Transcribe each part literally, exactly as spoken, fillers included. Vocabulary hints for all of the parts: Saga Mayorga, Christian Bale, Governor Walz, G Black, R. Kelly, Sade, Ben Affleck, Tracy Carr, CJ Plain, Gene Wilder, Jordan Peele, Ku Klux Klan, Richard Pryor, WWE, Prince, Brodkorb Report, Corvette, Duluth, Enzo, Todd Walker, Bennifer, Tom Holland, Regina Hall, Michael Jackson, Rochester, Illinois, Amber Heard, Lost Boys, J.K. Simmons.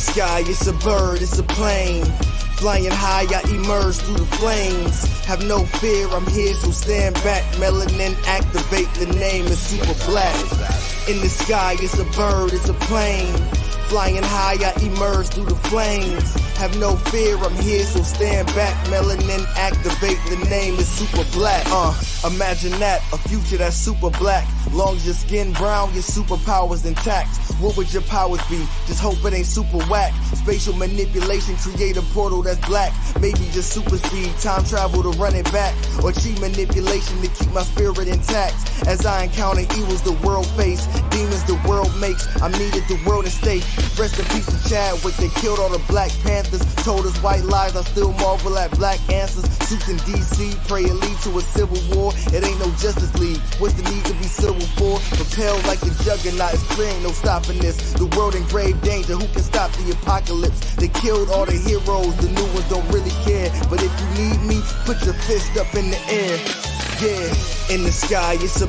sky, it's a bird, it's a plane. Flying high, I emerge through the flames. Have no fear, I'm here, so stand back. Melanin activate, the name is Super Black. In the sky, it's a bird, it's a plane. Flying high, I emerge through the flames. Have no fear, I'm here, so stand back. Melanin activate, the name is Super Black. Uh, imagine that, a future that's super black. Long as your skin brown, your superpowers intact. What would your powers be? Just hope it ain't super whack. Spatial manipulation, create a portal that's black. Maybe just super speed, time travel to run it back. Or chi manipulation to keep my spirit intact. As I encounter evils the world face, demons the world makes, I'm needed the world to stay. Rest in peace to Chadwick, they killed all the Black Panthers. Told us white lies, I still marvel at black answers. Suits in D C, pray it lead to a civil war. It ain't no Justice League, what's the need to be civil? Propel like the juggernaut, it's clear ain't no stopping this. The world in grave danger, who can stop the apocalypse? They killed all the heroes, the new ones don't really care. But if you need me, put your fist up in the air. Yeah, in the sky, it's a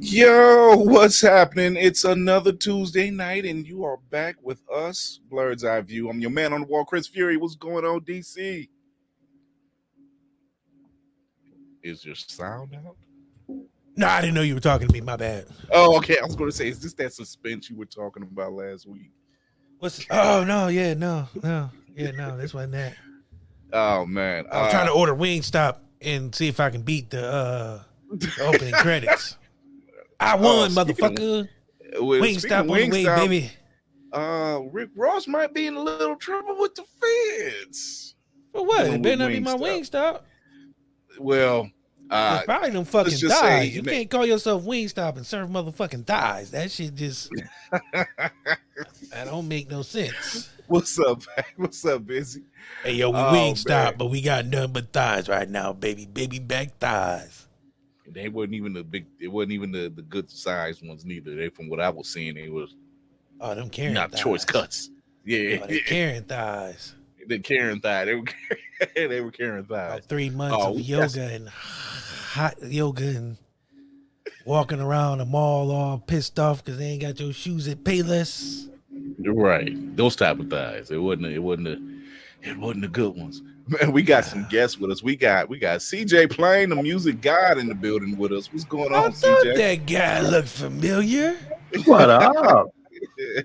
Yo, what's happening? It's another Tuesday night, and you are back with us, Blurred's Eye View. I'm your man on the wall, Chris Fury. What's going on, D C? Is your sound out? No, I didn't know you were talking to me. My bad. Oh, okay. I was going to say, is this that suspense you were talking about last week? What's? Oh, no. Yeah, no. No. Yeah, no. This wasn't that. Oh, man. I was uh, trying to order Wingstop and see if I can beat the, uh, the opening credits. I won, uh, motherfucker. Well, Wingstop on the way, baby. Uh, Rick Ross might be in a little trouble with the feds. For what? It better not be my Wingstop. Well, uh, probably them fucking thighs. Say, you man. Can't call yourself Wingstop and serve motherfucking thighs. That shit just that don't make no sense. What's up, man? What's up, Busy? Hey, yo, we oh, Wingstop, but we got nothing but thighs right now, baby. Baby back thighs. They wasn't even the big. It wasn't even the, the good sized ones neither. They, from what I was seeing, they was. Oh, them Karen not thighs. Choice cuts. Yeah, oh, they Karen thighs. They Karen thigh. They were they were Karen thighs. About three months oh, of yoga that's... and hot yoga and walking around the mall all pissed off because they ain't got your shoes at Payless. Right, those type of thighs. It wasn't. It wasn't. A, it wasn't the good ones. Man, we got some guests with us. We got we got C J Plain, the music god, in the building with us. What's going on, I thought C J? That guy looked familiar. What up?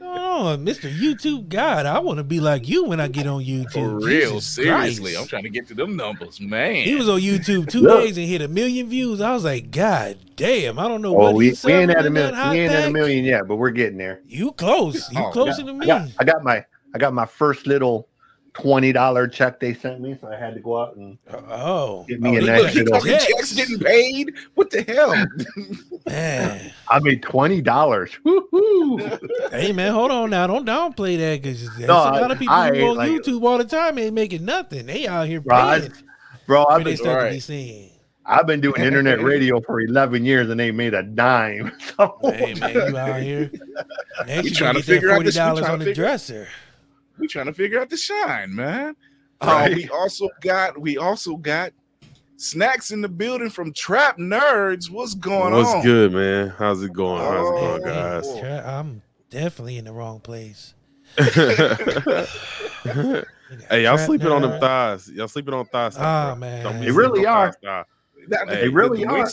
Oh, Mister YouTube God. I want to be like you when I get on YouTube. For real, Jesus seriously. Christ. I'm trying to get to them numbers, man. He was on YouTube two Look. days and hit a million views. I was like, God damn, I don't know oh, what we, we ain't at a million. We ain't at a million yet, but we're getting there. You close. You oh, closer God. to me. I got, I got my I got my first little twenty dollar check they sent me, so I had to go out and oh, get me oh, an extra. Checks getting paid? What the hell? Man, I mean twenty dollars. Woo-hoo. Hey man, hold on now. Don't downplay that because there's no, a lot of people I, who I, on like, YouTube all the time ain't making nothing. They out here paying. Bro, bro I've, been, right. be seen. I've been doing internet radio for eleven years and they made a dime. So. Hey man, you out here. Next you trying to figure out this forty dollars on the dresser. We're trying to figure out the shine, man. Right. Uh, we also got we also got snacks in the building from Trap Nerds. What's going What's on? What's good, man? How's it going? Oh, How's it going, guys? Tra- I'm definitely in the wrong place. Hey, y'all sleeping nerd. on them thighs. Y'all sleeping on thighs. Oh, man. They really are. Thighs, not, hey, they really the are.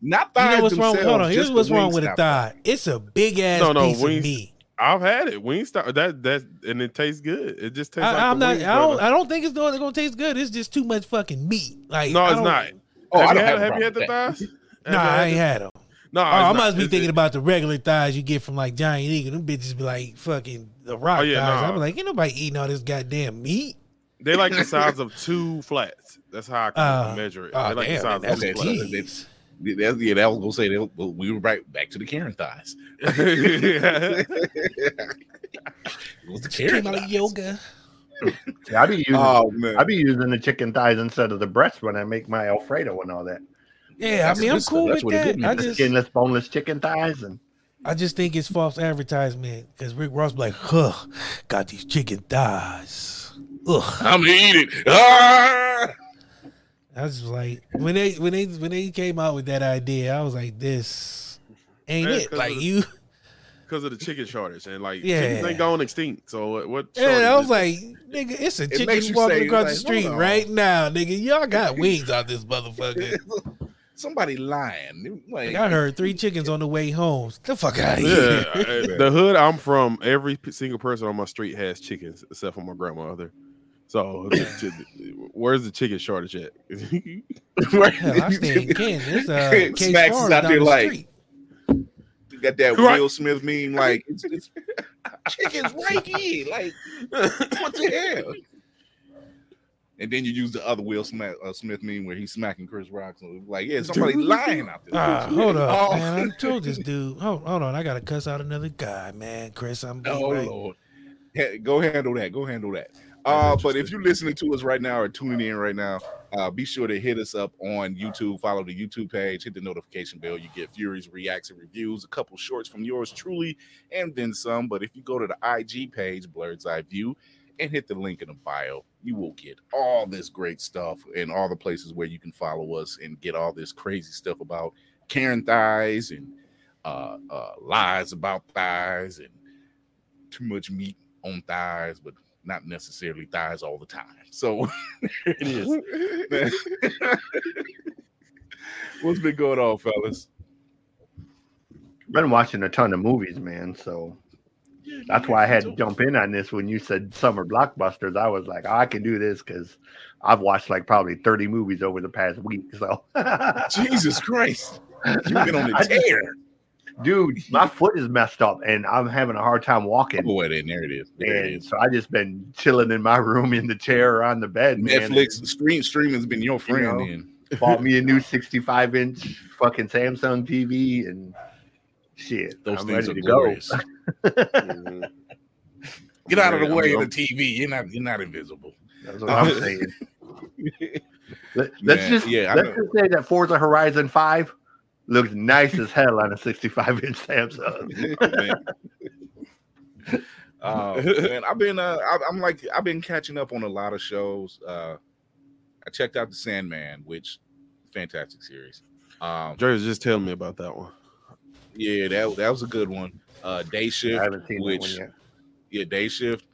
Not thighs you know what's wrong? Hold on. Here's what's wrong with a thigh. It's a big-ass no, no, piece wings- of meat. I've had it. Wingstop. That that and it tastes good. It just tastes. I, like I'm not. Wings, I don't. Brother. I don't think it's going to taste good. It's just too much fucking meat. Like no, it's not. Oh, have I you had, have you had the thighs? Have nah, I ain't had them. No, oh, I must be it's thinking it. About the regular thighs you get from like Giant Eagle. Them bitches be like fucking the rock oh, yeah, thighs. Nah. I'm like, ain't nobody eating all this goddamn meat. They like the size of two flats. That's how I can uh, measure it. Oh, they like damn, the size that's of two flats. That's, that's, yeah, that was gonna say that we were right back to the Karen thighs. It was the Karen thighs. Yoga. Yeah, I be using oh, I be using the chicken thighs instead of the breast when I make my Alfredo and all that. Yeah, that's I mean I'm cool with that. I just getting this boneless chicken thighs, and I just think it's false advertisement because Rick Ross be like, huh, got these chicken thighs. Ugh, I'm gonna eat it. Ah! I was like, when they when they when they came out with that idea, I was like, this ain't Man, it. Like you. Because of the chicken shortage and like yeah. chickens ain't going extinct. So what? Yeah, I was like, nigga, it's a chicken it walking say, across like, the street right now, nigga. Y'all got wings out this motherfucker. Somebody lying. Like, I heard three chickens on the way home. Get the fuck out of here. Yeah, the hood I'm from, every single person on my street has chickens except for my grandmother. So where's the chicken shortage at? Hell, I stay in Kansas. Uh, Smacks is out there the like. Street. Got that right. Will Smith meme, like it's, it's chickens right here, like what the hell? And then you use the other Will Smith, uh, Smith meme where he's smacking Chris Rock, so like yeah, somebody dude. lying out there. Uh, hold up, oh. man! I told this dude, hold, hold on, I gotta cuss out another guy, man. Chris, I'm oh right. Lord, yeah, go handle that, go handle that. Uh, but if you're listening to us right now or tuning in right now, uh, be sure to hit us up on YouTube. Follow the YouTube page. Hit the notification bell. You get Fury's reacts and reviews, a couple shorts from yours truly, and then some. But if you go to the I G page, Blurred's Eye View, and hit the link in the bio, you will get all this great stuff and all the places where you can follow us and get all this crazy stuff about Karen thighs and uh, uh, lies about thighs and too much meat on thighs, but not necessarily thighs all the time. So there it is. What's been going on, fellas? Been watching a ton of movies, man. So yeah, that's why I had to jump in on this when you said summer blockbusters. I was like, oh, I can do this because I've watched like probably thirty movies over the past week. So Jesus Christ. You've been on the tear. Dude, my foot is messed up and I'm having a hard time walking. Oh, boy, then there it is. There and it is. So I just been chilling in my room in the chair or on the bed. Man. Netflix and, stream streaming's been your friend. You know, then bought me a new sixty-five inch fucking Samsung T V and shit. Those I'm things ready are to glorious. Go. mm-hmm. Get out of the way I'm of the T V. You're not. You're not invisible. That's what I'm saying. Let, let's man, just yeah, let's just say that Forza Horizon five. Looks nice as hell on a sixty-five inch Samsung. uh, man, I've been, uh, I, I'm like, I've been catching up on a lot of shows. Uh, I checked out The Sandman, which fantastic series. Um, Dre was just telling me about that one. Yeah, that that was a good one. Uh, Day Shift, I haven't seen which, that one yet. Yeah, Day Shift.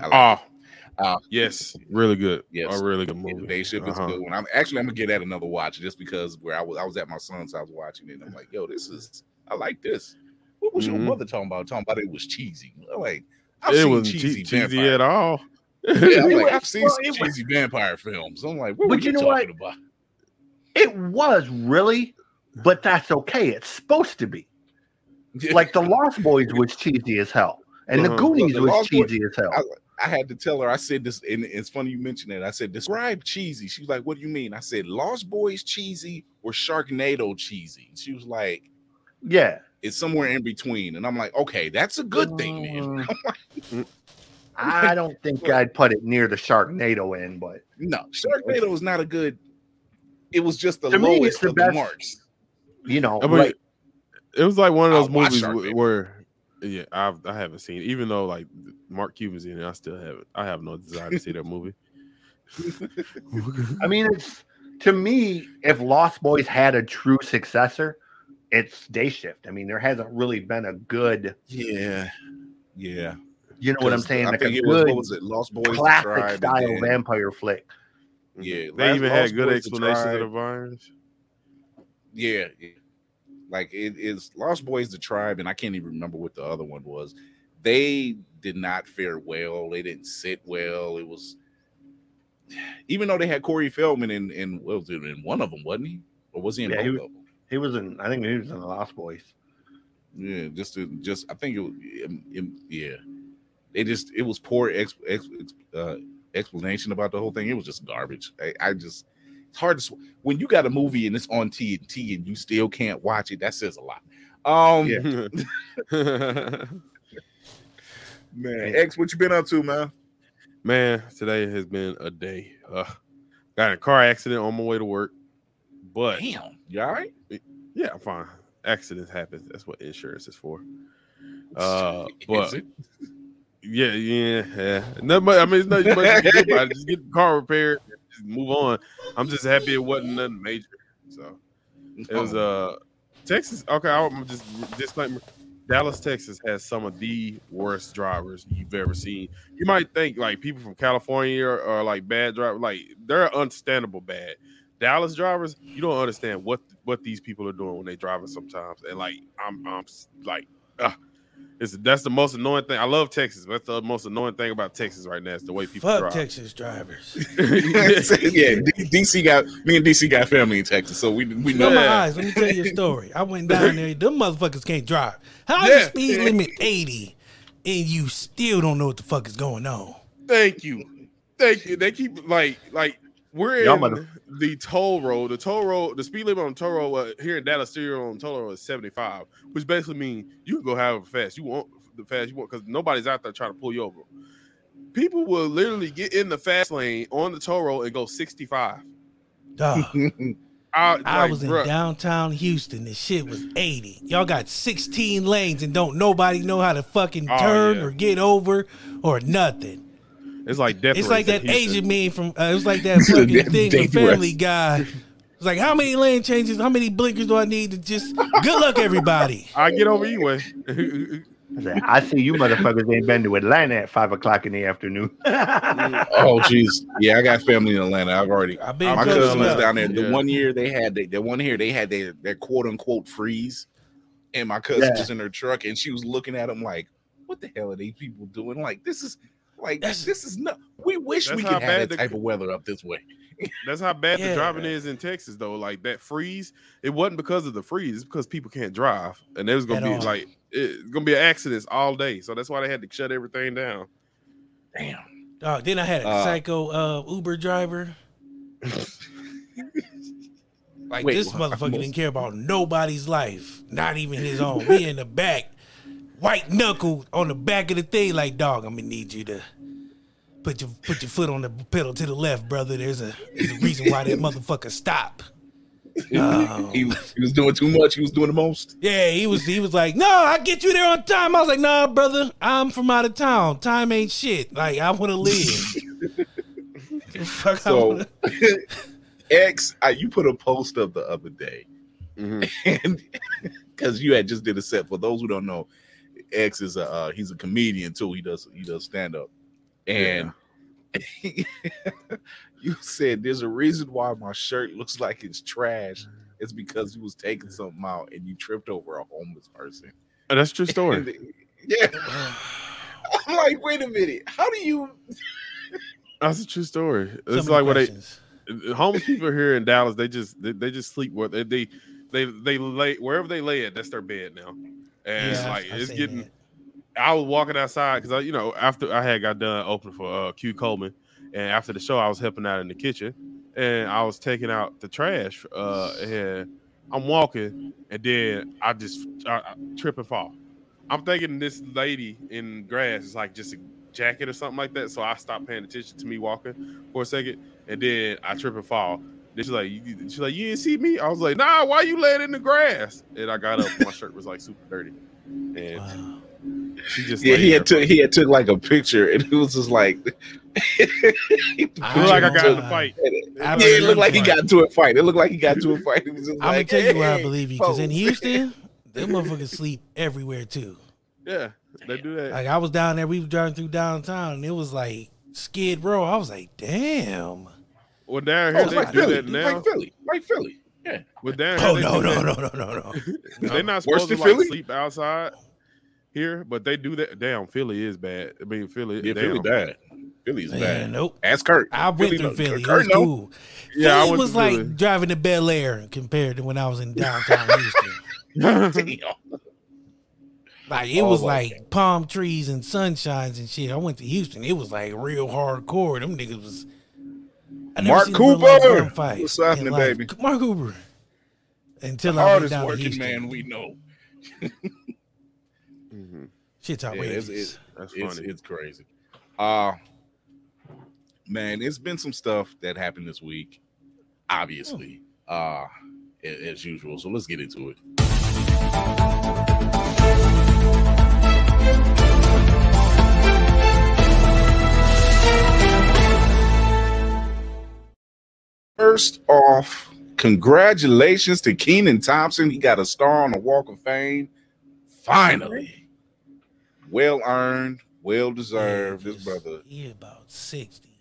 Ah. Like Uh, yes, really good. Yes, a really good movie. Day Shift is uh-huh. a good one. I'm actually I'm gonna give that another watch just because where I was, I was at my son's house watching it. And I'm like, yo, this is I like this. What was mm-hmm. your mother talking about? Talking about it was cheesy. I'm like I've it wasn't cheesy, cheesy at all. Yeah, I'm like, I've seen well, some cheesy was... vampire films. I'm like, what were you, you know talking what? About? It was really, but that's okay. It's supposed to be. Like the Lost Boys was cheesy as hell, and uh-huh. the Goonies Look, the was cheesy Boys, as hell. I, I had to tell her, I said this, and it's funny you mentioned it. I said, describe cheesy. She was like, what do you mean? I said, Lost Boys cheesy or Sharknado cheesy? She was like, yeah, it's somewhere in between. And I'm like, okay, that's a good thing, man. Like, I don't think I'd put it near the Sharknado end, but no, Sharknado was not a good, it was just the lowest the of best, the marks. You know, I mean, like, it was like one of those movies where, where yeah, I've, I haven't seen it. Even though like Mark Cuban's in it, I still haven't. I have no desire to see that movie. I mean, it's to me, if Lost Boys had a true successor, it's Day Shift. I mean, there hasn't really been a good. Yeah, yeah. You know what I'm saying? I like think a it was, what was it? Lost Boys classic style again. Vampire flick. Yeah, they even Lost had good Boys explanations of the virus. Yeah, yeah. Like it is Lost Boys, The Tribe, and I can't even remember what the other one was. They did not fare well. They didn't sit well. It was, even though they had Corey Feldman in, in what was it, in one of them, wasn't he? Or was he in yeah, both he was, of them? He was in. I think he was in the Lost Boys. Yeah, just to, just I think it was. It, it, yeah, they just it was poor ex, ex, uh, explanation about the whole thing. It was just garbage. I, I just it's hard to when you got a movie and it's on T N T and you still can't watch it. That says a lot. Um, yeah. Man, X, what you been up to, man? Man, today has been a day. Uh, got in a car accident on my way to work. But damn, you all right? Yeah, I'm fine. Accidents happen. That's what insurance is for. Uh, but is yeah, yeah, yeah. Nothing much, I mean, it's nothing much you can do about it. Just get the car repaired, and just move on. I'm just happy it wasn't nothing major. So it was uh Texas. Okay, I'm just disclaimer. Dallas, Texas has some of the worst drivers you've ever seen. You might think like people from California are, are like bad drivers, like they're understandable bad. Dallas drivers, you don't understand what what these people are doing when they driving sometimes, and like I'm, I'm like, ugh. It's that's the most annoying thing. I love Texas, but that's the most annoying thing about Texas right now is the way people Fuck drive. Texas drivers. Yeah, D C got me and D C got family in Texas, so we we know. Yeah. My eyes, let me tell you a story. I went down there. Them motherfuckers can't drive. How yeah. is speed limit eighty, and you still don't know what the fuck is going on? Thank you, thank you. They keep like like. We're Y'all in mother- the toll road. The toll road, the speed limit on toll road uh, here in Dallas, City on toll road is seventy-five, which basically means you can go however fast you want, the fast you want, because nobody's out there trying to pull you over. People will literally get in the fast lane on the toll road and go sixty-five. Duh. I, like, I was in bruh. downtown Houston. This shit was eighty. Y'all got sixteen lanes and don't nobody know how to fucking turn oh, yeah. or get over or nothing. It's like death. It's like that Asian man from. Uh, it was like that fucking thing from Family Guy. It's like how many lane changes, how many blinkers do I need to just? Good luck, everybody. I get over you way. I see you motherfuckers ain't been to Atlanta at five o'clock in the afternoon. Oh jeez, yeah, I got family in Atlanta. I've already. I've been my cousin was down there. The yeah. one year they had the, the one year they had their, their quote unquote freeze, and my cousin yeah. was in her truck and she was looking at him like, "What the hell are these people doing? Like this is." Like that's, this is not. We wish we could have that type the, of weather up this way. That's how bad yeah. the driving is in Texas, though. Like that freeze, it wasn't because of the freeze; it's because people can't drive, and there's gonna At be all. like it's gonna be accidents all day. So that's why they had to shut everything down. Damn. Oh, then I had a uh, psycho uh, Uber driver. Like wait, this motherfucker almost... didn't care about nobody's life, not even his own. We in the back. White knuckle on the back of the thing, like dog. I'm gonna need you to put your put your foot on the pedal to the left, brother. There's a, there's a reason why that motherfucker stopped. Um, he, was, he was doing too much. He was doing the most. Yeah, he was. He was like, no, I get you there on time. I was like, nah, brother, I'm from out of town. Time ain't shit. Like I want to live. Fuck, so, wanna... X, I, you put a post up the other day, mm-hmm. and because you had just did a set. For those who don't know. X is a uh, he's a comedian too. He does he does stand up, and yeah. he, you said there's a reason why my shirt looks like it's trash. It's because you was taking something out and you tripped over a homeless person. Oh, that's a true story. And, yeah, I'm like, wait a minute, how do you? That's a true story. It's like what they homeless people here in Dallas. They just they, they just sleep where they, they they they lay wherever they lay it. That's their bed now. And yeah, like I, I it's getting, that. I was walking outside because I, you know, after I had got done opening for uh, Q Coleman, and after the show, I was helping out in the kitchen, and I was taking out the trash. Uh, and I'm walking, and then I just I, I trip and fall. I'm thinking this lady in grass is like just a jacket or something like that, so I stopped paying attention to me walking for a second, and then I trip and fall. Then she's like, she's like, you didn't see me? I was like, nah, why you laying in the grass? And I got up, my shirt was like super dirty. And wow. she just yeah, he had took he had took like a picture, and it was just like, looked like I got in a fight. Yeah, it looked like he got into a fight. It looked like he got into a fight. I'm gonna tell you why I believe you, because in Houston, them motherfuckers sleep everywhere too. Yeah, they do that. Like I was down there, we were driving through downtown, and it was like Skid Row. I was like, damn. Well, down here oh, they like do Philly. that now. Like Philly, like Philly. Yeah. With that, oh no, no, no, no, no, no, no. They're not supposed to like, sleep outside here, but they do that. Damn, Philly is bad. I mean, Philly. Yeah, damn. Philly bad. Philly's Man, bad. Nope. Ask Kurt. I went Philly, through no. Philly. Kurt, no. Cool. Yeah, Philly I went was like Philly. Driving to Bel Air compared to when I was in downtown Houston. Damn. Like it oh, was like okay. palm trees and sunshines and shit. I went to Houston. It was like real hardcore. Them niggas was. Mark Cooper, what's happening, like, baby? Mark Cooper. Until the I hardest down working man we know. mm-hmm. Shit's outrageous. Yeah, it's, it's, it's, it's crazy. Uh man, it's been some stuff that happened this week. Obviously, oh. uh as usual. So let's get into it. First off, congratulations to Keenan Thompson. He got a star on the Walk of Fame. Finally. Well earned, well deserved. This brother. He about sixty.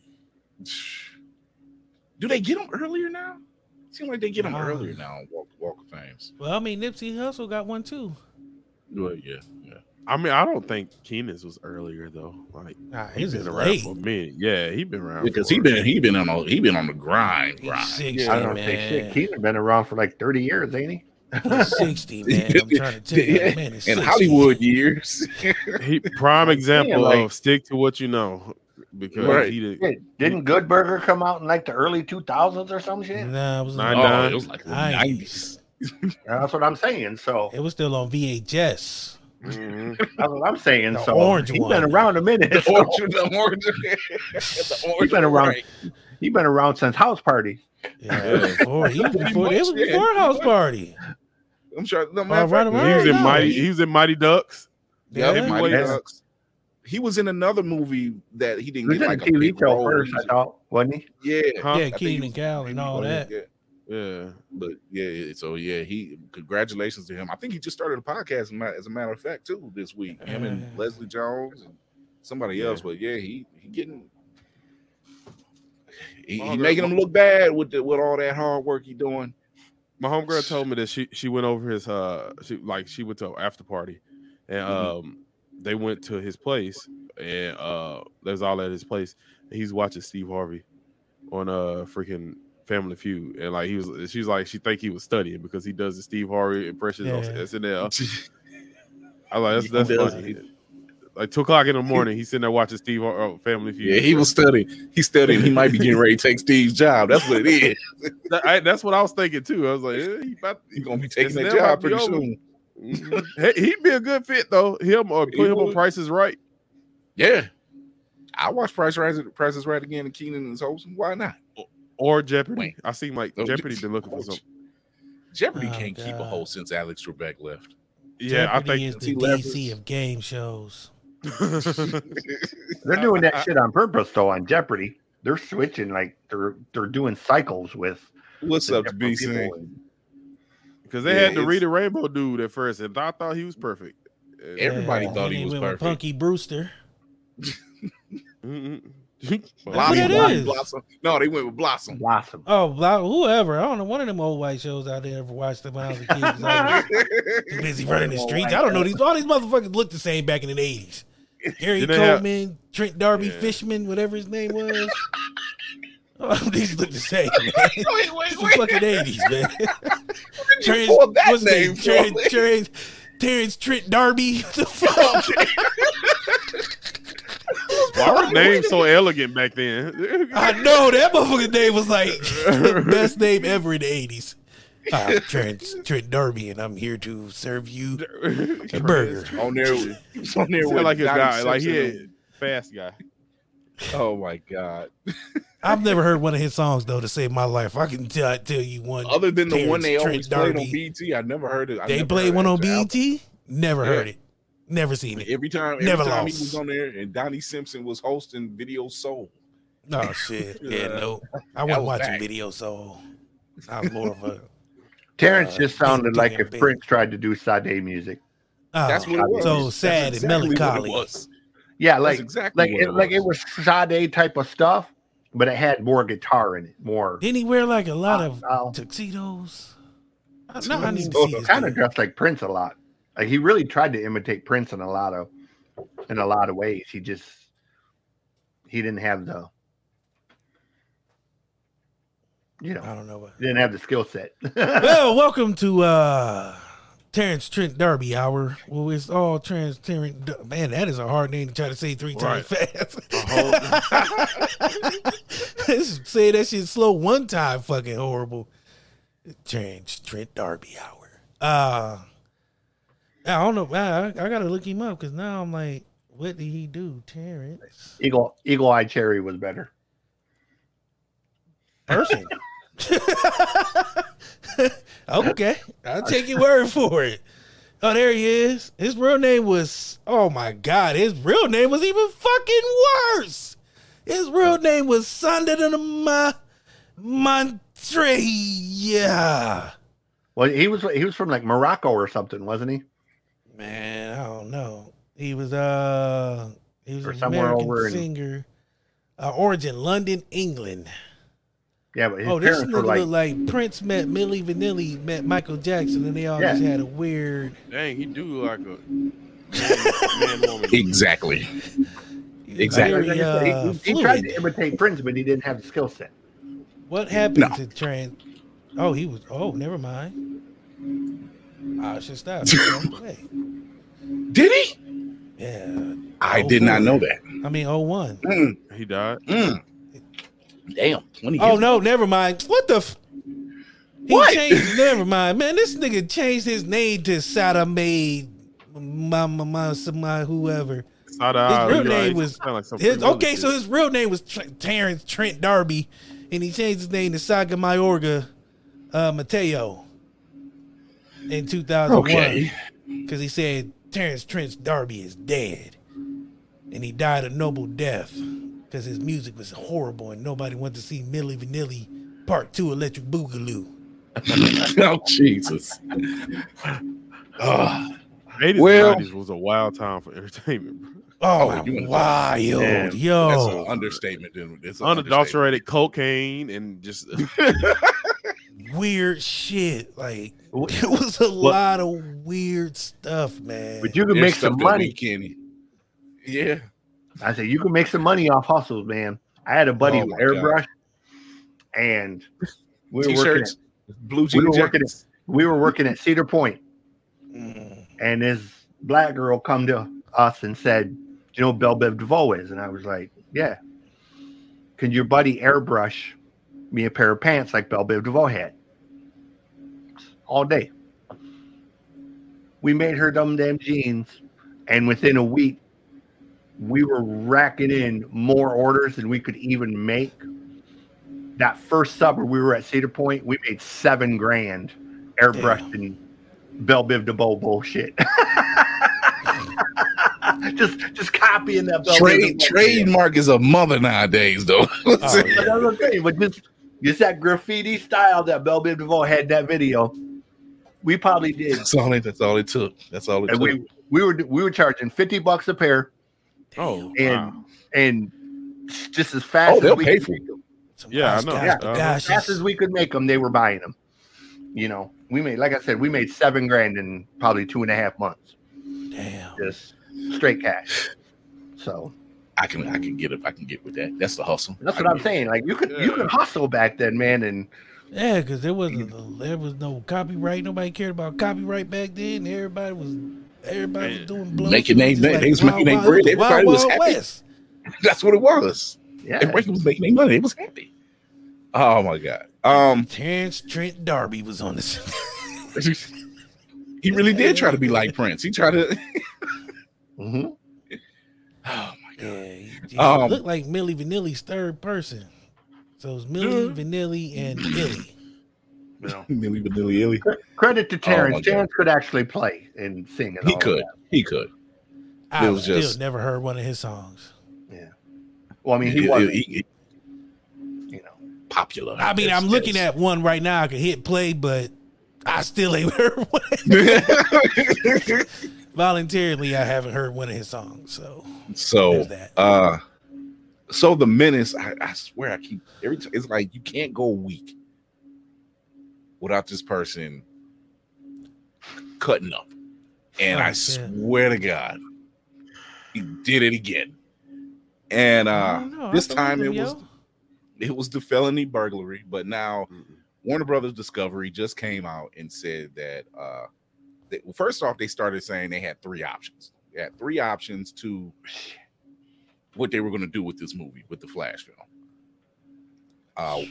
Do they get him earlier now? It seems like they get him wow. earlier now on Walk, Walk of Fame. Well, I mean, Nipsey Hussle got one too. Well, yeah, yeah. I mean, I don't think Keenan's was earlier though. Like nah, he's been around late. For a minute. Yeah, he's been around because he been he been on a, he been on the grind. grind. sixty, I don't man. think shit. Keenan been around for like thirty years, ain't he? He's sixty, man. I'm trying to tell you, yeah. man, it's in sixty. Hollywood years. he prime example like, of stick to what you know. Because right. he did, didn't Good Burger come out in like the early two thousands or some shit? Nah, it was like oh, it was like the nineties. That's what I'm saying. So it was still on V H S. Mm-hmm. That's what I'm saying. The so orange he's one. Been around a minute. The so. orange, the orange, the orange he's been around. Right. He's been around since House Party. Yeah, before, he was before, it was before House Party. I'm sure. No, man, uh, right he was in now. Mighty. He was in Mighty Ducks. Yeah, yeah. Mighty Ducks. He was in another movie that he didn't he get like a big role first. I thought, wasn't he? Yeah, huh? yeah, Keenan Cal and all that. Yeah. Yeah, but yeah, so yeah, he congratulations to him. I think he just started a podcast, as a matter of fact, too, this week. Him and uh, Leslie Jones and somebody yeah. else. But yeah, he he getting he, he making him look bad with the, with all that hard work he doing. My homegirl told me that she she went over his uh she like she went to an after party, and mm-hmm. um they went to his place, and uh there's all at his place. He's watching Steve Harvey on a freaking Family Feud, and like he was, she's like, she think he was studying because he does the Steve Harvey impressions yeah. on S N L. I like that's that's funny. Like two o'clock in the morning, he's sitting there watching Steve Harvey Family Feud. Yeah, he was studying. He's studying. He might be getting ready to take Steve's job. That's what it is. that, I, that's what I was thinking too. I was like, yeah, he about, he gonna be taking that job pretty soon. hey, he'd be a good fit though. Him or put him on Price is Right. Yeah, I watched Price Rise, Price is Right again, and Keenan and his host. Why not? Or Jeopardy. Wait. I seem like oh, Jeopardy been looking for something. Jeopardy oh, can't God. keep a hold since Alex Trebek left. Yeah, Jeopardy I think is the D C of game shows. They're doing that I, I, shit on purpose though on Jeopardy. They're switching like they're they're doing cycles with what's up to B C because they yeah, had to read a rainbow dude at first, and I thought he was perfect. Everybody yeah, thought he was perfect. Punky Brewster. mm-mm. Blossom, Blossom, Blossom. No, they went with Blossom. Blossom. Oh, whoever. I don't know. One of them old white shows I did ever watched them when I was a kid. I was too busy running the streets. I don't know. These all these motherfuckers looked the same back in the eighties. Harry Coleman, have... Trent D'Arby, yeah. Fishman, whatever his name was. Oh, these look the same, man. Wait, wait, wait. It's the fucking eighties, man. Terrence, what's his name? Terrence, Terrence, Terrence Trent D'Arby. What the fuck? Why were names so elegant back then? I know that motherfucking name was like the best name ever in the eighties. I'm Trent, Trent D'Arby, and I'm here to serve you a burger. On there, with, on there with like his guy, like he had fast guy. Oh my God! I've never heard one of his songs though to save my life. I can tell, I tell you one other than Terrence, the one they always played on B E T. I never heard it. I they played one on B E T. Never heard yeah. it. Never seen it. Every time, every Never time lost. He was on there, and Donnie Simpson was hosting Video Soul. Oh shit! Yeah, no, I wasn't watching back. Video Soul. I was more of a. Terrence uh, just sounded like if Prince big. tried to do Sade music. Oh, that's what it was. So sad exactly and melancholy. Yeah, like exactly like it, it like it was Sade type of stuff, But it had more guitar in it. More. Didn't he wear like a lot of uh, tuxedos? I, no, I need to see this. Kind of dressed like Prince a lot. Like he really tried to imitate Prince in a lot of in a lot of ways. He just he didn't have the you know I don't know what he didn't have the skill set. Well, welcome to uh, Terrence Trent D'Arby hour. Well, it's all transparent. Man, that is a hard name to try to say three right. times fast. Say that shit slow one time, fucking horrible. Terrence Trent D'Arby hour. Uh, I don't know. I, I gotta look him up because now I'm like, what did he do, Terrence? Eagle Eagle Eye Cherry was better. Person. Okay, I'll take your word for it. Oh, there he is. His real name was, oh my God, his real name was even fucking worse. His real name was Sandra Montreya. Well, he was he was from like Morocco or something, wasn't he? Man, I don't know. He was uh he was or an American singer. In... Uh, origin London, England. Yeah, but his oh, this nigga like... look like Prince met Millie Vanilli, met Michael Jackson, and they all yeah. just had a weird. Dang, he do like a man, woman. Exactly, exactly. Very, uh, he, he tried to imitate Prince, but he didn't have the skill set. What happened no. to Trent? Oh, he was. Oh, never mind. I should stop. Did he? Yeah. I oh, did not know that. I mean, oh one. Mm. He died. Mm. Damn. twenty years oh no, ago. Never mind. What the? F- he what? Changed, never mind, man. This nigga changed his name to Sada Maid, Mama, Mama, whoever. Sada, his real name right. was. Like his, okay, so his real name was Tr- Terrence Trent D'Arby, and he changed his name to Saga Mayorga uh, Mateo in two thousand one okay. because he said Terrence Trent D'Arby is dead, and he died a noble death. Because his music was horrible and nobody wanted to see Millie Vanilli Part Two Electric Boogaloo. Oh Jesus! Uh, eighties well, and nineties was a wild time for entertainment. Bro. Oh, oh my wild, damn, yo! That's an understatement. It's an unadulterated understatement. Cocaine and just weird shit. Like it was a what? lot of weird stuff, man. But you can There's make some money, Kenny. Yeah. I said, you can make some money off hustles, man. I had a buddy oh with airbrush, God. and we were working at, blue jeans. We were working at, we were working at Cedar Point, mm. and this black girl come to us and said, "Do you know who Bell Biv DeVoe is?" And I was like, "Yeah." Can your buddy airbrush me a pair of pants like Bell Biv DeVoe had? All day. We made her dumb damn jeans, and within a week. We were racking in more orders than we could even make. That first summer we were at Cedar Point, we made seven grand airbrushing Bell Biv DeVoe bullshit. just just copying that Bell Trade, Biv trademark is a mother nowadays, though. Oh, yeah. Another thing, but just, just that graffiti style that Bell Biv DeVoe had in that video, we probably did. That's all it, that's all it took. That's all it and took. We, we, were, we were charging fifty bucks a pair. Damn. Oh, and wow. and just as fast oh, they'll as we pay could for them. Yeah, I know. Gosh, yeah. Gosh, as fast as we could make them, they were buying them. You know, we made, like I said, we made seven grand in probably two and a half months. Damn, just straight cash. So I can, I can get it. I can get with that. That's the hustle. That's I what I'm it. saying. Like you could, yeah. you could hustle back then, man. And yeah, because there wasn't, a, there was no copyright. Nobody cared about copyright back then. Everybody was. Everybody was doing blow. Making their name, like, they was making their bread. Everybody wild, was wild happy. West. That's what it was. Yeah, everybody was making their money. It was happy. Oh my God. Um, Terrence Trent D'Arby was on this. He really did try to be like Prince. He tried to. Mm-hmm. Oh my God. Yeah, he, he um, looked like Millie Vanilli's third person. So it was Millie uh, Vanilli and Illy. No. Millie Vanilli Illy. Credit to Terrence. Oh, Terrence could actually play and sing. And he all could. That. He could. I was still just... never heard one of his songs. Yeah. Well, I mean, he was, you know, popular. I mean, I'm looking at one right now. I could hit play, but I still ain't heard one. Voluntarily, I haven't heard one of his songs. So, so that. uh, So the Menace, I, I swear I keep every time it's like you can't go a week without this person cutting up. And oh, I swear man. to God, he did it again. And uh, know, this time it was it was the felony burglary, but now mm-hmm. Warner Brothers Discovery just came out and said that uh, that, well, first off, they started saying they had three options. They had three options to what they were going to do with this movie, with the Flash film. Uh,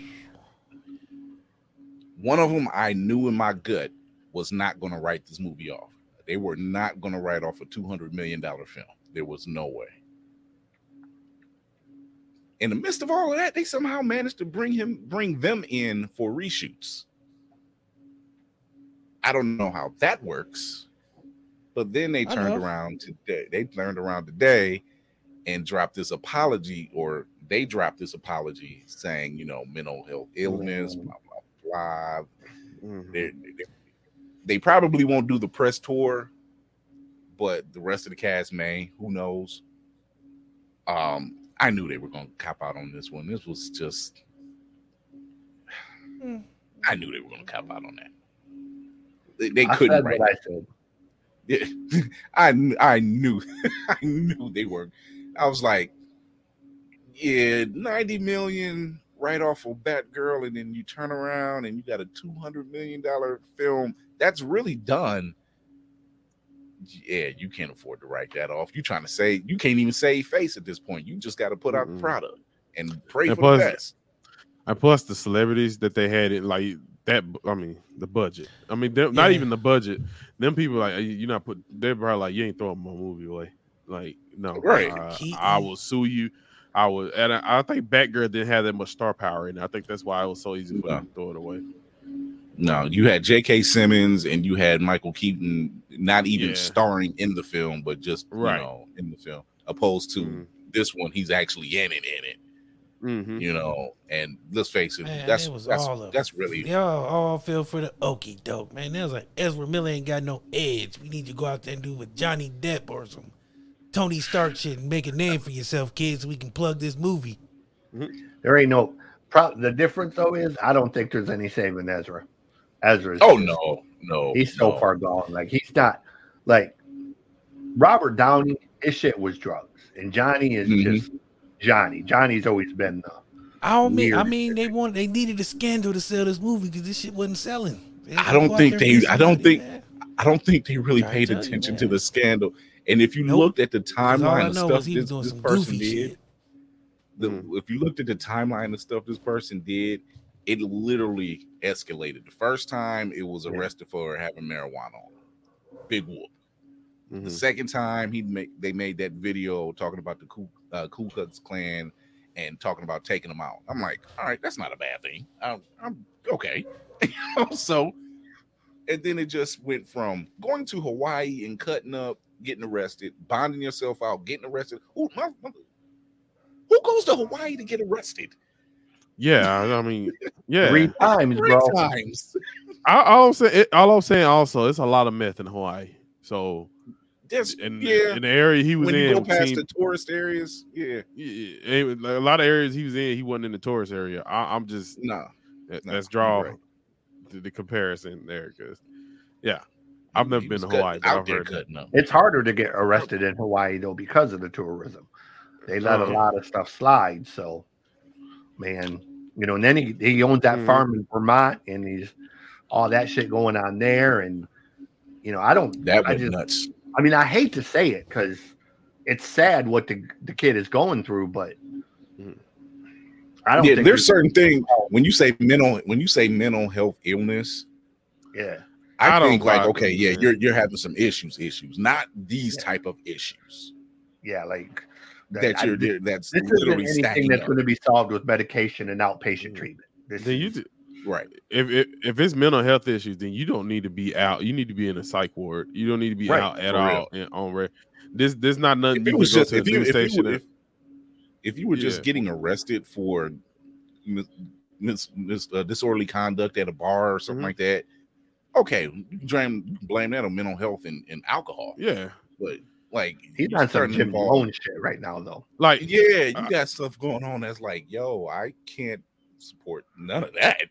one of them I knew in my gut was not going to write this movie off. They were not going to write off a two hundred million dollars film. There was no way. In the midst of all of that, they somehow managed to bring him, bring them in for reshoots. I don't know how that works, but then they turned around today. They turned around today and dropped this apology, or they dropped this apology saying, you know, mental health illness, mm-hmm. blah, blah, blah. Mm-hmm. They're, they're, They probably won't do the press tour, but the rest of the cast may. Who knows? Um, I knew they were going to cop out on this one. This was just... Mm. I knew they were going to cop out on that. They, they couldn't write that. I, yeah. I, I knew. I knew they were. I was like, yeah, ninety million right off of Batgirl, and then you turn around and you got a two hundred million dollars film that's really done. Yeah, you can't afford to write that off. You're trying to say you can't even save face at this point. You just got to put out mm-hmm. the product and pray and for plus, the best. And plus the celebrities that they had it like that. I mean, the budget. I mean, yeah. not even the budget. Them people like you're not put. They're probably like you ain't throwing my movie away. Like no, right? Uh, I will sue you. I would, and I, I think Batgirl didn't have that much star power, and I think that's why it was so easy for them to throw it away. No, you had J K. Simmons and you had Michael Keaton, not even yeah. starring in the film, but just right. you know in the film. Opposed to mm-hmm. this one, he's actually in it, in it. Mm-hmm. You know, and let's face it, man, that's it was that's, all of that's really y'all all feel for the okie doke, man. That was like Ezra Miller ain't got no edge. We need you to go out there and do with Johnny Depp or some Tony Stark shit and make a name for yourself, kids. So we can plug this movie. There ain't no pro- the difference though is I don't think there's any saving Ezra. Ezra's oh no, no, he's so no. far gone. Like he's not like Robert Downey. His shit was drugs, and Johnny is mm-hmm. just Johnny. Johnny's always been. The I don't mean. I mean, they want they needed a scandal to sell this movie because this shit wasn't selling. They I don't think they. I don't think. Man. I don't think they really paid to attention you, to the scandal. And if you nope. looked at the timeline of stuff this, this person did, the, mm. if you looked at the timeline of stuff this person did, it literally escalated. The first time, it was arrested yeah. for having marijuana on her. Big whoop. Mm-hmm. The second time, he make, they made that video talking about the Ku, uh, Ku Klux Klan and talking about taking them out. I'm like, all right, that's not a bad thing. I'm, I'm okay. So, and then it just went from going to Hawaii and cutting up, getting arrested, bonding yourself out, getting arrested. Ooh, my, my, who goes to Hawaii to get arrested? Yeah, I mean, yeah, three times, three bro. Times. I, all I'm saying, all I'm saying, also, it's a lot of meth in Hawaii. So, that's, and yeah, in the area he was when in, you go past seen, the tourist areas, yeah, yeah, was, like, a lot of areas he was in, he wasn't in the tourist area. I, I'm just no, that, no let's draw right. the, the comparison there because, yeah. I've never he been to Hawaii. But I've heard good, no. It's harder to get arrested in Hawaii though because of the tourism. They let mm-hmm. a lot of stuff slide. So, man, you know, and then he, he owns that mm-hmm. farm in Vermont, and he's all that shit going on there. And you know, I don't. That was I just, nuts. I mean, I hate to say it because it's sad what the the kid is going through, but I don't. Yeah, think there's certain things when you say mental when you say mental health illness. Yeah. I, I don't think like okay, yeah, you're you're having some issues, issues, not these yeah. type of issues. Yeah, like that. I, you're that's this literally isn't anything that's up. Going to be solved with medication and outpatient treatment. This then you do, right. If, if if it's mental health issues, then you don't need to be out. You need to be in a psych ward. You don't need to be right, out at all. And on re- this this not nothing. If you was just if you, if you were, if, if you were yeah. just getting arrested for mis, mis, mis, uh, disorderly conduct at a bar or something mm-hmm. like that. Okay, blame blame that on mental health and, and alcohol. Yeah, but Like he's on some Jim Malone shit right now, though. Like, yeah, you uh, got stuff going on that's like, yo, I can't support none of that.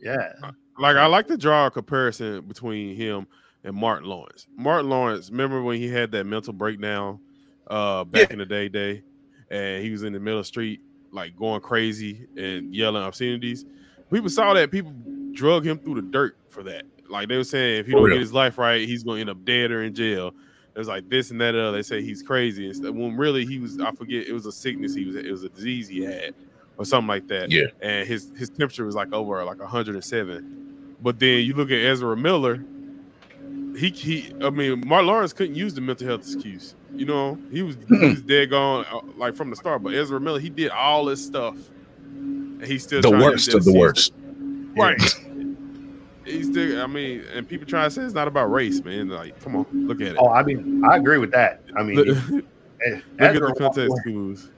Yeah, like I like to draw a comparison between him and Martin Lawrence. Martin Lawrence, remember when he had that mental breakdown uh back yeah. in the day, day, and he was in the middle of the street, like going crazy and yelling obscenities. People saw that. People drug him through the dirt for that. Like they were saying, if he for don't real. get his life right, he's gonna end up dead or in jail. It was like this and that. Uh, they say he's crazy and stuff. When really he was, I forget, it was a sickness. He was, it was a disease he had or something like that. Yeah. And his his temperature was like over like one hundred seven. But then you look at Ezra Miller. He he. I mean, Martin Lawrence couldn't use the mental health excuse. You know, he was he was dead gone like from the start. But Ezra Miller, he did all this stuff, and he's still the worst of the worst. Right. He's still, I mean, and people try to say it's not about race, man. Like, come on, look at it. Oh, I mean, I agree with that. I mean, look at the context clues.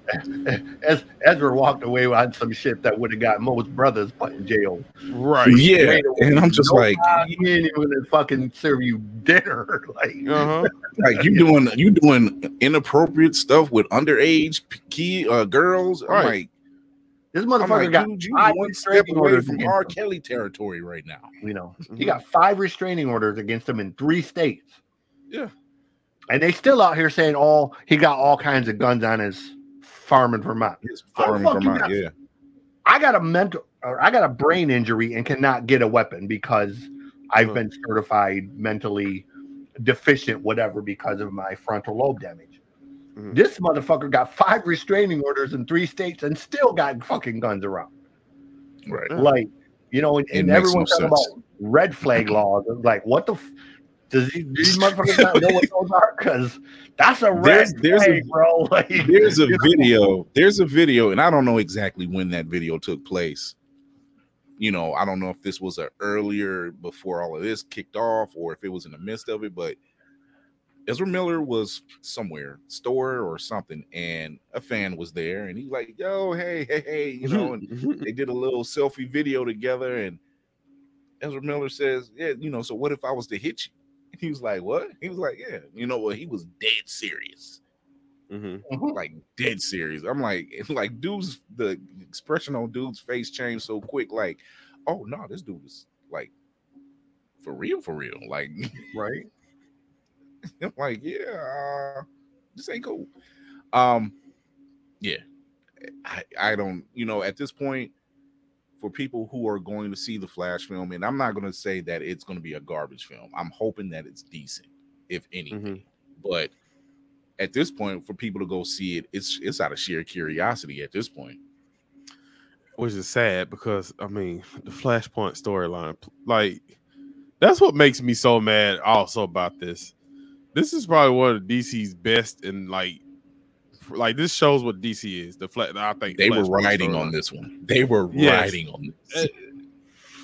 As Ezra walked away on some shit that would have got most brothers put in jail. Right. Yeah. yeah. And I'm just Nobody like, he didn't even fucking serve you dinner. Like, uh-huh. like you doing you doing inappropriate stuff with underage key uh, girls. Right. Like, this motherfucker like, got you one step away from R. Kelly territory right now. You know, mm-hmm. he got five restraining orders against him in three states. Yeah. And they still out here saying all he got all kinds of guns on his farm in Vermont. His farm in Vermont, got, yeah. I got a mental or I got a brain injury and cannot get a weapon because I've huh. been certified mentally deficient, whatever, because of my frontal lobe damage. Mm-hmm. This motherfucker got five restraining orders in three states and still got fucking guns around. Right. Like, you know, and, and everyone's talking sense. about red flag laws. Like, what the f- does he, these motherfuckers not know what those are? Because that's a red there's, there's flag, a, bro. Like, there's a video. There's a video, and I don't know exactly when that video took place. You know, I don't know if this was a earlier before all of this kicked off or if it was in the midst of it, but Ezra Miller was somewhere, store or something, and a fan was there, and he's like, yo, hey, hey, hey, you know, and they did a little selfie video together, and Ezra Miller says, yeah, you know, so what if I was to hit you? And he was like, what? He was like, yeah. You know what? Well, he was dead serious. Mm-hmm. Like, dead serious. I'm like, like, dude's, the expression on dude's face changed so quick, like, oh, no, this dude was, like, for real, for real. Like, right? I'm like, yeah, uh, this ain't cool. Um, yeah, I, I don't, you know, at this point, for people who are going to see the Flash film, and I'm not going to say that it's going to be a garbage film. I'm hoping that it's decent, if anything. Mm-hmm. But at this point, for people to go see it, it's it's out of sheer curiosity at this point. Which is sad because, I mean, the Flashpoint storyline, like, that's what makes me so mad also about this. This is probably one of D C's best, and like, like this shows what D C is. The flat, I think they were riding on this one. They were yes. riding on this, and,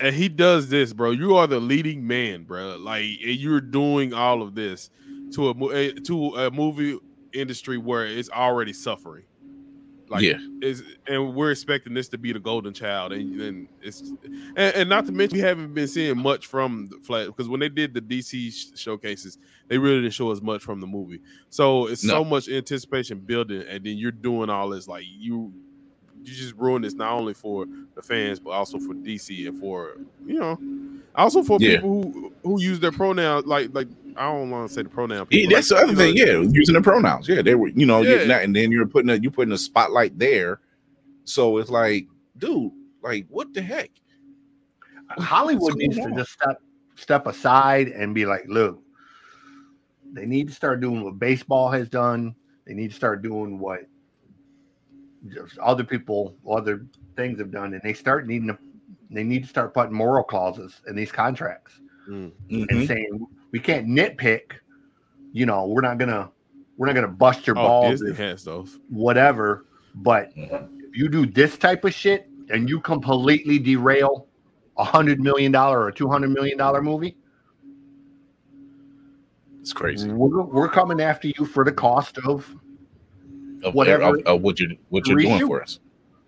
and he does this, bro. You are the leading man, bro. Like, and you're doing all of this to a to a movie industry where it's already suffering. Like, yeah, it's, and we're expecting this to be the golden child, and, and it's and, and not to mention we haven't been seeing much from the Flash because when they did the D C sh- showcases, they really didn't show as much from the movie. So it's no. so much anticipation building, and then you're doing all this like you you just ruined this not only for the fans but also for D C and for you know also for yeah. people who who use their pronouns like like. I don't want to say the pronoun. People. Yeah, that's like, the other thing. Know, yeah, using the pronouns. Yeah, they were. You know, yeah. not, and then you're putting a, you putting a spotlight there. So it's like, dude, like what the heck? Hollywood needs on? to just step step aside and be like, look, they need to start doing what baseball has done. They need to start doing what other people, other things have done, and they start needing to. They need to start putting moral clauses in these contracts mm-hmm. and saying. We can't nitpick, you know. We're not gonna, we're not gonna bust your oh, balls, Disney has those. Whatever. But if you do this type of shit and you completely derail a hundred million dollar or two hundred million dollar movie, it's crazy. We're, we're coming after you for the cost of, of whatever of, of what you what you're reshoot. doing for us.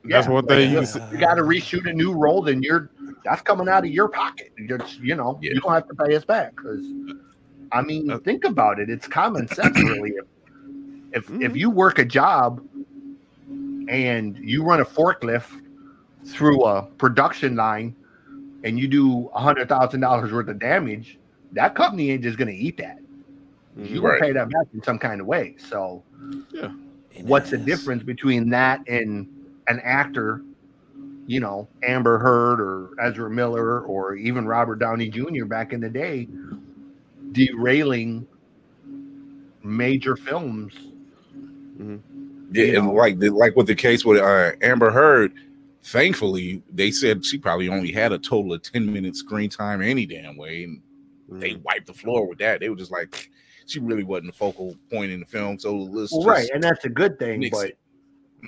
Yeah, that's one thing. You, you got to reshoot a new role, then you're. That's coming out of your pocket. You're, you know, yeah. you don't have to pay us back. Because, I mean, think about it. It's common sense, really. If If mm-hmm. if you work a job and you run a forklift through a production line and you do a hundred thousand dollars worth of damage, that company ain't just gonna eat that. You right. gonna pay that back in some kind of way. So, yeah. what's the difference between that and an actor, you know, Amber Heard or Ezra Miller or even Robert Downey Junior back in the day, derailing major films? Mm-hmm. Yeah, and like like with the case with uh, Amber Heard, thankfully they said she probably only had a total of ten minutes screen time any damn way, and mm-hmm. they wiped the floor with that. They were just like, she really wasn't the focal point in the film, so let's well, right, and that's a good thing, but it.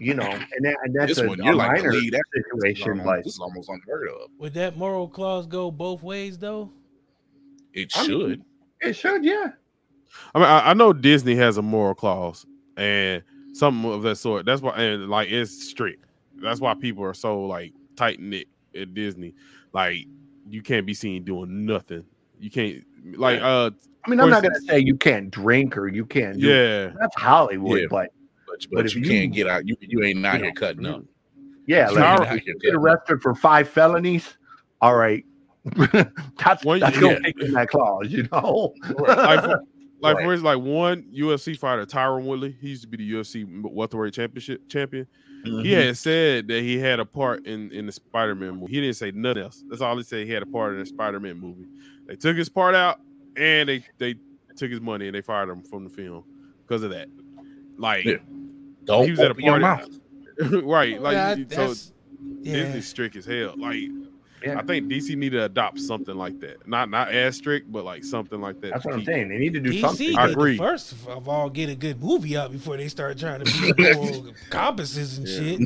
you know, and, that, and that's this a, one, you're a like minor lead situation. This is, almost, like, this is almost unheard of. Would that moral clause go both ways though? It should. I mean, it should, yeah. I mean, I, I know Disney has a moral clause and something of that sort. That's why, and like it's strict. That's why people are so like tight knit at Disney. Like you can't be seen doing nothing. You can't like. uh I mean, I'm not gonna say you can't drink or you can't. Do yeah, it. That's Hollywood, yeah. but but, but, but if you, you can't get out, you you ain't out you here know, cutting up. Yeah, so like, if you get arrested for five felonies. All right, that's one. That's gonna make that clause, you know. Like, for, like right. for instance, like one U F C fighter, Tyron Woodley, he used to be the U F C welterweight championship champion. Mm-hmm. He had said that he had a part in, in the Spider-Man movie. He didn't say nothing else. That's all he said. He had a part in the Spider-Man movie. They took his part out and they, they took his money and they fired him from the film because of that. Like, yeah. Don't he was open at a your mouth. Right. Like, yeah, so yeah. Disney's strict as hell. Like, yeah. I think D C need to adopt something like that. Not not as strict, but like something like that. That's what I'm saying. They need to do D C something. I agree. First of all, get a good movie out before they start trying to be cool compasses and shit.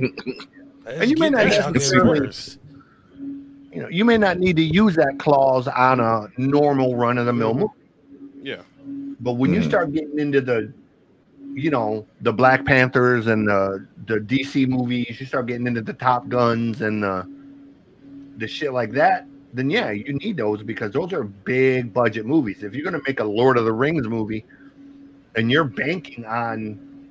Let's and you may not you know, you may not need to use that clause on a normal run of the mill movie. Yeah. But when mm. you start getting into the you know, the Black Panthers and the the D C movies, you start getting into the Top Guns and the the shit like that, then yeah, you need those because those are big budget movies. If you're going to make a Lord of the Rings movie and you're banking on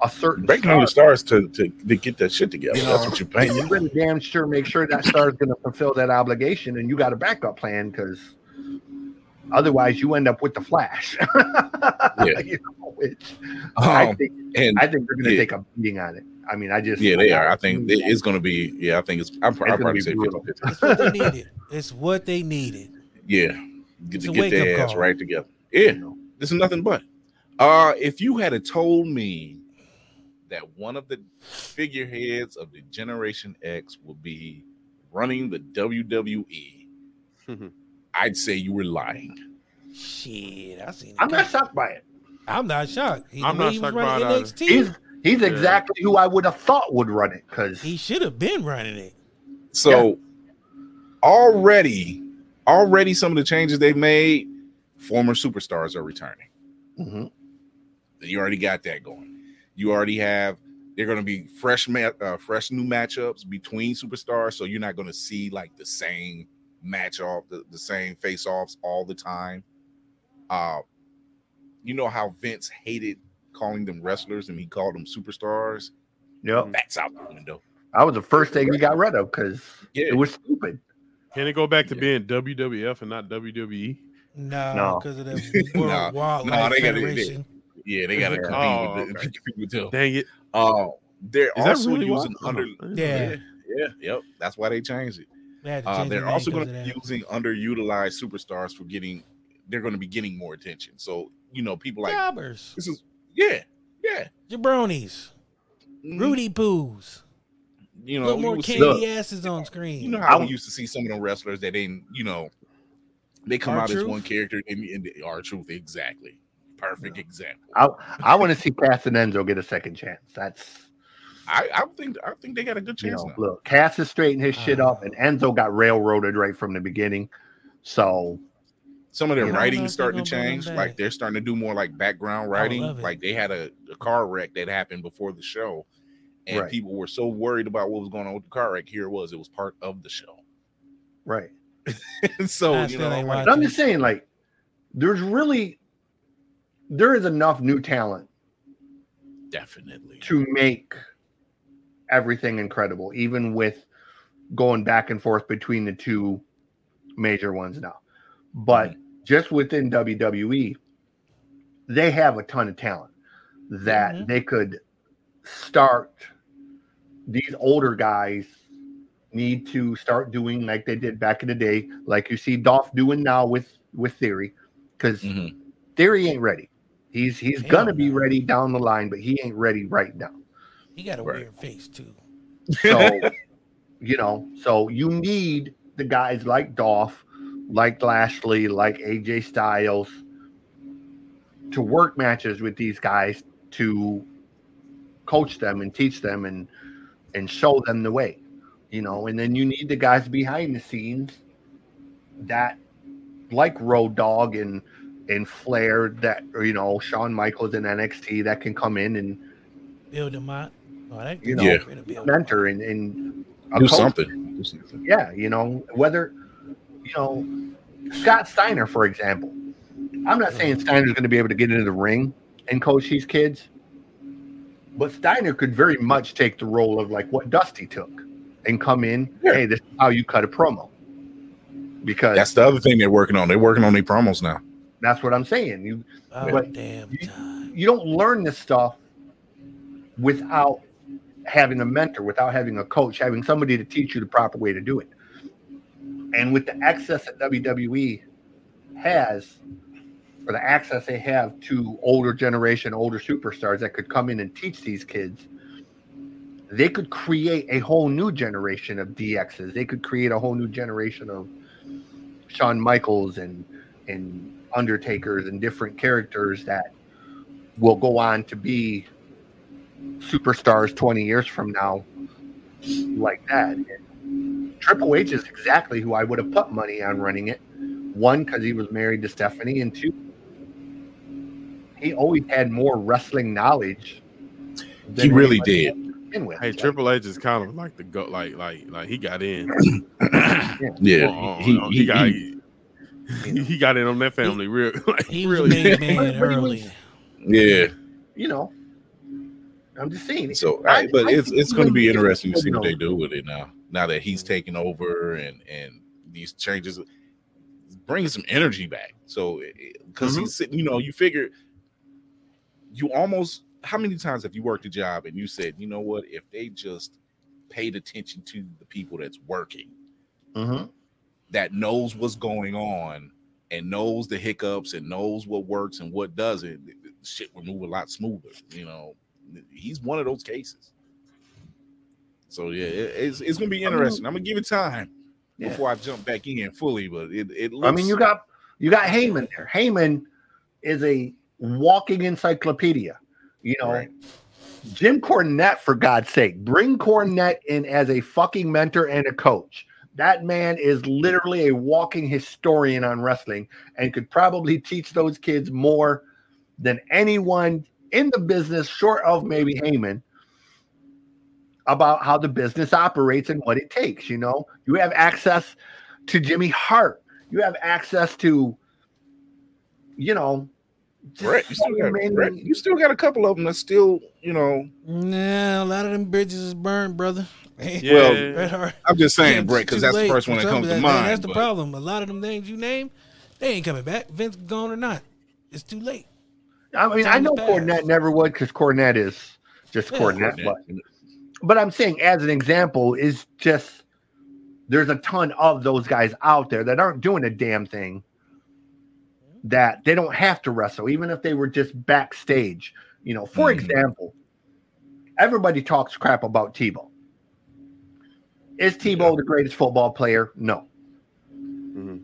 a certain banking star, on the stars to, to, to get that shit together, you know, that's what you're banking. You're going to damn sure make sure that star is going to fulfill that obligation, and you got a backup plan because otherwise you end up with the Flash. Yeah. You know, it's, um, I think and I think they're going to yeah. take a beating on it. I mean, I just yeah, they are. I think it's going to be yeah. I think it's. I probably say fifty fifty. It's what they needed. It's what they needed. Yeah, get to get their ass right together. Yeah, this is nothing but. Uh, if you had told me that one of the figureheads of the Generation X would be running the W W E, I'd say you were lying. Shit, I seen. I'm not shocked by it. I'm not shocked. I'm not shocked by N X T. He's exactly yeah. who I would have thought would run it because he should have been running it. So yeah. already, already some of the changes they've made, former superstars are returning. Mm-hmm. You already got that going. You already have. They're going to be fresh, ma- uh, fresh new matchups between superstars. So you're not going to see like the same match off, the, the same face offs all the time. Uh, you know how Vince hated calling them wrestlers and he called them superstars. Yep. That's out the window. I was the first thing we got rid of because yeah. it was stupid. Can it go back to yeah. being W W F and not W W E? No, because no. of the World no. Wildlife no, they Federation. Gotta, they, yeah, they got to compete with people too. Dang it. Uh, they're Is also really using under... Yeah. yeah. Yeah, yep. That's why they changed it. They uh, they're also going to be using underutilized superstars for getting... They're going to be getting more attention. So, you know, people like... Jobbers. This is... Yeah, yeah. Jabronis, mm. Rudy Poos. You know, more candy asses on screen. You know how we used to see some of them wrestlers that ain't, you know, they come out as one character in R-Truth. Exactly. Perfect example. I I want to see Cass and Enzo get a second chance. That's I, I think I think they got a good chance. You know, look, Cass is straightening his shit up, and Enzo got railroaded right from the beginning. So some of their writing starting to change. Like they're starting to do more like background writing. Like they had a, a car wreck that happened before the show, and right. people were so worried about what was going on with the car wreck. Here it was. It was part of the show. Right. So I you know, like, I'm just saying, like, there's really there is enough new talent Definitely. To make everything incredible, even with going back and forth between the two major ones now. But mm-hmm. just within W W E, they have a ton of talent that mm-hmm. they could start. These older guys need to start doing like they did back in the day, like you see Dolph doing now with, with Theory, because mm-hmm. Theory ain't ready. He's he's Hell gonna no. be ready down the line, but he ain't ready right now. He got a right. weird face too. So you know, so you need the guys like Dolph, like Lashley, like A J Styles to work matches with these guys to coach them and teach them and and show them the way, you know. And then you need the guys behind the scenes that like Road Dogg and. and Flair, that, or, you know, Shawn Michaels in N X T that can come in and build them up, oh, you know, yeah. mentor and, and do something. do something. Yeah, you know, whether, you know, Scott Steiner, for example, I'm not saying Steiner's going to be able to get into the ring and coach these kids, but Steiner could very much take the role of like what Dusty took and come in, yeah. hey, this is how you cut a promo. Because that's the other thing they're working on. They're working on their promos now. That's what I'm saying. You, oh, but damn you, you don't learn this stuff without having a mentor, without having a coach, having somebody to teach you the proper way to do it. And with the access that W W E has, or the access they have to older generation, older superstars that could come in and teach these kids, they could create a whole new generation of D Xs. They could create a whole new generation of Shawn Michaels and and Undertakers and different characters that will go on to be superstars twenty years from now, like that. And Triple H is exactly who I would have put money on running it. One, because he was married to Stephanie, and two, he always had more wrestling knowledge. He really did. With, hey, like. Triple H is kind of like the go, like like like he got in. yeah, yeah. Oh, he, he, he got. He, You know, he got in on that family he, real like he really made man early. Yeah. You know. I'm just saying. So I, I, but I, it's it's gonna be interesting to see what they do with it now. Now that he's taken over and and these changes bring some energy back. So because mm-hmm. he's sitting, you know, you figure you almost how many times have you worked a job and you said, you know what, if they just paid attention to the people that's working. Mm-hmm. That knows what's going on and knows the hiccups and knows what works and what doesn't, shit would move a lot smoother. You know, he's one of those cases. So yeah, it's it's gonna be interesting. I'm gonna give it time yeah. before I jump back in fully, but it it. Looks... I mean, you got you got Heyman there. Heyman is a walking encyclopedia. You know, right. Jim Cornette, for God's sake, bring Cornette in as a fucking mentor and a coach. That man is literally a walking historian on wrestling and could probably teach those kids more than anyone in the business, short of maybe Heyman, about how the business operates and what it takes. You know, you have access to Jimmy Hart. You have access to, you know, Brett. You still, got, man, Brett, you still got a couple of them that's still, you know. Nah, a lot of them bridges is burned, brother. Yeah. Well, I'm just saying, Brett, because that's the first one that comes to mind. That's the problem. A lot of them names you name, they ain't coming back. Vince gone or not, it's too late. I mean, I know Cornette never would, because Cornette is just yeah, Cornette. Cornette. But, but I'm saying, as an example, is just there's a ton of those guys out there that aren't doing a damn thing. That they don't have to wrestle, even if they were just backstage. You know, for mm-hmm. example, everybody talks crap about Tebow. Is Tebow yeah. the greatest football player? No. Mm-hmm.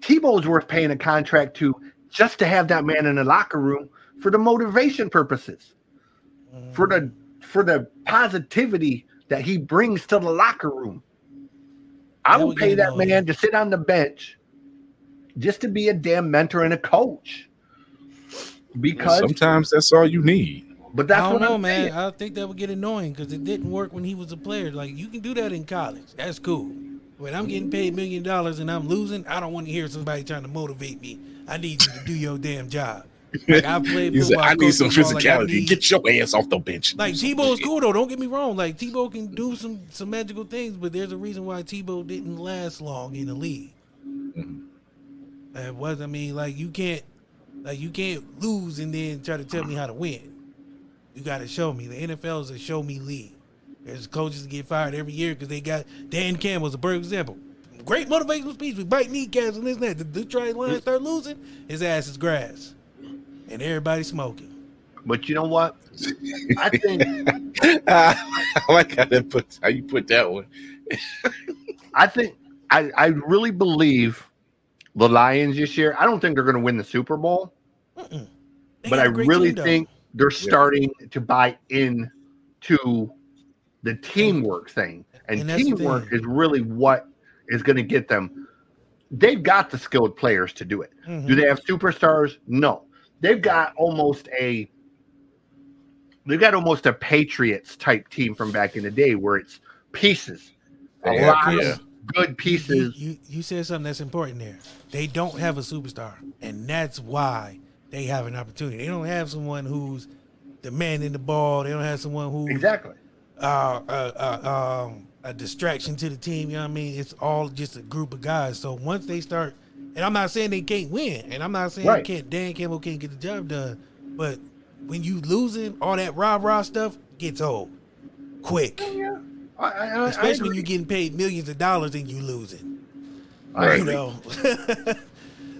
Tebow's worth paying a contract to just to have that man in the locker room for the motivation purposes, mm-hmm. for the for the positivity that he brings to the locker room. I would pay that man to sit on the bench just to be a damn mentor and a coach, because sometimes that's all you need. But that's I don't what know, I'm man. Saying. I think that would get annoying because it didn't work when he was a player. Like, you can do that in college, that's cool. When I'm getting paid a million dollars and I'm losing, I don't want to hear somebody trying to motivate me. I need you to do your damn job. Like I played football. Said, I need some football. physicality. Like, need... Get your ass off the bench. Like Tebow is cool though. Don't get me wrong. Like Tebow can do some some magical things, but there's a reason why Tebow didn't last long in the league. Mm-hmm. It was. I mean, like you can't, like you can't lose and then try to tell me how to win. You got to show me. The N F L is a show me league. There's coaches that get fired every year because they got Dan Campbell's a perfect example. Great motivational speech. We bite kneecaps and this and that. The Detroit Lions start losing. His ass is grass. And everybody's smoking. But you know what? I think I like how, that puts, how you put that one. I think I, I really believe the Lions this year. I don't think they're going to win the Super Bowl. Mm-mm. But I really think they're starting yeah. to buy in to the teamwork thing. And, and teamwork thing. is really what is going to get them. They've got the skilled players to do it. Mm-hmm. Do they have superstars? No. They've got almost a they've got almost a Patriots type team from back in the day where it's pieces. A yeah, lot Chris, of good pieces. You, you, you said something that's important there. They don't have a superstar, and that's why they have an opportunity. They don't have someone who's demanding the ball. They don't have someone who exactly uh, uh, uh, um, a distraction to the team. You know what I mean? It's all just a group of guys. So once they start. And I'm not saying they can't win. And I'm not saying right. can't, Dan Campbell can't get the job done. But when you losing, all that rah-rah stuff gets old quick. Yeah. I, I, Especially I when you're getting paid millions of dollars and you losing. Right. You know?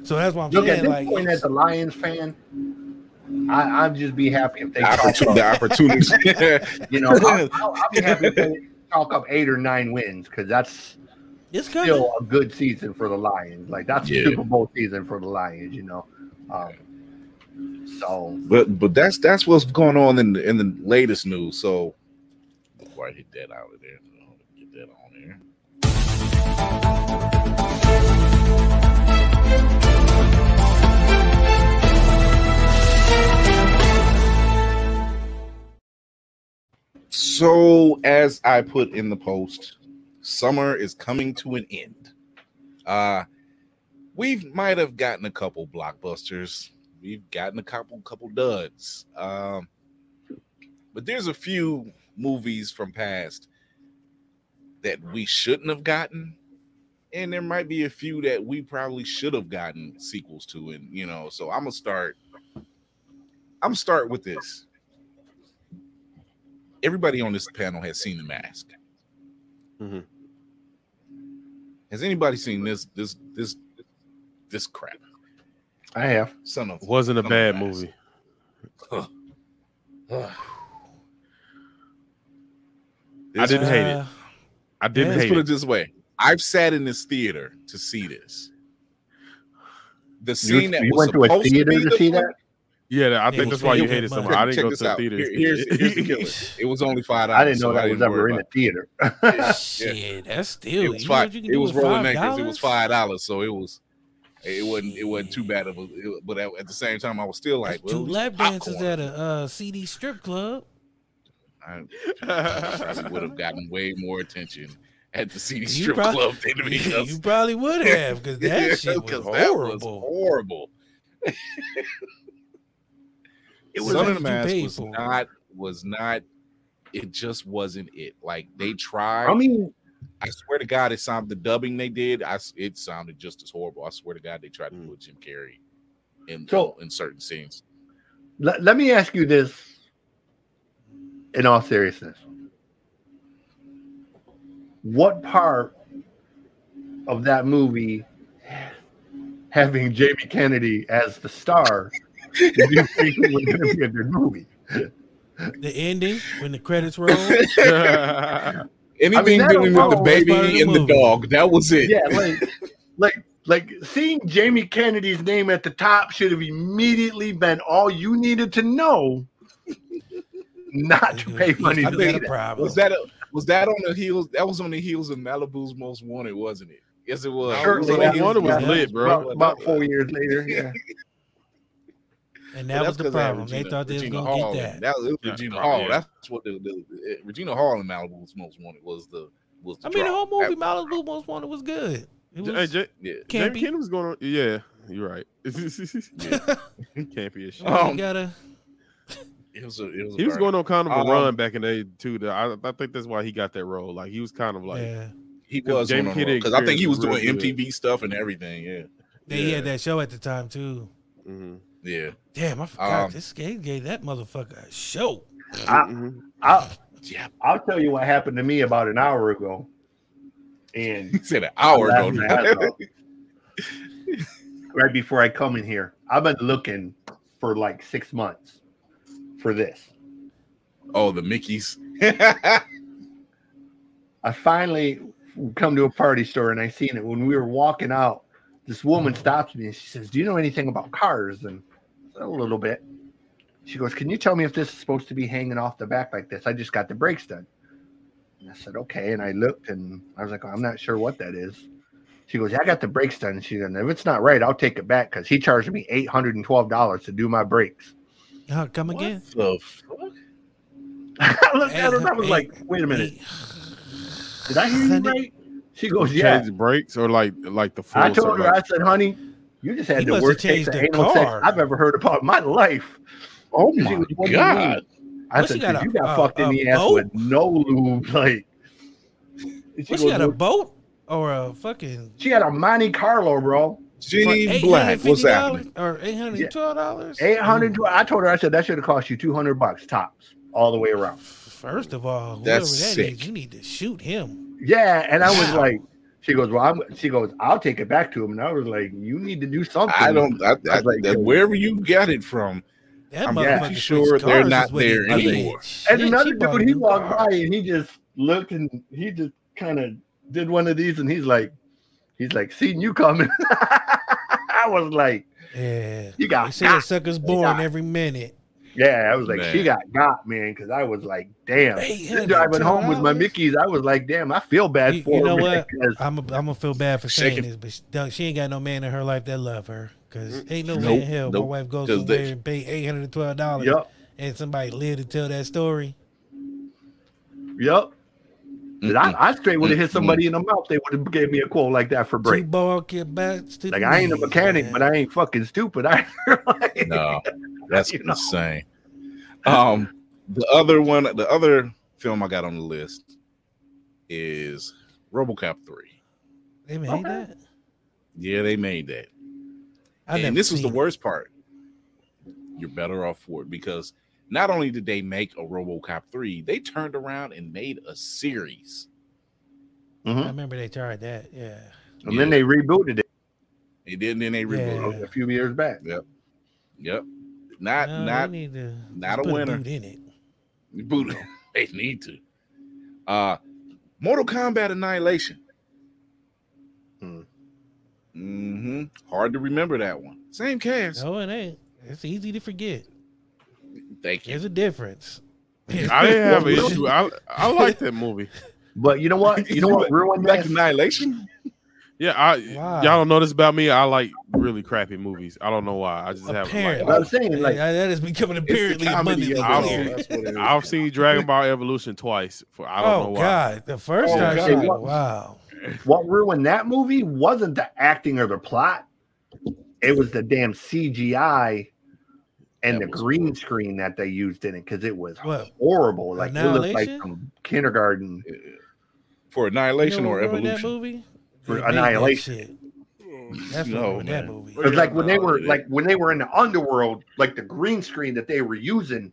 So that's what I'm Look, saying. At this like, point, as a Lions fan, I, I'd just be happy if they the opportunities. You know, I'll, I'll, I'll be happy if they talk up eight or nine wins because that's It's still a good season for the Lions. Like that's yeah. a Super Bowl season for the Lions, you know. Um, so, but but that's that's what's going on in the, in the latest news. So, before I hit that out of there, I'll get that on there. So, as I put in the post. Summer is coming to an end. Uh, we might have gotten a couple blockbusters. We've gotten a couple couple duds. Um, but there's a few movies from past that we shouldn't have gotten. And there might be a few that we probably should have gotten sequels to. And, you know, so I'm going to start. I'm going to start with this. Everybody on this panel has seen The Mask. Mm-hmm. Has anybody seen this? This this this crap. I have. Son of wasn't a bad movie. Huh. Huh. I didn't uh, hate it. I didn't. Let's hate put it, it this way: I've sat in this theater to see this. The scene you, that you was went supposed to a theater to, be to see that. Play, yeah, I think that's why you hated someone. I didn't go to the theater. Here's the killer. It was only five dollars. I didn't know that was ever in the theater. Shit, that's still. It was five. It was rolling acres. It was five dollars, so it was. It wasn't. It wasn't too bad of a. But at the same time, I was still like, well, two lap dances at a uh, C D strip club. I probably would have gotten way more attention at the C D strip club than me. You probably would have because that shit was horrible. Horrible. It was Son of the Mask was not was not it just wasn't it. Like they tried. I mean, I swear to God, it sounded the dubbing they did. I it sounded just as horrible. I swear to God, they tried to put Jim Carrey in so, in certain scenes. Let, let me ask you this, in all seriousness, what part of that movie having Jamie Kennedy as the star? Did you think it was going to be a good movie? The ending when the credits roll. Uh, Anything I mean, dealing with the baby the and movie. The dog. That was it. Yeah, like, like, like seeing Jamie Kennedy's name at the top should have immediately been all you needed to know. Not to pay money to see that. Was that a, was that on the heels? That was on the heels of Malibu's Most Wanted, wasn't it? Yes, it was. Sure, so Most Wanted was lit, bro. About, about four years later, yeah. And that well, was the problem. Regina, they thought they Regina was going to get that. That was, it was yeah. Regina Hall. Yeah. That's what the, the, the Regina Hall in Malibu's Most Wanted was the was. The I mean, drop. The whole movie Malibu's Most Wanted was good. It was, hey, J- yeah. Jamie Kennedy was going on. Yeah, You're right. Can't be a shit. Um, you gotta... It was a, it was he a was going on kind of a um, run back in the day too. I, I think that's why he got that role. Like he was kind of like yeah. he was because I think he was doing good. M T V stuff and everything. Yeah, yeah, he had that show at the time too. Mm-hmm. Yeah, damn, I forgot um, this game gave that motherfucker a show. I, I, I'll tell you what happened to me about an hour ago. And he said an hour ago, ago. Right before I come in here, I've been looking for like six months. For this, oh the Mickeys! I finally come to a party store and I seen it. When we were walking out, this woman stops me and she says, "Do you know anything about cars?" And a little bit. She goes, "Can you tell me if this is supposed to be hanging off the back like this? I just got the brakes done." And I said, "Okay." And I looked and I was like, oh, "I'm not sure what that is." She goes, "I got the brakes done." And she goes, "If it's not right, I'll take it back because he charged me eight hundred and twelve dollars to do my brakes." Oh, come what again? The fuck? I looked at her. I was like, "Wait a minute! Did I hear you right?" She goes, "Yeah." Change brakes or like, like the full. I told her, like, I said, "Honey, you just had the worst case of anal sex I've ever heard about in my life." Oh my god! I said, got "You a, got a, fucked a, in the ass boat? With no lube." Like, she, what, she got a boat or a fucking. She had a Monte Carlo, bro. Jenny Black, what's happening? Or eight hundred and twelve dollars? Eight hundred twelve. I told her, I said that should have cost you two hundred bucks tops all the way around. First of all, that's sick. That is, you need to shoot him. Yeah, and I was wow. like, she goes, well, I'm. She goes, I'll take it back to him, and I was like, you need to do something. I don't. I, I, I like, that, wherever you got it from, that I'm pretty sure they're not there anymore. And yeah, another dude, he walked cars. by and he just looked and he just kind of did one of these, and he's like. He's like, seen you coming. I was like, yeah, you got. They say got. Sucker's born every minute. Yeah, I was like, man. She got got, man, because I was like, damn. Driving home with my Mickeys, I was like, damn, I feel bad you, for her. You know what? I'm gonna feel bad for saying this, but she, she ain't got no man in her life that love her, because ain't no nope, way in hell nope, my wife goes somewhere they... and pay eight hundred and twelve dollars, yep. and somebody live to tell that story. Yep. I, I straight would have hit somebody in the mouth. They would have gave me a quote like that for break. Like I ain't a mechanic, man. But I ain't fucking stupid. I like, no, that's insane. Know. Um, the other one, the other film I got on the list is RoboCop three. They made okay. that. Yeah, they made that. I've and this is the worst it. part. You're better off for it because. Not only did they make a RoboCop three, they turned around and made a series. Mm-hmm. I remember they tried that, yeah. And yeah. then they rebooted it. They did, and then they rebooted yeah. it a few years back. Yep. Yep. Not no, not need to not a winner. A boot in it. Boot it. They need to. Uh, Mortal Kombat Annihilation. Hmm. Mm-hmm. Hard to remember that one. Same cast. No, it ain't. It's easy to forget. Thank you. There's a difference. I didn't have an issue. I I like that movie, but you know what? You know what? Ruined Black Annihilation. Yeah, I wow. y'all don't know this about me. I like really crappy movies. I don't know why. I just have. Like, I'm saying like yeah, that is becoming apparently Monday. I've seen Dragon Ball Evolution twice. For I don't oh, know why. God, the first oh, time. God. What, wow. What ruined that movie wasn't the acting or the plot. It was the damn C G I. And that the green cool. screen that they used in it because it was what? horrible. Like it looked like from kindergarten. For Annihilation you know or Evolution? That movie? For they Annihilation. That That's no, man. That movie. It's like when they were like when they were in the underworld, like the green screen that they were using,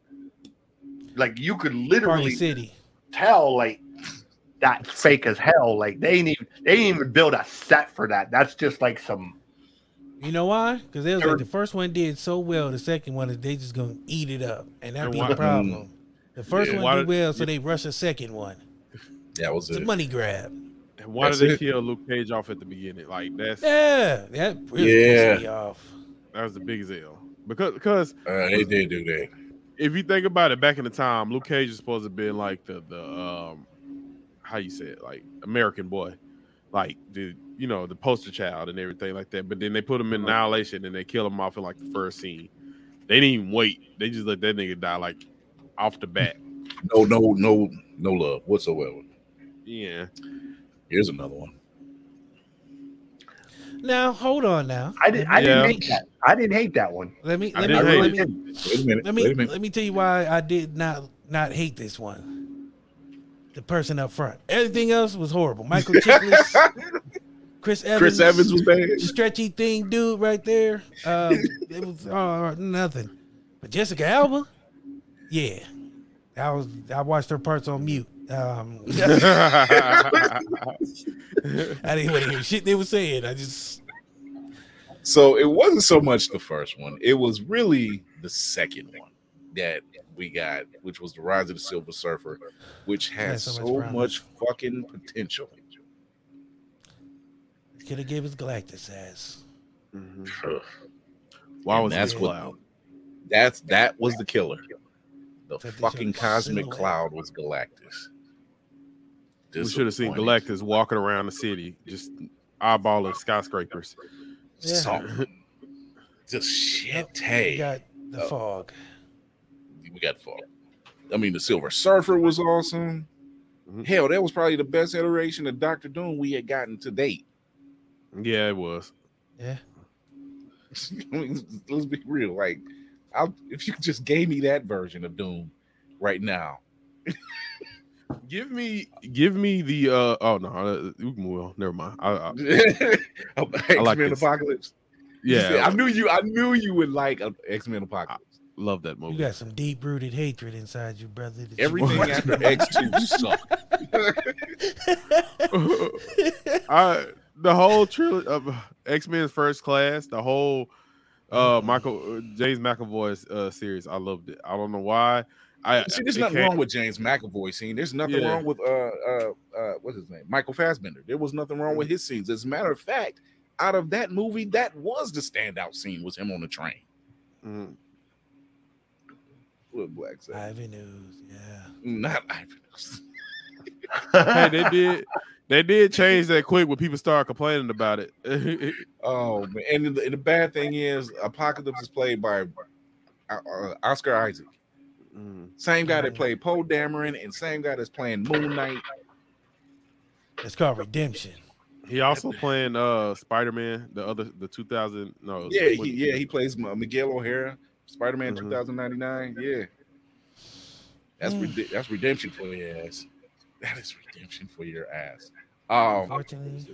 like you could literally City. tell like that's fake as hell. Like they didn't even they didn't even build a set for that. That's just like some. You know why? Because it was like the first one did so well, the second one is they just gonna eat it up, and that'd be the problem. The first yeah, one did well, so yeah. they rush a second one. That was it's it. a money grab. And why that's did they it. kill Luke Cage off at the beginning? Like that's yeah, that really yeah. pissed me off. That was the biggest L. Because because uh, they did do that. If you think about it, back in the time, Luke Cage was supposed to be like the the um how you say it, like American boy. Like the you know the poster child and everything like that, but then they put him in Annihilation and they kill him off in like the first scene. They didn't even wait; they just let that nigga die like off the bat. No, no, no, no love whatsoever. Yeah. Here's another one. Now hold on. Now I didn't. I yeah. didn't hate that. I didn't hate that one. Let me. Let me. Let me. Wait a minute. Let me. Let me tell you why I did not not hate this one. The person up front. Everything else was horrible. Michael Chiklis, Chris Evans. Chris Evans was bad. Stretchy thing, dude, right there. Uh, it was uh, nothing. But Jessica Alba, yeah, I was. I watched her parts on mute. Um, I didn't want to hear shit they were saying. I just so it wasn't so much the first one; it was really the second one that we got, which was the Rise of the Silver Surfer, which has so, so much, much fucking potential. Could have gave us Galactus ass. Mm-hmm. Why was that cloud? That's that was the killer. The so fucking cosmic cloud was Galactus. We should have seen Galactus walking around the city, just eyeballing skyscrapers. Yeah. So, just shit. Oh, hey, we got the oh. fog. We got fog. I mean, the Silver Surfer was awesome. Mm-hmm. Hell, that was probably the best iteration of Doctor Doom we had gotten to date. Yeah, it was. Yeah. I mean, let's be real. Like, I'll, if you just gave me that version of Doom right now, give me, give me the. Uh, oh no, well, never mind. I, I, I, I like X-Men Apocalypse. Yeah, said, I knew you. I knew you would like X-Men Apocalypse. I love that movie. You got some deep rooted hatred inside you, brother. Everything you after X two sucked. I the whole trilogy of X-Men First Class. The whole. Uh, Michael uh, James McAvoy's uh, series, I loved it. I don't know why. I see, there's nothing wrong with James McAvoy scene. There's nothing yeah. wrong with uh, uh, uh, what's his name, Michael Fassbender. There was nothing wrong mm-hmm. with his scenes. As a matter of fact, out of that movie, that was the standout scene was him on the train. Mm-hmm. Little black side. Ivy News, yeah, not Ivy News. Hey, they did. They did change that quick when people started complaining about it. Oh, man. And the, and the bad thing is, Apocalypse is played by uh, Oscar Isaac. Mm. Same guy that played Poe Dameron and same guy that's playing Moon Knight. It's called Redemption. He also playing uh, Spider-Man, the other, the two thousand. No, yeah, he, yeah, he plays Miguel O'Hara, Spider-Man mm-hmm. two thousand ninety-nine. Yeah. That's, mm. re- that's Redemption for your ass. That is redemption for your ass. Um, Unfortunately.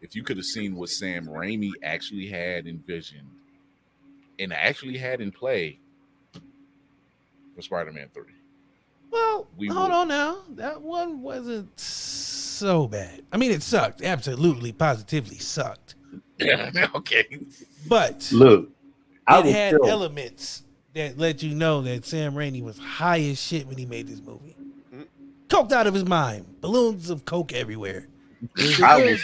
If you could have seen what Sam Raimi actually had envisioned and actually had in play for Spider-Man three. Well, we hold would. on now. That one wasn't so bad. I mean, it sucked. Absolutely, positively sucked. Okay. But look, I it had kill. elements that let you know that Sam Raimi was high as shit when he made this movie. Coked out of his mind. Balloons of coke everywhere. I would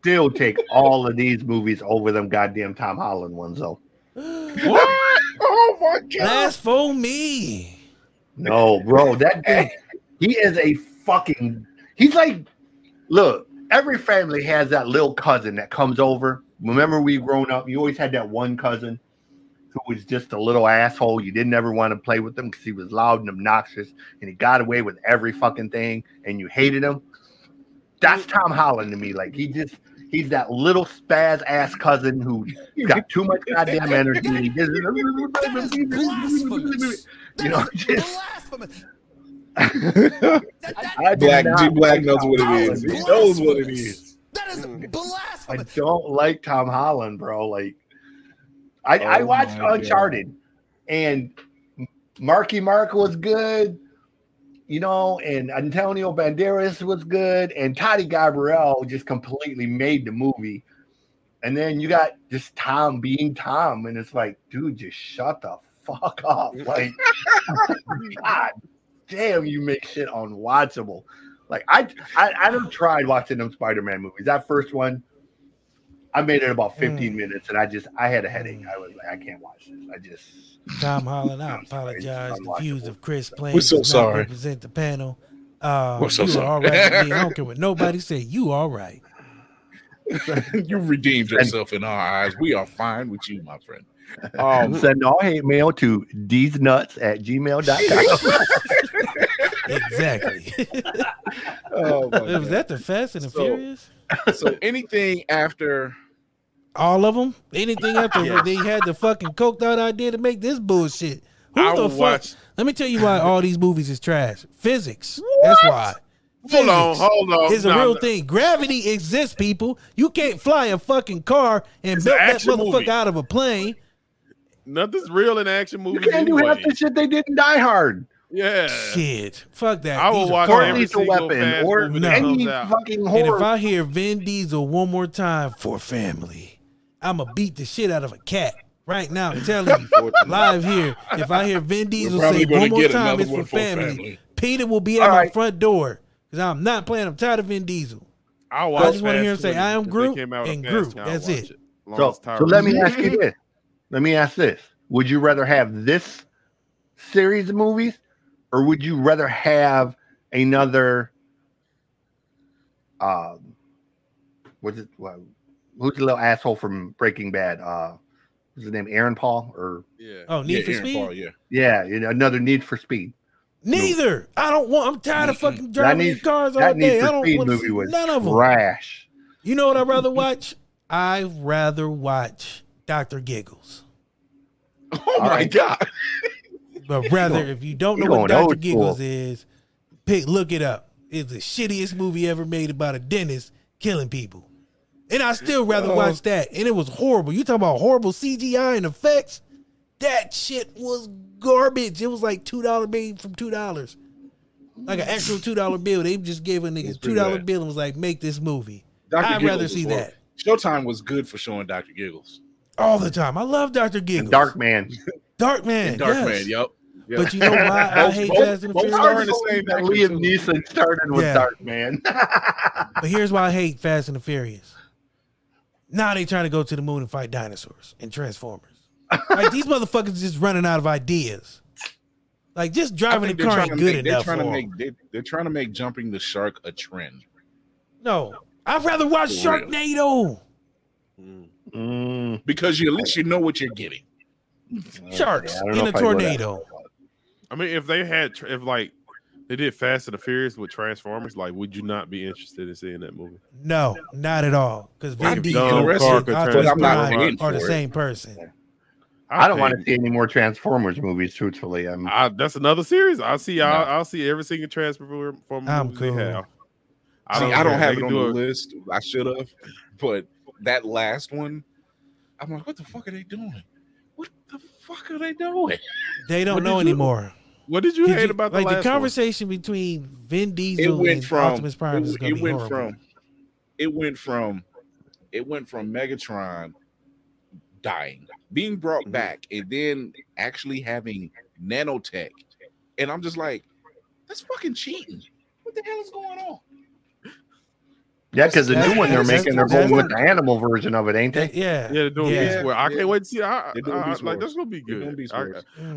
still take all of these movies over them goddamn Tom Holland ones, though. What? Oh, my God. That's for me. No, bro. That dude, he is a fucking... He's like... Look, every family has that little cousin that comes over. Remember we grown up, you always had that one cousin who was just a little asshole. You didn't ever want to play with him because he was loud and obnoxious and he got away with every fucking thing and you hated him. That's Tom Holland to me. Like, he just, he's that little spaz ass cousin who's got too much goddamn energy. And he just, you know, just. Black G Black knows what it is. He knows what it is. That is blasphemy. I don't like Tom Holland, bro. Like, I, oh I watched Uncharted, God. And Marky Mark was good, you know, and Antonio Banderas was good, and Toddy Gabriel just completely made the movie. And then you got just Tom being Tom, and it's like, dude, just shut the fuck up. Like, God damn, you make shit unwatchable. Like, I, I, I don't try watching them Spider-Man movies. That first one, I made it about fifteen mm. minutes, and I just I had a headache. I was like, I can't watch this. I just Tom Holland. I apologize. The views of Chris Plain. We're so sorry. Represent the panel. Um, We're so sorry. All right. I don't care what nobody said. You all right? You redeemed yourself in our eyes. We are fine with you, my friend. Um, Send all hate mail to these nuts at gmail dot com. Exactly. Oh my God. Was that the Fast and the so, Furious? So anything after all of them? Anything after yes. they had the fucking coked out idea to make this bullshit? Who I the fuck? Watch. Let me tell you why all these movies is trash. Physics. What? That's why. Physics hold on, hold on. It's a no, real no. thing. Gravity exists, people. You can't fly a fucking car and it's build an that motherfucker movie. Out of a plane. Nothing's real in action movies. You can't anyway. Do half the shit they did in Die Hard. Yeah. Shit. Fuck that. I will watch every single Weapon or no. any fucking horror. And if I hear Vin Diesel one more time for family, I'm going to beat the shit out of a cat. Right now, I'm telling you, live here, if I hear Vin Diesel say one more time, it's for family. family, Peter will be at right. my front door. Because I'm not playing. I'm tired of Vin Diesel. I just want to hear him say, I am Groot and Groot. That's it. it. So, so let me ask you this. Let me ask this. Would you rather have this series of movies or would you rather have another, um, what's it, what, who's the little asshole from Breaking Bad? Uh, What's his name? Aaron Paul or yeah. Oh, Need yeah, for Aaron Speed. Paul, yeah, yeah, you know, another Need for Speed. Neither. Movie. I don't want. I'm tired of fucking driving these cars all that day. Need for I don't Speed want movie was none of them. Trash. You know what I'd rather watch? I'd rather watch Doctor Giggles. Oh all my right. God! But rather, if you don't know you what Doctor Giggles school. Is, pick look it up. It's the shittiest movie ever made about a dentist killing people. And I still rather oh. watch that. And it was horrible. You talking about horrible C G I and effects? That shit was garbage. It was like two dollars made from two dollars. Like an actual two dollars bill. They just gave a nigga two dollars bill and was like, make this movie. Doctor I'd Giggles rather see horrible. That. Showtime was good for showing Doctor Giggles. All the time. I love Doctor Giggles. Darkman. Darkman. Darkman, yes. Yep. Yeah. But you know why I hate Fast and the Furious? Liam Neeson started with yeah. Darkman. But here's why I hate Fast and the Furious. Now they trying to go to the moon and fight dinosaurs and Transformers. Like these motherfuckers just running out of ideas. Like just driving the car ain't good make, enough. They're trying, to make, they, they're trying to make jumping the shark a trend. No, I'd rather watch For Sharknado. Mm. Because you at least you know what you're getting. Sharks yeah, in a tornado. I mean, if they had, if like they did Fast and the Furious with Transformers, like, would you not be interested in seeing that movie? No, not at all. Because Vin Diesel and Optimus Prime are the same person. I don't want to see any more Transformers movies. Truthfully, I'm. I, that's another series. I'll see. No. I'll, I'll see every single Transformers movie I'm cool. they have. I don't, see, I don't have it on do the it. list. I should have, but that last one, I'm like, what the fuck are they doing? What the fuck are they doing? They don't know anymore. What did you did hate you, about the like last the conversation one? Between Vin Diesel it went and from, Optimus Prime? It, is it went horrible. from it went from it went from Megatron dying, being brought back, and then actually having nanotech. And I'm just like, that's fucking cheating. What the hell is going on? Yeah, because the new one they're making, they're going with the animal version of it, ain't they? Yeah, yeah, they're doing yeah. Beast Wars. I can't wait to see. I, I, I, like that's gonna be good. I,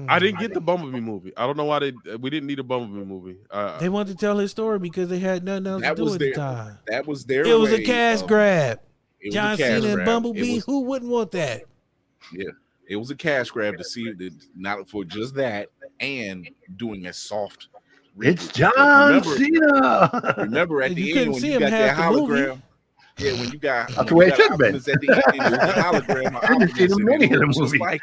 I didn't get the Bumblebee movie. I don't know why they we didn't need a Bumblebee movie. Uh, they wanted to tell his story because they had nothing else to do at the time. That was their. It was a cash of, grab. John Cena and Bumblebee. Was, who wouldn't want that? Yeah, it was a cash grab to see that not for just that and doing a soft. It's John so remember, Cena. Remember at the end when you got that hologram. Yeah, when you got that's the way it should have been. At the end, it was a hologram. I didn't see many of them movies. Like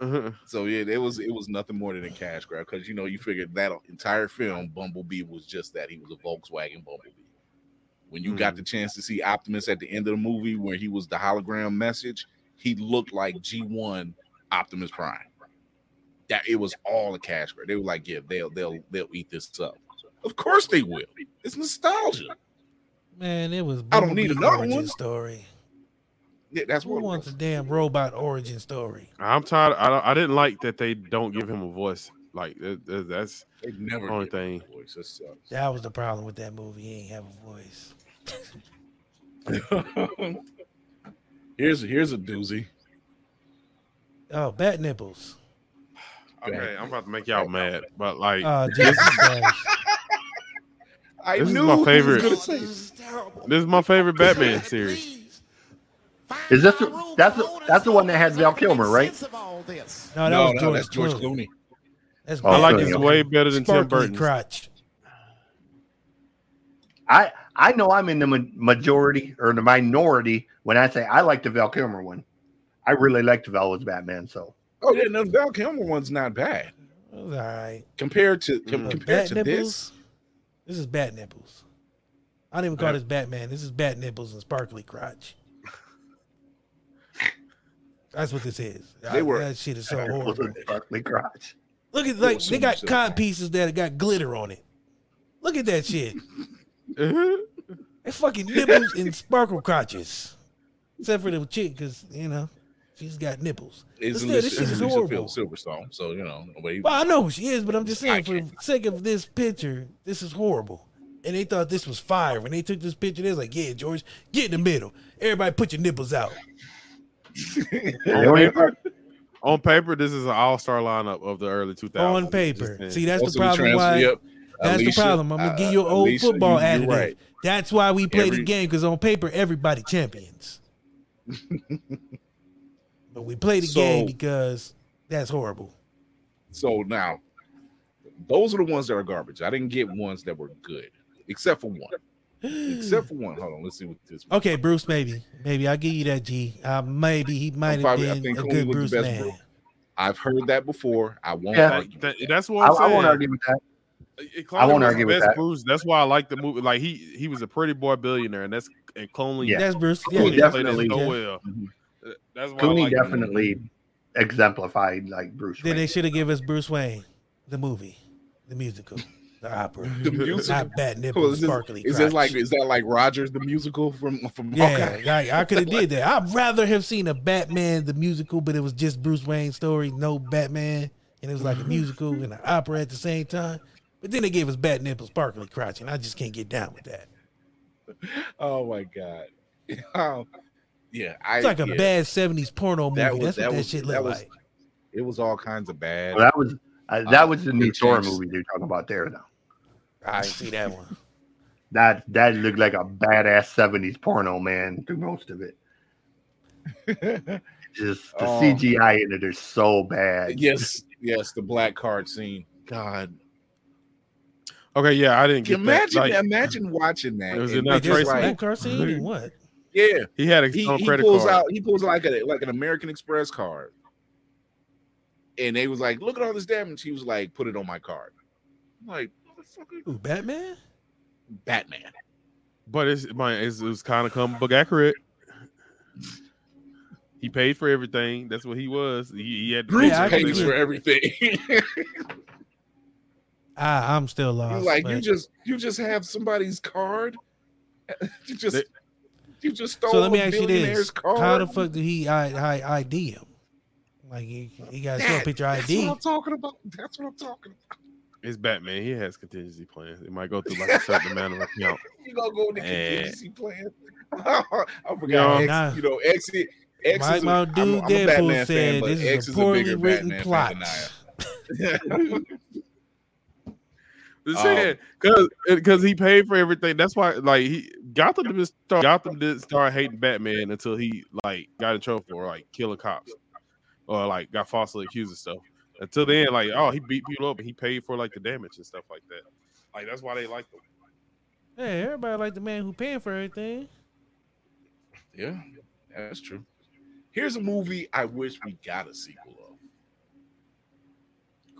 uh-huh. So yeah, it was it was nothing more than a cash grab because you know you figured that entire film Bumblebee was just that he was a Volkswagen Bumblebee. When you mm-hmm. got the chance to see Optimus at the end of the movie where he was the hologram message, he looked like G one Optimus Prime. That it was all a cash grab. They were like, yeah, they'll they'll they'll eat this up. Of course they will. It's nostalgia. Man, it was. I don't need another origin one. Story. Yeah, that's who what wants a damn robot origin story. I'm tired. I don't, I didn't like that they don't give him a voice. Like that, that, that's they never the only thing. That was the problem with that movie. He ain't have a voice. here's here's a doozy. Oh, bat nipples. Okay, I'm about to make y'all mad, but like uh, this, I this knew is my favorite. Was say. This is my favorite Batman series. Is this the, that's the, that's the one that had Val Kilmer, right? No, that no, was no, George that's George Clooney. Clooney. That's I like this way better than Sparkly Tim Burton's. Crotch. I I know I'm in the majority or the minority when I say I like the Val Kilmer one. I really like the Val as Batman. So oh yeah, no, the Val Kilmer one's not bad. All right, compared to com- compared to nipples? this, this is Bat Nipples. I don't even call right. this Batman. This is Bat Nipples and Sparkly Crotch. That's what this is. They I, were, that shit is so horrible. Sparkly Crotch. Look at like they got cod pieces there that got glitter on it. Look at that shit. Mm-hmm. They fucking nipples and sparkle crotches, except for the chick, because you know she's got nipples. Isn't still, this, this isn't shit is horrible. Silverstone, so you know. Well, I know who she is, but I'm just saying, for the sake of this picture, this is horrible. And they thought this was fire when they took this picture. They was like, "Yeah, George, get in the middle. Everybody, put your nipples out." on, paper, on paper, this is an all-star lineup of the early two thousands. On paper, see that's also the problem. Why? Up. That's Alicia, the problem. I'm gonna uh, give you an old Alicia, football attitude. Right. That's why we play Every, the game, because on paper everybody champions, but we play the so, game because that's horrible. So now, those are the ones that are garbage. I didn't get ones that were good, except for one. Except for one. Hold on, let's see what this. One. Okay, Bruce. Maybe, maybe I'll give you that. G. Uh, maybe he might have been a good Bruce man. Bro. I've heard that before. I won't yeah, argue. That, that's what I'm I, I won't argue with that. I won't argue with that. Bruce. That's why I like the movie. Like he, he was a pretty boy billionaire, and that's and Cooney. Yeah. That's Bruce. Yeah, Cooney definitely. So well. mm-hmm. That's why Cooney like definitely exemplified like Bruce. Then Wayne. They should have given us Bruce Wayne, the movie, the musical, the opera, the musical. Not Bat Nipples, well, is this, sparkly. Is this like is that like Rogers the musical from from? Yeah, like, I could have did that. I'd rather have seen a Batman the musical, but it was just Bruce Wayne's story, no Batman, and it was like a musical and an opera at the same time. But then they gave us Bat Nipples, Sparkly Crotch, and I just can't get down with that. Oh my god! Um, yeah, I, it's like a yeah. bad seventies porno movie. That was, That's that what was, that shit looked like. It was all kinds of bad. Well, that was uh, that um, was the new Thor movie they're talking about there now. I see that one. that that looked like a badass seventies porno, man. Through most of it, just the um, C G I in it is so bad. Yes, yes, the black card scene. God. Okay, yeah, I didn't get imagine, that. Like, imagine watching that. It was in that Tracy like, car scene. What? Yeah, he had a he, he credit pulls card. out. He pulls like a like an American Express card, and they was like, "Look at all this damage." He was like, "Put it on my card." I'm like, Ooh, Batman, Batman. But it's my it's, it was kind of comic book accurate. He paid for everything. That's what he was. He, he had to yeah, pay paid for everything. I, I'm still lost. You're like you just you just have somebody's card. You just they, you just stole. So let me ask you this: card. How the fuck did he I, I, I D him? Like he, he got to show a picture I D. That's what I'm talking about. That's what I'm talking about. It's Batman. He has contingency plans. It might go through like a certain amount of account. You gonna go with the contingency plan? I forgot. You know, X, nah. you know X, X my, is my a, dude. I'm, I'm a Batman said, fan, but this X is a poorly written Batman plot. Because um, he paid for everything. That's why, like, he Gotham didn't start. Gotham didn't start hating Batman until he like got in trouble for like killing cops or like got falsely accused of stuff. Until then, like, oh, he beat people up and he paid for like the damage and stuff like that. Like that's why they like him. Hey, everybody like the man who paid for everything. Yeah, that's true. Here's a movie I wish we got a sequel of.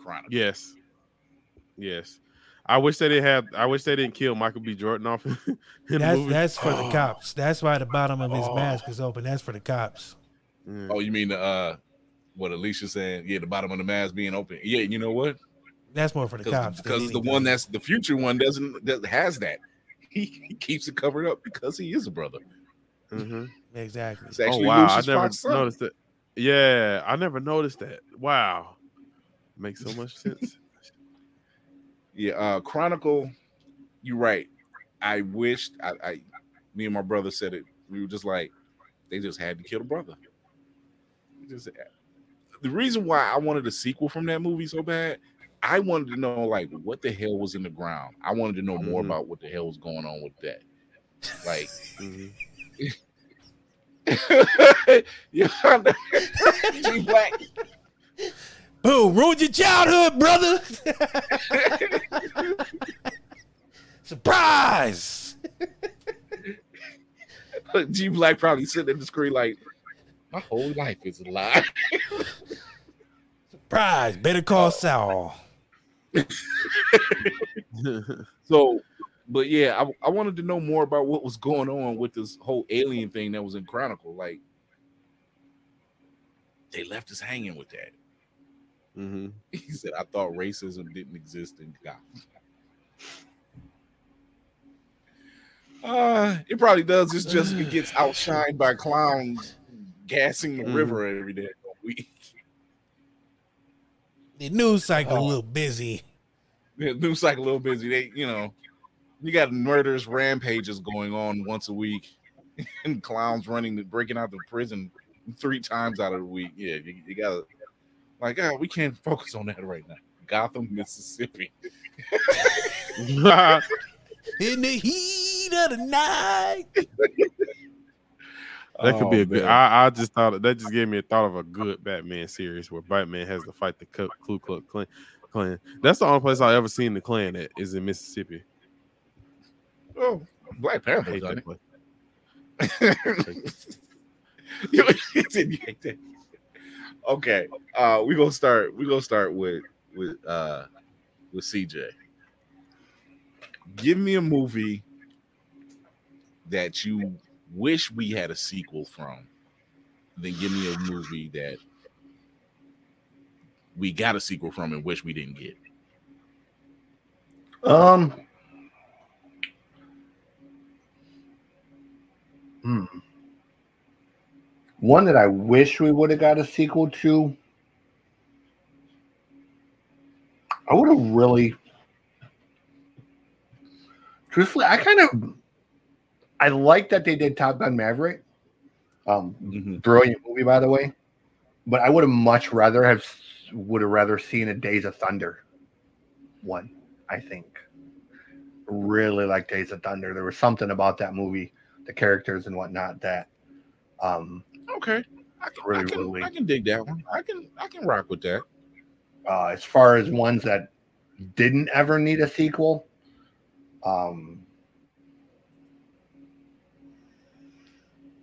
Chronicle. Yes. Yes. I wish they didn't have. I wish they didn't kill Michael B. Jordan off. In that's the movie. That's for oh. the cops. That's why the bottom of his oh. mask is open. That's for the cops. Mm. Oh, you mean the uh, what Alicia said? Yeah, the bottom of the mask being open. Yeah, you know what? That's more for the cops because the one that's the future one doesn't that has that. He, he keeps it covered up because he is a brother. Mm-hmm. Exactly. It's actually oh wow! Lucius I never Fox noticed son. that. Yeah, I never noticed that. Wow, makes so much sense. Yeah, uh, Chronicle, you're right. I wished, I, I, me and my brother said it. We were just like, they just had to kill the brother. Just, the reason why I wanted a sequel from that movie so bad, I wanted to know, like, what the hell was in the ground. I wanted to know more mm-hmm. about what the hell was going on with that. Like, mm-hmm. yeah, G Black. Who ruined your childhood, brother? Surprise! G Black probably sitting in the screen like, my whole life is a lie. Surprise! Better call Saul. So, but yeah, I, I wanted to know more about what was going on with this whole alien thing that was in Chronicle. Like, they left us hanging with that. Mm-hmm. He said, I thought racism didn't exist in Gotham. Uh, it probably does. It's just it gets outshined by clowns gassing the mm-hmm. river every day all week. The news cycle oh. a little busy. Yeah, news cycle a little busy. They, you know, you got murderous rampages going on once a week, and clowns running, breaking out the prison three times out of the week. Yeah, you, you gotta. Like, oh, we can't focus on that right now. Gotham, Mississippi. In the heat of the night. That could oh, be a good. I, I just thought that just gave me a thought of a good Batman series where Batman has to fight the Ku Klux Klan. That's the only place I've ever seen the Klan at is in Mississippi. Oh, Black Panthers. I hate that. You hate that. Okay, uh, we gonna start. We gonna start with with uh, with C J. Give me a movie that you wish we had a sequel from. Then give me a movie that we got a sequel from and wish we didn't get. Um. Hmm. One that I wish we would have got a sequel to. I would have really, truthfully, I kind of, I like that they did Top Gun Maverick. Um, mm-hmm. Brilliant movie, by the way. But I would have much rather have, would have rather seen a Days of Thunder one, I think. Really like Days of Thunder. There was something about that movie, the characters and whatnot that, um, okay, I can, really, I, can, really, I can dig that one. I can I can rock with that. Uh, as far as ones that didn't ever need a sequel, um,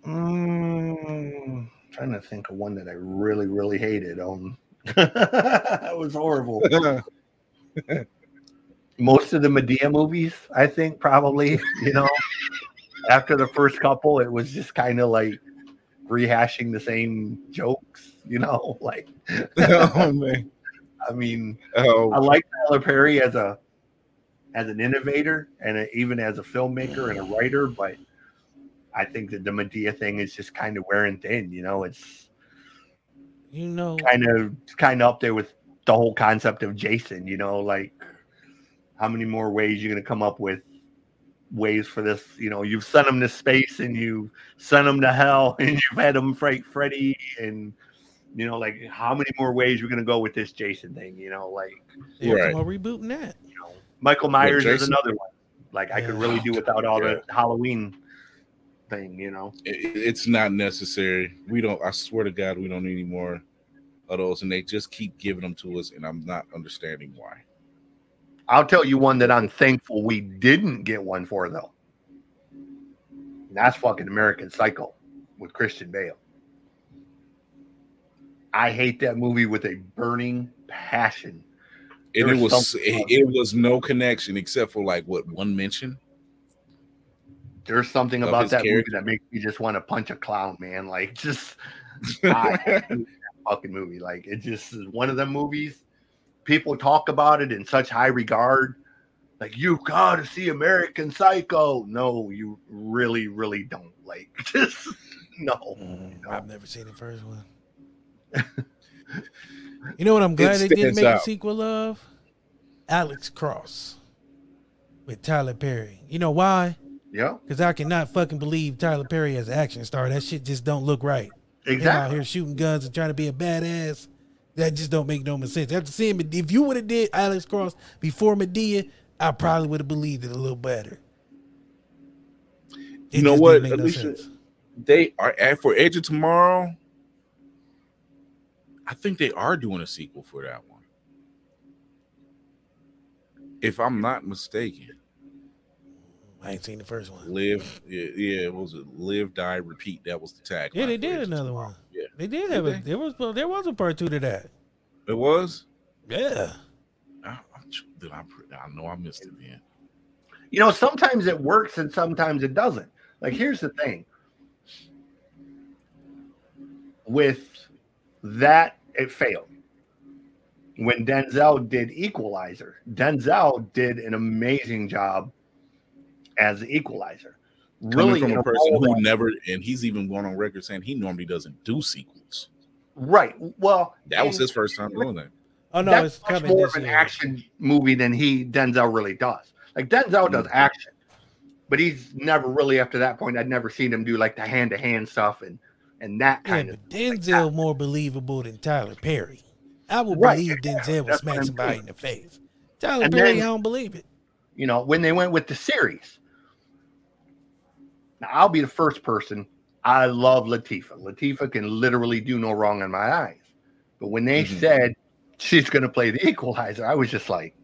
mm, I'm trying to think of one that I really really hated. Um, it was horrible. Most of the Medea movies, I think, probably. You know, after the first couple, it was just kind of like rehashing the same jokes, you know, like oh man. I mean, oh. I like Tyler Perry as a as an innovator and a, even as a filmmaker and a writer, but I think that the Medea thing is just kind of wearing thin, you know. It's you know kind of kind of up there with the whole concept of Jason, you know, like how many more ways you're gonna come up with ways for this, you know, you've sent them to space and you sent them to hell and you've had them fight Freddy and, you know, like how many more ways we're going to go with this Jason thing, you know, like yeah, right. We're rebooting that, you know, Michael Myers is another one. Like yeah. I could really do without all yeah. the Halloween thing, you know, it, it's not necessary. We don't, I swear to God, we don't need any more of those and they just keep giving them to us and I'm not understanding why. I'll tell you one that I'm thankful we didn't get one for, though. And that's fucking American Psycho with Christian Bale. I hate that movie with a burning passion. And it was it, it was no connection except for like what one mention. There's something about that character. Movie that makes me just want to punch a clown, man. Like just I hate that fucking movie. Like it just is one of them movies. People talk about it in such high regard. Like, you gotta see American Psycho. No, you really, really don't. Like, just no. Mm, you know? I've never seen the first one. You know what I'm glad it they didn't make out. A sequel of? Alex Cross with Tyler Perry. You know why? Yeah. Because I cannot fucking believe Tyler Perry as an action star. That shit just don't look right. Exactly. They're out here shooting guns and trying to be a badass. That just don't make no sense. After seeing, if you would have did Alex Cross before Medea, I probably would have believed it a little better. It you know what, Alicia? No, they are for Edge of Tomorrow. I think they are doing a sequel for that one, if I'm not mistaken. I ain't seen the first one. Live, yeah, yeah it was a live, die, repeat. That was the tagline. Yeah, they did another one. Yeah, they did have it. There was well, there was a part two to that. It was. Yeah. I, I, I know I missed it then. You know, sometimes it works and sometimes it doesn't. Like, here's the thing with that, it failed. When Denzel did Equalizer, Denzel did an amazing job as the Equalizer. Really, coming from a person who that, never, and he's even going on record saying he normally doesn't do sequels. Right. Well, that was his first time doing that. Oh no, that's it's much coming more of an year. action movie than he Denzel really does. Like Denzel mm-hmm. does action, but he's never really after that point. I'd never seen him do like the hand to hand stuff and and that kind yeah, of. But Denzel like more believable than Tyler Perry. I would right. believe yeah, Denzel would smack somebody in the face. Tyler and Perry, then, I don't believe it. You know, when they went with the series. Now, I'll be the first person. I love Latifah. Latifah can literally do no wrong in my eyes. But when they mm-hmm. said she's going to play the Equalizer, I was just like,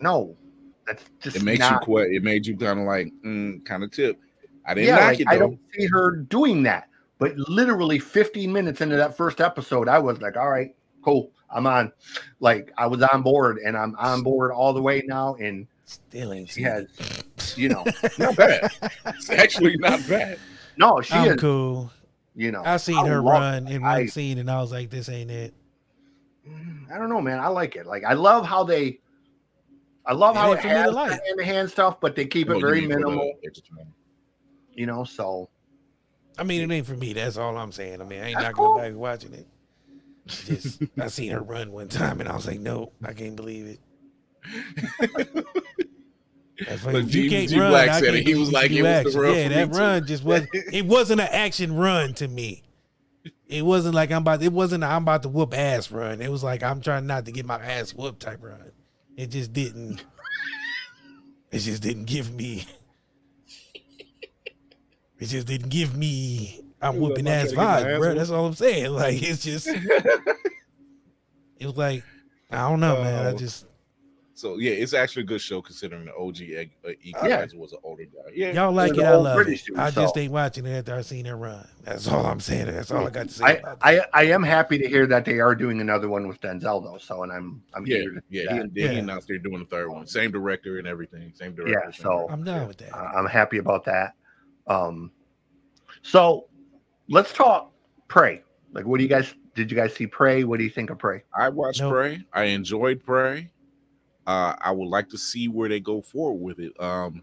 no, that's just it makes not... you quite, It made you kind of like, mm, kind of tip. I didn't yeah, like it, though. I don't see her doing that. But literally fifteen minutes into that first episode, I was like, all right, cool, I'm on. Like, I was on board, and I'm on board all the way now. And still ain't she has, you know, not bad. It's actually not bad. No, she I'm is. cool. You know, I seen I her run it. in one I, scene, and I was like, this ain't it. I don't know, man. I like it. Like, I love how they, I love it how it has hand-to-hand stuff, but they keep it very minimal. You know, so. I mean, it ain't for me. That's all I'm saying. I mean, I ain't not going back watching it. Just I seen her run one time, and I was like, no, I can't believe it. Like, G, you can't G run, Black said it. He was like, it was the run yeah, that run too. just was. It wasn't an action run to me. It wasn't like I'm about. It wasn't. A, I'm about to whoop ass run. It was like I'm trying not to get my ass whooped type run. It just didn't. It just didn't give me. It just didn't give me. I'm you whooping ass vibes, bro. That's all I'm saying. Like, it's just. It was like, I don't know, uh, man. I just. So yeah, it's actually a good show considering the O G uh, Equalizer yeah. was an older guy. Yeah, y'all like it, I love British it. Dude, I so. just ain't watching it after I seen it run. That's all I'm saying. That's all I got to say. I, about I, I am happy to hear that they are doing another one with Denzel though. So and I'm I'm yeah here to yeah, yeah. He, yeah. He announced they're doing the third one. Same director and everything. Same director. Yeah, so I'm down yeah. with that. I'm happy about that. Um, so let's talk Prey. Like, what do you guys? Did you guys see Prey? What do you think of Prey? I watched nope. Prey. I enjoyed Prey. Uh, I would like to see where they go forward with it. Um,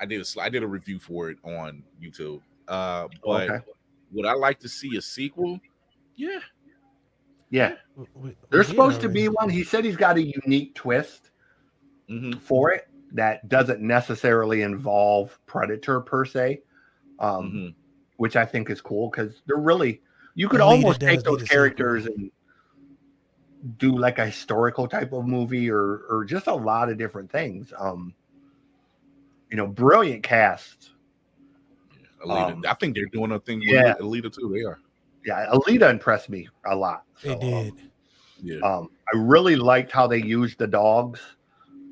I did a, I did a review for it on YouTube. Uh, but okay. would I like to see a sequel? Yeah. Yeah. There's supposed to be one. He said he's got a unique twist mm-hmm. for it that doesn't necessarily involve Predator per se, um, mm-hmm. which I think is cool because they're really, you could almost take those characters and do like a historical type of movie or or just a lot of different things. Um, you know, brilliant cast. Yeah, Alita. Um, I think they're doing a thing yeah. with Alita too. They are. Yeah, Alita impressed me a lot. So, it did. Um, yeah. Um, I really liked how they used the dogs,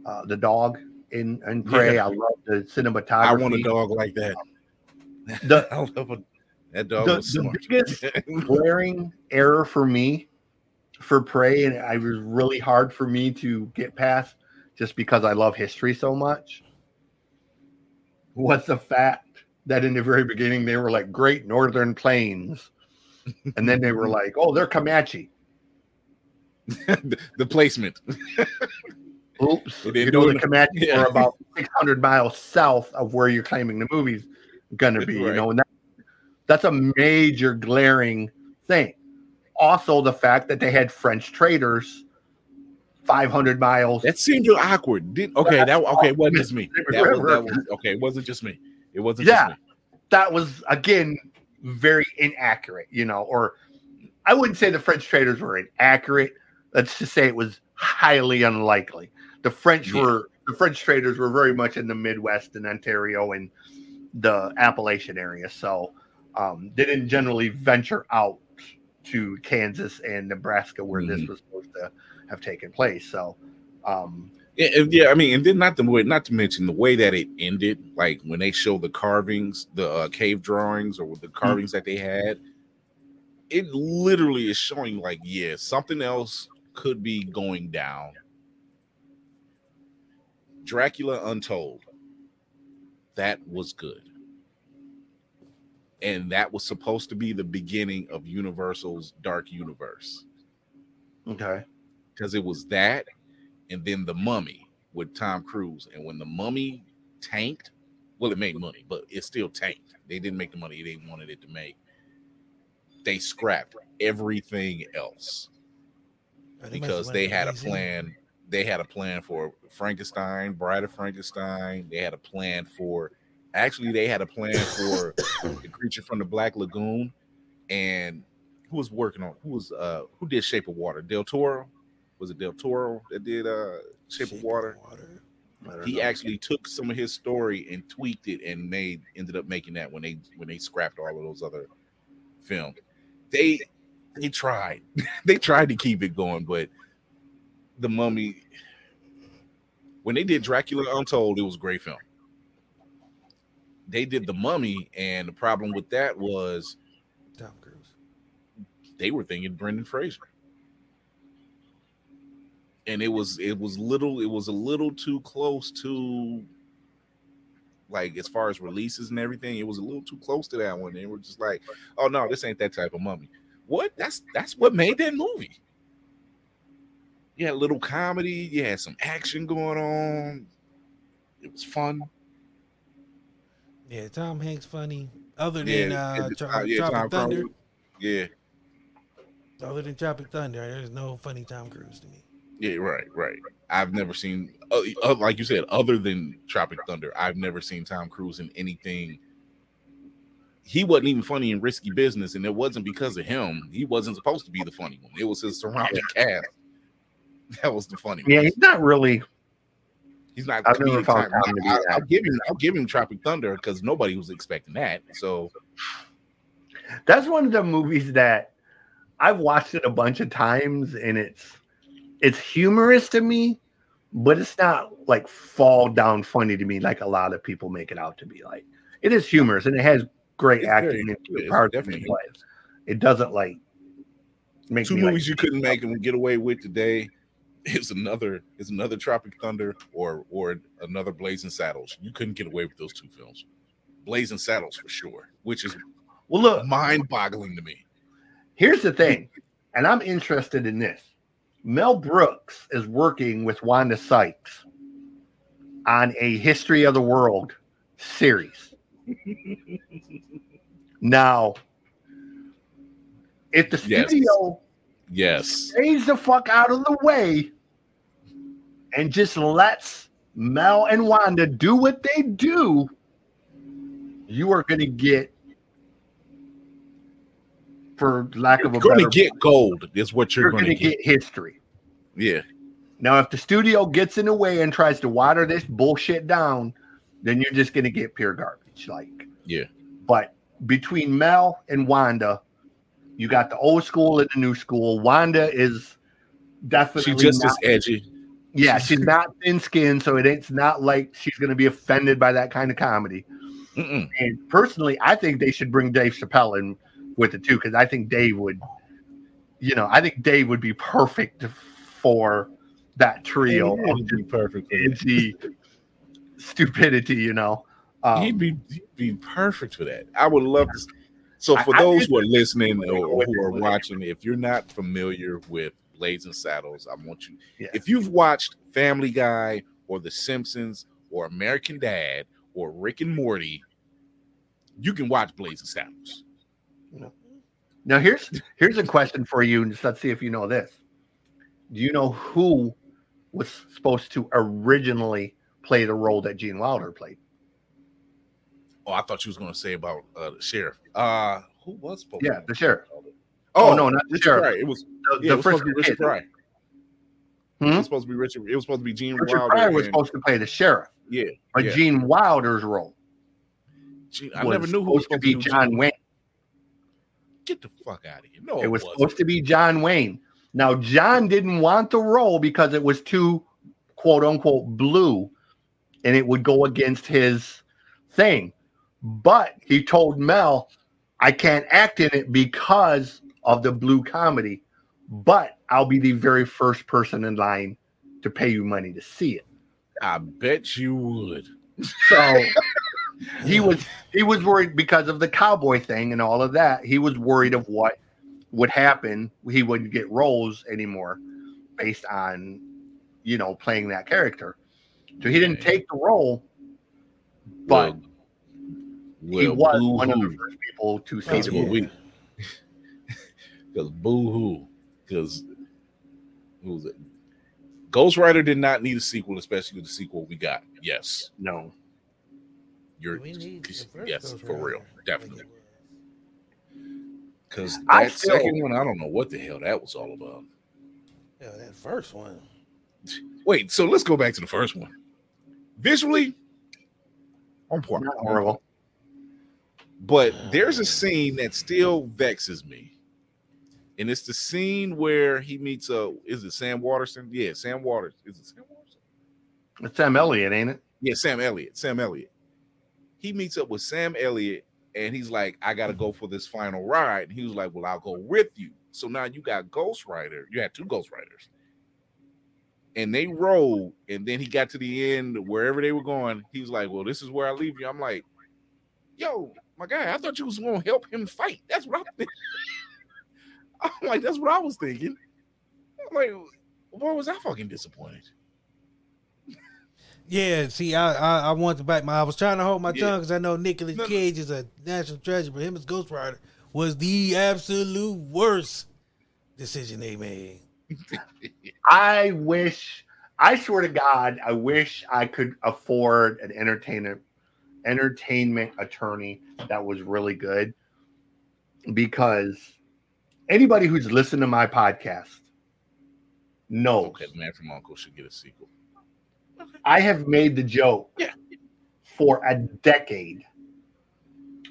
uh, the dog in, in Prey. Yeah. I love the cinematography. I want a dog like that. Um, the, I love a, that dog the, was smart. The biggest glaring error for me for Prey, and it was really hard for me to get past just because I love history so much, was the fact that in the very beginning they were like Great Northern Plains and then they were like, oh, they're Comanche. the, the placement. Oops. You know, the Comanche yeah. are about six hundred miles south of where you're claiming the movie's gonna be, right. you know, and that, that's a major glaring thing. Also, the fact that they had French traders five hundred miles. That seemed awkward. Did, okay, that okay, it wasn't just me. That was, that was, okay, it wasn't just me. It wasn't yeah, just me. That was, again, very inaccurate, you know, or I wouldn't say the French traders were inaccurate. Let's just say it was highly unlikely. The French yeah. were, the French traders were very much in the Midwest and Ontario and the Appalachian area. So um, they didn't generally venture out to Kansas and Nebraska, where mm-hmm. this was supposed to have taken place. So, um, yeah, yeah, I mean, and then not the way, not to mention the way that it ended, like when they show the carvings, the uh, cave drawings, or the carvings mm-hmm. that they had. It literally is showing, like, yeah, something else could be going down. Dracula Untold. That was good. And that was supposed to be the beginning of Universal's Dark Universe. Okay. Because it was that, and then The Mummy with Tom Cruise. And when The Mummy tanked, well, it made money, but it still tanked. They didn't make the money they wanted it to make. They scrapped everything else because they had a plan. They had a plan for Frankenstein, Bride of Frankenstein. They had a plan for, actually, they had a plan for The Creature from the Black Lagoon, and who was working on who was uh who did Shape of Water? Del Toro, was it Del Toro that did uh Shape, Shape of Water? Of Water. He know. actually took some of his story and tweaked it, and made ended up making that when they when they scrapped all of those other films. They they tried. They tried to keep it going, but The Mummy, when they did Dracula Untold, it was a great film. They did The Mummy, and the problem with that was Tom Cruise. They were thinking Brendan Fraser. And it was it was little, it was a little too close to, like, as far as releases and everything, it was a little too close to that one. They were just like, oh no, this ain't that type of Mummy. What? That's that's what made that movie. You had a little comedy, you had some action going on. It was fun. Yeah, Tom Hanks funny. Other than yeah, uh, Tro- yeah, Tropic Thunder. Probably. Yeah. Other than Tropic Thunder, there's no funny Tom Cruise to me. Yeah, right, right. I've never seen, uh, uh, like you said, other than Tropic Thunder, I've never seen Tom Cruise in anything. He wasn't even funny in Risky Business, and it wasn't because of him. He wasn't supposed to be the funny one. It was his surrounding cast. That was the funny one. Yeah, he's not really. He's not. I've never found I, I, I'll give him. I'll give him Tropic Thunder because nobody was expecting that. So that's one of the movies that I've watched it a bunch of times, and it's it's humorous to me, but it's not like fall down funny to me like a lot of people make it out to be. Like, it is humorous and it has great it's acting and parts of it. It doesn't like make two me, movies like, you couldn't make and get away with today. Is another is another Tropic Thunder or or another Blazing Saddles. You couldn't get away with those two films. Blazing Saddles for sure, which is well, look, mind-boggling to me. Here's the thing, and I'm interested in this. Mel Brooks is working with Wanda Sykes on a History of the World series. Now, if the yes. studio yes stays the fuck out of the way and just lets Mel and Wanda do what they do, you are going to get, for lack you're of a better word, get gold is what you're, you're going to get. get history. Yeah. Now, if the studio gets in the way and tries to water this bullshit down, then you're just going to get pure garbage. Like, yeah. But between Mel and Wanda, you got the old school and the new school. Wanda is definitely She's just not, as edgy. Yeah, she's not thin-skinned, so it ain't not like she's going to be offended by that kind of comedy. Mm-mm. And personally, I think they should bring Dave Chappelle in with it too, because I think Dave would, you know, I think Dave would be perfect for that trio. He would be perfect. Edgy stupidity, you know. Um, he'd be he'd be perfect for that. I would love to. So for I, those I who are listening or, or who are watching, if you're not familiar with Blazing Saddles, I want you, yeah. if you've watched Family Guy or The Simpsons or American Dad or Rick and Morty, you can watch Blazing Saddles. Now here's here's a question for you, and let's see if you know this. Do you know who was supposed to originally play the role that Gene Wilder played? Oh, I thought you was going to say about uh, the sheriff. Uh, who was supposed yeah, to Yeah, the sheriff. Oh, oh, no, not the Richard sheriff. Pryor. It was, the, yeah, the it was supposed to be Richard Pryor. Hmm? It was supposed to be Richard. It was supposed to be Gene Richard Wilder. Richard Pryor was and, supposed to play the sheriff. Yeah. But yeah. Gene Wilder's role. Gene, I never knew who was supposed to be John Wayne. Get the fuck out of here. No, it was it supposed to be John Wayne. Now, John didn't want the role because it was too, quote unquote, blue, and it would go against his thing. But he told Mel, I can't act in it because of the blue comedy, but I'll be the very first person in line to pay you money to see it. I bet you would. So he was he was worried because of the cowboy thing and all of that. He was worried of what would happen. He wouldn't get roles anymore based on, you know, playing that character. So he didn't take the role, but well, he was boo-hoo. One of the first people to see the movie. Because boo-hoo. Because who was it? Ghost Rider did not need a sequel, especially with the sequel we got. Yes. No. You're yes, for real. Definitely. Because that feel, second one, I don't know what the hell that was all about. Yeah, that first one. Wait, so let's go back to the first one. Visually, on point. Not horrible. But there's a scene that still vexes me. And it's the scene where he meets uh is it Sam Waterston? Yeah, Sam Waters. Is it Sam Waterston? It's Sam Elliott, ain't it? Yeah, Sam Elliott. Sam Elliott. He meets up with Sam Elliott and he's like, I gotta go for this final ride. And he was like, well, I'll go with you. So now you got Ghost Rider. You had two Ghost Riders. And they rode, and then he got to the end wherever they were going. He was like, well, this is where I leave you. I'm like, yo, my guy, I thought you was gonna help him fight. That's what I think. I'm like, that's what I was thinking. I'm like, boy, was I fucking disappointed? Yeah, see, I I, I wanted to bite my. I was trying to hold my yeah. tongue because I know Nicolas no, Cage no. is a national treasure, but him as Ghost Rider was the absolute worst decision they made. I wish, I swear to God, I wish I could afford an entertainer, entertainment attorney that was really good, because anybody who's listened to my podcast knows. Okay, Man from Uncle should get a sequel. I have made the joke yeah. for a decade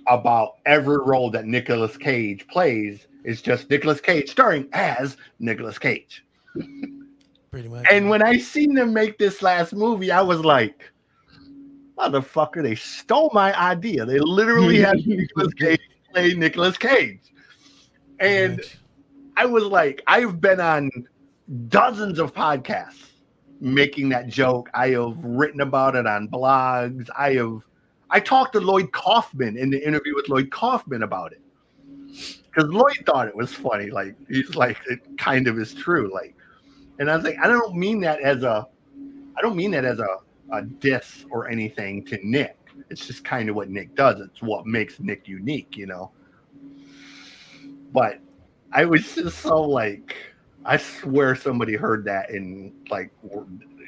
about every role that Nicolas Cage plays is just Nicolas Cage starring as Nicolas Cage. Pretty much. And when I seen them make this last movie, I was like, motherfucker, they stole my idea. They literally had Nicolas Cage play Nicolas Cage. And I was like, I've been on dozens of podcasts making that joke. I have written about it on blogs. I have, I talked to Lloyd Kaufman in the interview with Lloyd Kaufman about it. Because Lloyd thought it was funny. Like, he's like, it kind of is true. Like, and I was like, I don't mean that as a, I don't mean that as a, a diss or anything to Nick. It's just kind of what Nick does. It's what makes Nick unique, you know? But I was just so like, I swear somebody heard that and like,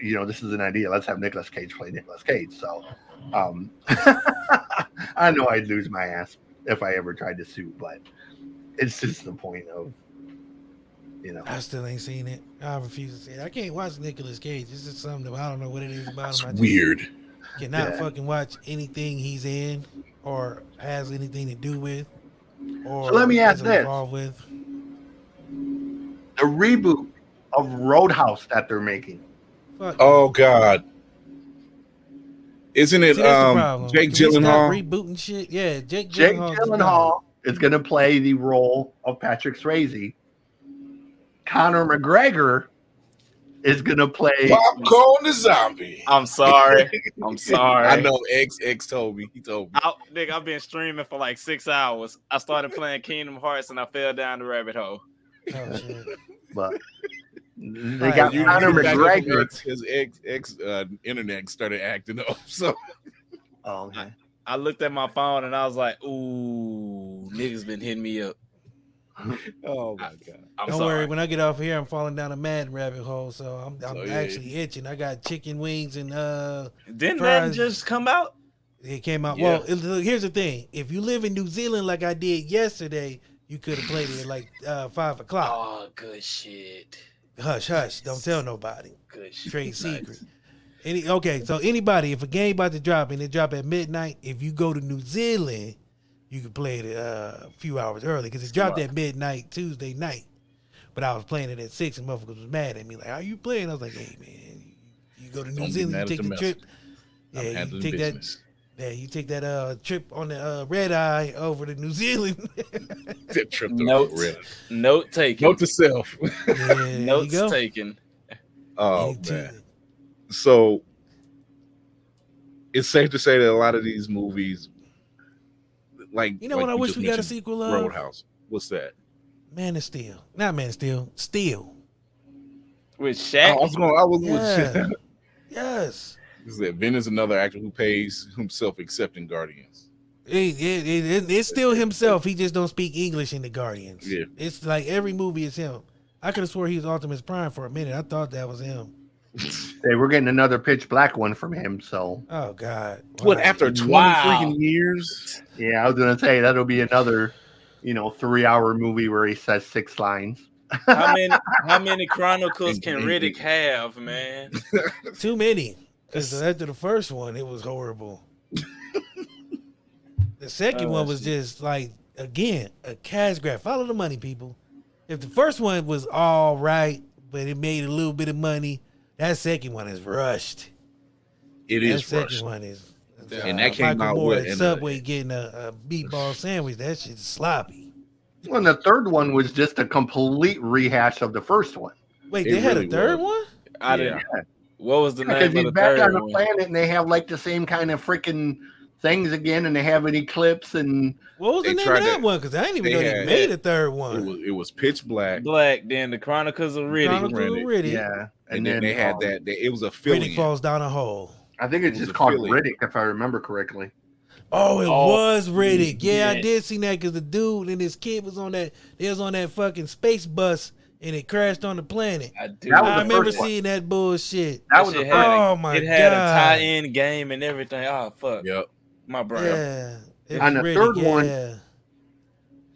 you know, this is an idea. Let's have Nicolas Cage play Nicolas Cage. So um, I know I'd lose my ass if I ever tried to sue, but it's just the point of, you know. I still ain't seen it. I refuse to see it. I can't watch Nicolas Cage. This is something that I don't know what it is about That's him. It's weird. Cannot yeah. fucking watch anything he's in or has anything to do with. Or so let me ask this. With. The reboot of Roadhouse that they're making. Fuck. Oh, God. Isn't it See, um, Jake Gyllenhaal? Rebooting shit? Yeah, Jake Gyllenhaal. Jake Gyllenhaal is going to play the role of Patrick Swayze. Conor McGregor is going to play... Popcorn the Zombie. I'm sorry. I'm sorry. I know X X told me. He told me. I, Nick, I've been streaming for like six hours. I started playing Kingdom Hearts and I fell down the rabbit hole. Oh, shit. But they got you, Conor you McGregor. His X X uh, internet started acting up. So oh, okay. I, I looked at my phone and I was like, ooh, niggas been hitting me up. Oh my God! I'm Don't sorry. worry. When I get off here, I'm falling down a mad rabbit hole, so I'm, I'm so, yeah. actually itching. I got chicken wings and uh. Didn't fries. That just come out? It came out. Yeah. Well, it, here's the thing: if you live in New Zealand like I did yesterday, you could have played it at like uh, five o'clock. Oh, good shit! Hush, hush! Don't tell nobody. Good shit. Trade secret. Any okay? So anybody, if a game about to drop and it drop at midnight, if you go to New Zealand, you could play it uh, a few hours early because it dropped at midnight Tuesday night. But I was playing it at six, and motherfuckers was mad at me. Like, how are you playing? I was like, hey, man, you go to New Zealand, you take the trip. Yeah, you take that. Yeah, you take that uh, trip on the uh, red eye over to New Zealand. That trip to note, red eye. Note taken. Note to self. Yeah, notes taken. Oh, yeah, man. Too. So it's safe to say that a lot of these movies, like, you know, like what I wish we got a sequel of? Roadhouse. What's that? Man of Steel. Not Man of Steel. Steel. With Shaq? I was going, I was yeah. with Shaq. Yes. Ben is another actor who pays himself except in Guardians. It, it, it, it's still himself. He just don't speak English in the Guardians. Yeah. It's like every movie is him. I could have swore he was Optimus Prime for a minute. I thought that was him. Hey, we're getting another Pitch Black one from him, so. Oh, God. Wow. What, after twenty wow. freaking years? Yeah, I was going to say, that'll be another, you know, three-hour movie where he says six lines. How many, how many chronicles can Riddick have, man? Too many. Because after the first one, it was horrible. The second oh, one was shit. just like, again, a cash grab. Follow the money, people. If the first one was all right, but it made a little bit of money, that second one is rushed. It that is second rushed. One is, uh, and that came Michael out Moore at Subway the... getting a, a meatball sandwich. That shit's sloppy. Well, and the third one was just a complete rehash of the first one. Wait, it they really had a third was. one? I didn't. Yeah. What was the name of the third back on the one? Planet, and they have like the same kind of freaking things again, and they have an eclipse. And what was the name of that to, one? Because I didn't even they know they made a third one. It was, it was Pitch Black, Black, then the Chronicles of Riddick, Chronicles Riddick. Of Riddick. yeah, and, and then, then they had um, that, that. It was a filling. Riddick falls down a hole. I think it's it just called filling. Riddick, if I remember correctly. Oh, it oh, was Riddick. Yeah, yeah, I did see that because the dude and his kid was on that. They was on that fucking space bus. And it crashed on the planet. I, do. I remember seeing that bullshit. That, that was a, oh my god! It had god. a tie-in game and everything. Oh fuck! Yep, my brother. Yeah, on the really, third yeah. one,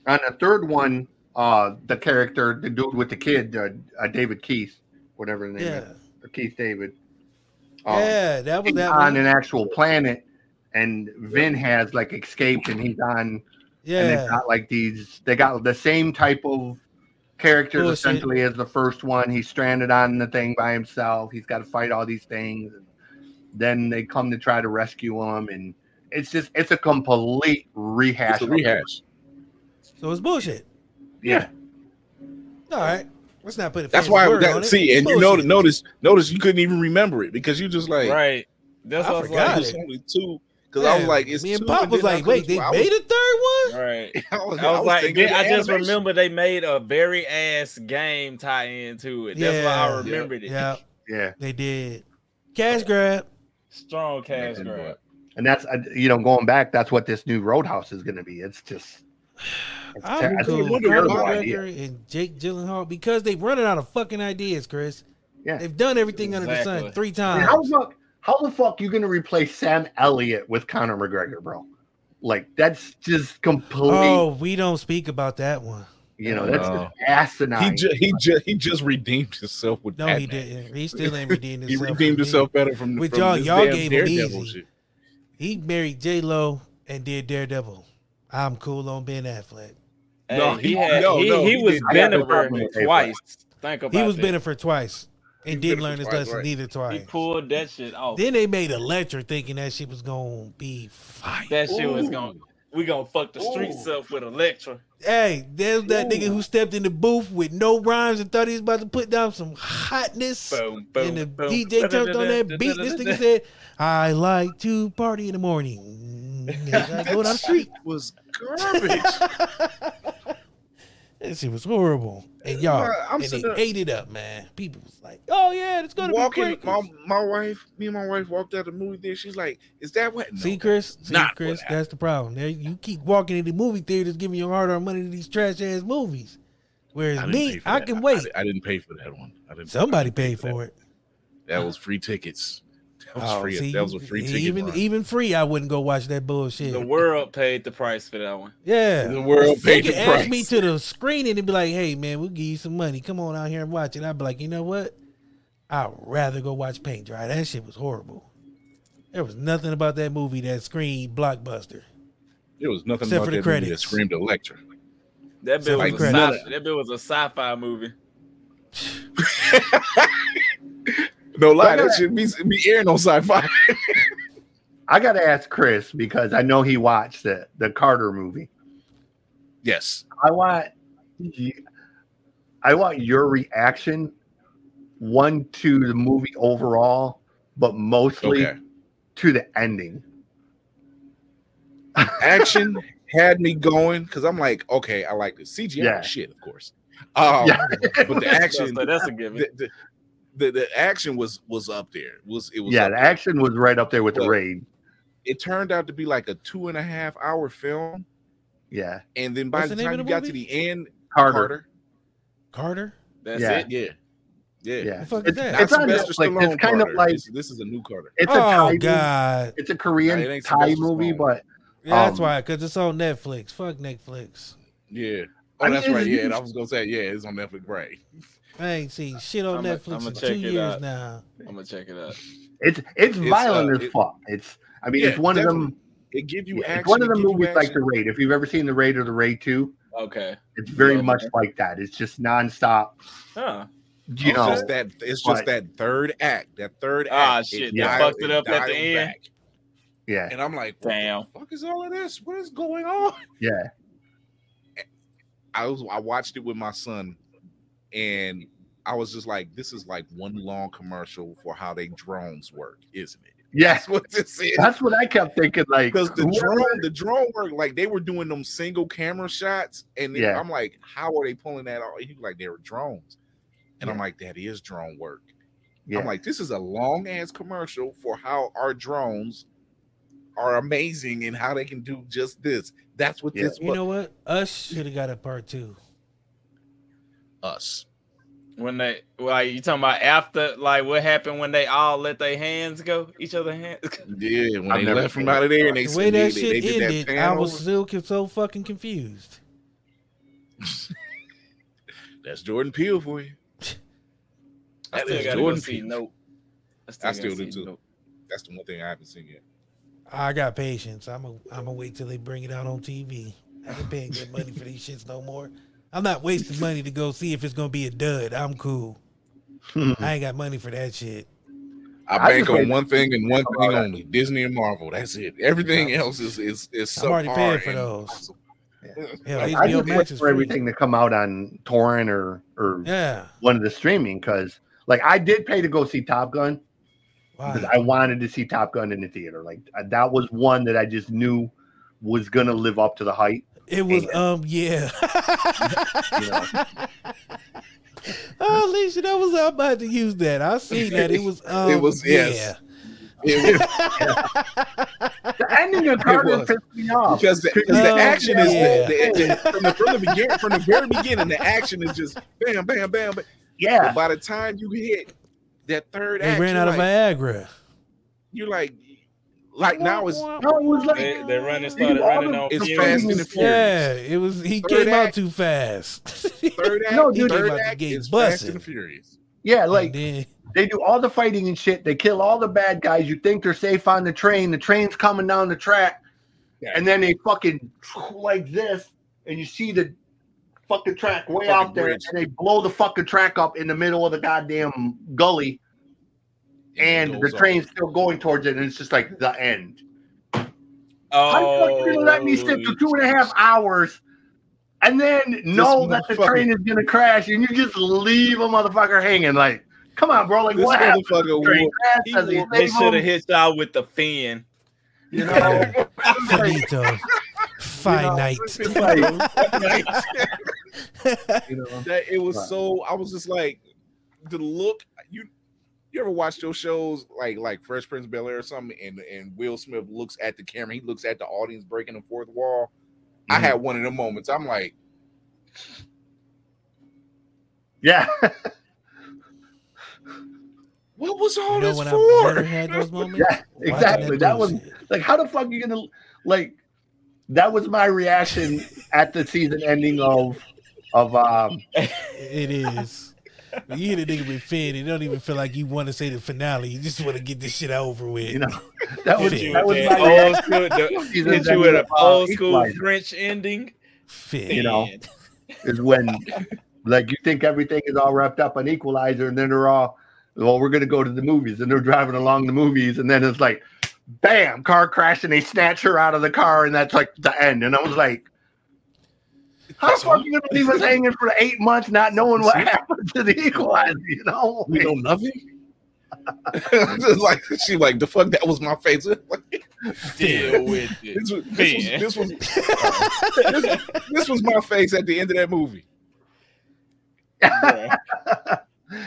on the third one, uh, the character, the dude with the kid, uh, uh, David Keith, whatever his name yeah. is, or Keith David. Um, yeah, that was that on one. An actual planet, and Vin has like escaped, and he's on. Yeah, and they got like these. They got the same type of. Characters Bullshit. essentially as the first one. He's stranded on the thing by himself. He's got to fight all these things. And then they come to try to rescue him, and it's just it's a complete rehash. It's a rehash. So it's bullshit. Yeah. All right. Let's not put it. That's why. That, on see, it. and bullshit. you know, notice, notice you couldn't even remember it because you just like right. That's I, I forgot. Like, it. It was two. Because I was like, it's me and Pop was like, wait, they made a third one? Right. I was, I was, I was like, they, I just remember they made a very ass game tie in to it. That's yeah, why I remembered yeah, it. Yeah, yeah, they did. Cash grab, strong cash and, grab. And that's you know going back. That's what this new Roadhouse is going to be. It's just. It's I, ter- I think it's a terrible idea. And Jake Gyllenhaal because they running out of fucking ideas, Chris. Yeah, they've done everything exactly. under the sun three times. How's up? How the fuck you gonna replace Sam Elliott with Conor McGregor, bro? Like that's just complete. Oh, we don't speak about that one. You know that's no. just asinine. He just he just he just redeemed himself with. No, Batman. He didn't. He still ain't redeemed himself. He redeemed himself better from the. With from y'all, this y'all gave him easy. Shit. He married J Lo and did Daredevil. I'm cool on Ben Affleck. Hey, no, he, he, had, no, he, no, he, he was Bennifer twice. Think about. He was Bennifer twice. And didn't learn his lesson right. either twice. He pulled that shit off. Then they made Electra thinking that shit was gonna be fire. That shit Ooh. was gonna we gonna fuck the streets Ooh. up with Electra. Hey, there's that Ooh. nigga who stepped in the booth with no rhymes and thought he was about to put down some hotness. Boom, boom, and the boom. D J turned on that beat. This nigga said, "I like to party in the morning." I go down the street. Was garbage. That shit was horrible. And y'all, I'm and they up. ate it up, man. People was like, "Oh yeah, it's gonna Walking, be great." My, my wife, me and my wife walked out the movie theater. She's like, "Is that what?" No, see, Chris, see, not Chris. That's the problem. There, you keep walking into movie theaters, giving your hard-earned money to these trash ass movies. Whereas I me, I that. can wait. I, I didn't pay for that one. I didn't. Somebody paid for, pay for it. That was free tickets. That was oh, free. See, that was a free ticket. Even run. even free, I wouldn't go watch that bullshit. The world paid the price for that one. Yeah, the world they paid the price. Ask me to the screening and be like, "Hey, man, we'll give you some money. Come on out here and watch it." I'd be like, "You know what? I'd rather go watch paint dry." That shit was horrible. There was nothing about that movie that screamed blockbuster. It was nothing except about for the credits. That screamed Electra. That bit, was a sci- that bit was a sci-fi movie. No lie, that should be, be airing on sci-fi. I got to ask Chris, because I know he watched the, the Carter movie. Yes. I want I want your reaction, one, to the movie overall, but mostly okay. to the ending. Action had me going, because I'm like, okay, I like this. C G I yeah. shit, of course. Um, yeah. But the action... that's, that's a given. The, the, The, the action was was up there. It was it was yeah? The there. action was right up there with but the raid. It turned out to be like a two and a half hour film. Yeah, and then by What's the, the time you got to the end, Carter, Carter, Carter? that's yeah. it. Yeah, yeah. yeah. The fuck it's, is that? It's, on, like, it's kind Carter. of like this, this is a new Carter. It's oh, a Thai God. Movie. It's a Korean yeah, it Thai movie, but yeah, um, that's why because it's on Netflix. Fuck Netflix. Yeah. Oh, I mean, that's right. Yeah, and I was gonna say yeah, it's on Netflix, right? I ain't seen shit on I'm Netflix a, in two years out. now. I'm gonna check it out. It's it's, it's violent uh, as fuck. It, it's I mean yeah, it's one definitely. of them. It gives you action. It's one of the movies like The Raid. If you've ever seen The Raid or The Raid Two, okay, it's very yeah, much okay. like that. It's just nonstop. Huh? You it's know, just that it's just but, that third act. That third ah, act. Ah shit, yeah. Fucked it up at the end. Back. Yeah, and I'm like, damn, what the fuck is all of this? What is going on? Yeah, I was I watched it with my son. And I was just like, this is like one long commercial for how they drones work, isn't it? Yes, yeah. What this is. That's what I kept thinking. Like, because the drone, the drone work, like they were doing them single camera shots, and yeah. I'm like, how are they pulling that off? He's like, they were drones, and yeah. I'm like, that is drone work. Yeah. I'm like, this is a long ass commercial for how our drones are amazing and how they can do just this. That's what yeah. this. You was. know what? Us should have got a part two. Us when they like you talking about after like what happened when they all let their hands go each other's hands yeah when I've they left from out of there and they the way that they, shit they ended that I was over. still so fucking confused. That's Jordan Peele for you. I that still is gotta Jordan go see Nope. I still, I still do too. Nope. That's the one thing I haven't seen yet. I got patience. I'm a I'm gonna wait till they bring it out on T V. I ain't paying good money for these shits no more. I'm not wasting money to go see if it's gonna be a dud. I'm cool. I ain't got money for that shit. I bank I on one thing and one thing only: Disney and Marvel. That's it. Everything else is is is. I'm already paying for those. Yeah. Yeah, I just wait for free. everything to come out on torrent or or yeah. one of the streaming because, like, I did pay to go see Top Gun because wow. I wanted to see Top Gun in the theater. Like that was one that I just knew was gonna live up to the hype. It was, and, um, yeah. You know. Oh, Alicia, that was, I'm about to use that. I see that. It was, um, it was, yes. Yeah. It was, yeah. The ending of Carter pissed me off. Because the, because um, the action yeah. is, the, the, the, from, the, from, the begin, from the very beginning, the action is just bam, bam, bam. bam. Yeah. But by the time you hit that third they act, ran out like, of Viagra. You're like, Like now it's no, it was like they, they running started running on it's Fast and the Furious. Yeah, it was he third came act, out too fast. Third act, no, dude, third act is Fast and the Furious. Yeah, like then, they do all the fighting and shit. They kill all the bad guys. You think they're safe on the train. The train's coming down the track, yeah. and then they fucking like this, and you see the fucking track way fucking out there, bridge. and they blow the fucking track up in the middle of the goddamn gully. And the train's off. still going towards it, and it's just like the end. Oh, how the fuck you gonna let me sit for two and a half hours and then know that the train is gonna crash, and you just leave a motherfucker hanging? Like, come on, bro! Like, this what happened? The they should have hit y'all with the fin. You know, finito, finite. You know, that it was right. so. I was just like, the look you. You ever watch those shows like like Fresh Prince of Bel-Air or something, and, and Will Smith looks at the camera, he looks at the audience breaking the fourth wall? Mm-hmm. I had one of them moments. I'm like... Yeah. What was all you know, this when for? I've never had those moments? Yeah, exactly. That was... Shit? Like, how the fuck are you going to... Like, that was my reaction at the season ending of... of um. It is... When you hear the nigga been fed, it don't even feel like you want to say the finale. You just want to get this shit over with. You know, that was you, that was my old school. Hit you with an old school French ending. Fed. You know, is when like you think everything is all wrapped up on Equalizer, and then they're all, well, we're gonna go to the movies, and they're driving along the movies, and then it's like, bam, car crash, and they snatch her out of the car, and that's like the end. And I was like, how the fuck are you gonna leave us hanging for eight months not knowing what happened to the Equalizer? You know, we know nothing. Like she like the fuck that was my face. Like, deal with it. This was this was, this, was this, this was my face at the end of that movie. Yeah,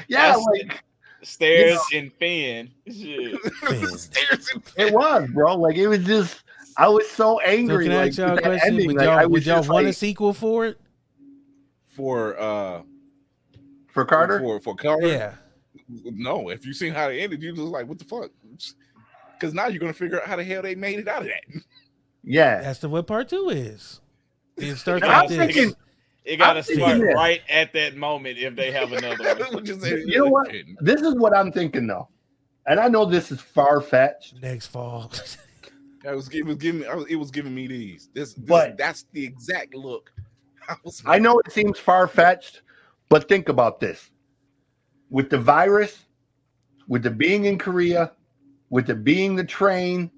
yeah like. Stairs you know, and Finn. Shit. Stairs and Finn. It was, bro. Like, it was just, I was so angry. So can I ask like, y'all a question? Ending, would like, y'all, would y'all want like, a sequel for it? For, uh, for Carter? For, for Carter? Yeah. No, if you've seen how it ended, you're just like, what the fuck? Because now you're going to figure out how the hell they made it out of that. Yeah. That's the what part two is. It starts no, like this. Thinking- It got to start that. Right at that moment if they have another one. You know what? This is what I'm thinking, though. And I know this is far-fetched. Next fall. I was, it, was giving, I was, it was giving me these. This, this, but that's the exact look. I, was I know it seems far-fetched, but think about this. With the virus, with the being in Korea, with the being the train,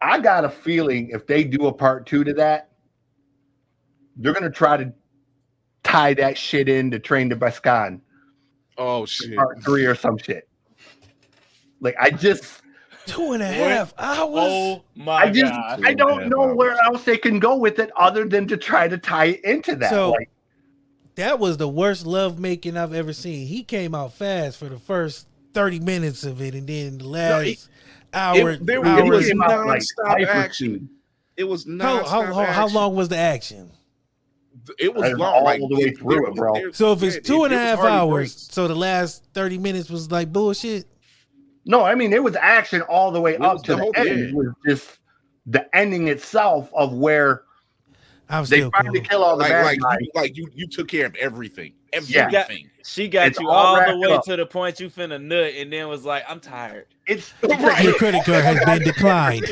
I got a feeling if they do a part two to that, they're going to try to tie that shit in to Train to Busan. Oh, shit. Part three or some shit. Like, I just... Two and a half what? hours? Oh, my I just, God. I don't know hours. where else they can go with it other than to try to tie it into that. So, like, that was the worst lovemaking I've ever seen. He came out fast for the first thirty minutes of it, and then the last no, it, hour... It, there hour, was non-stop like, action. It was non-stop how, how, action. How long was the action? It was long all like, the way through it, bro. It, so if it's two and, it, and a half hours, breaks. So the last thirty minutes was like bullshit. No, I mean it was action all the way it up to the, the end. It was just the ending itself of where I'm they finally cool. kill all the like, bad like, guys. You, like you, you took care of everything. Everything. She got, she got it's you all, all the way up. To the point you finna nut, and then was like, "I'm tired." It's right. Your credit card has been declined.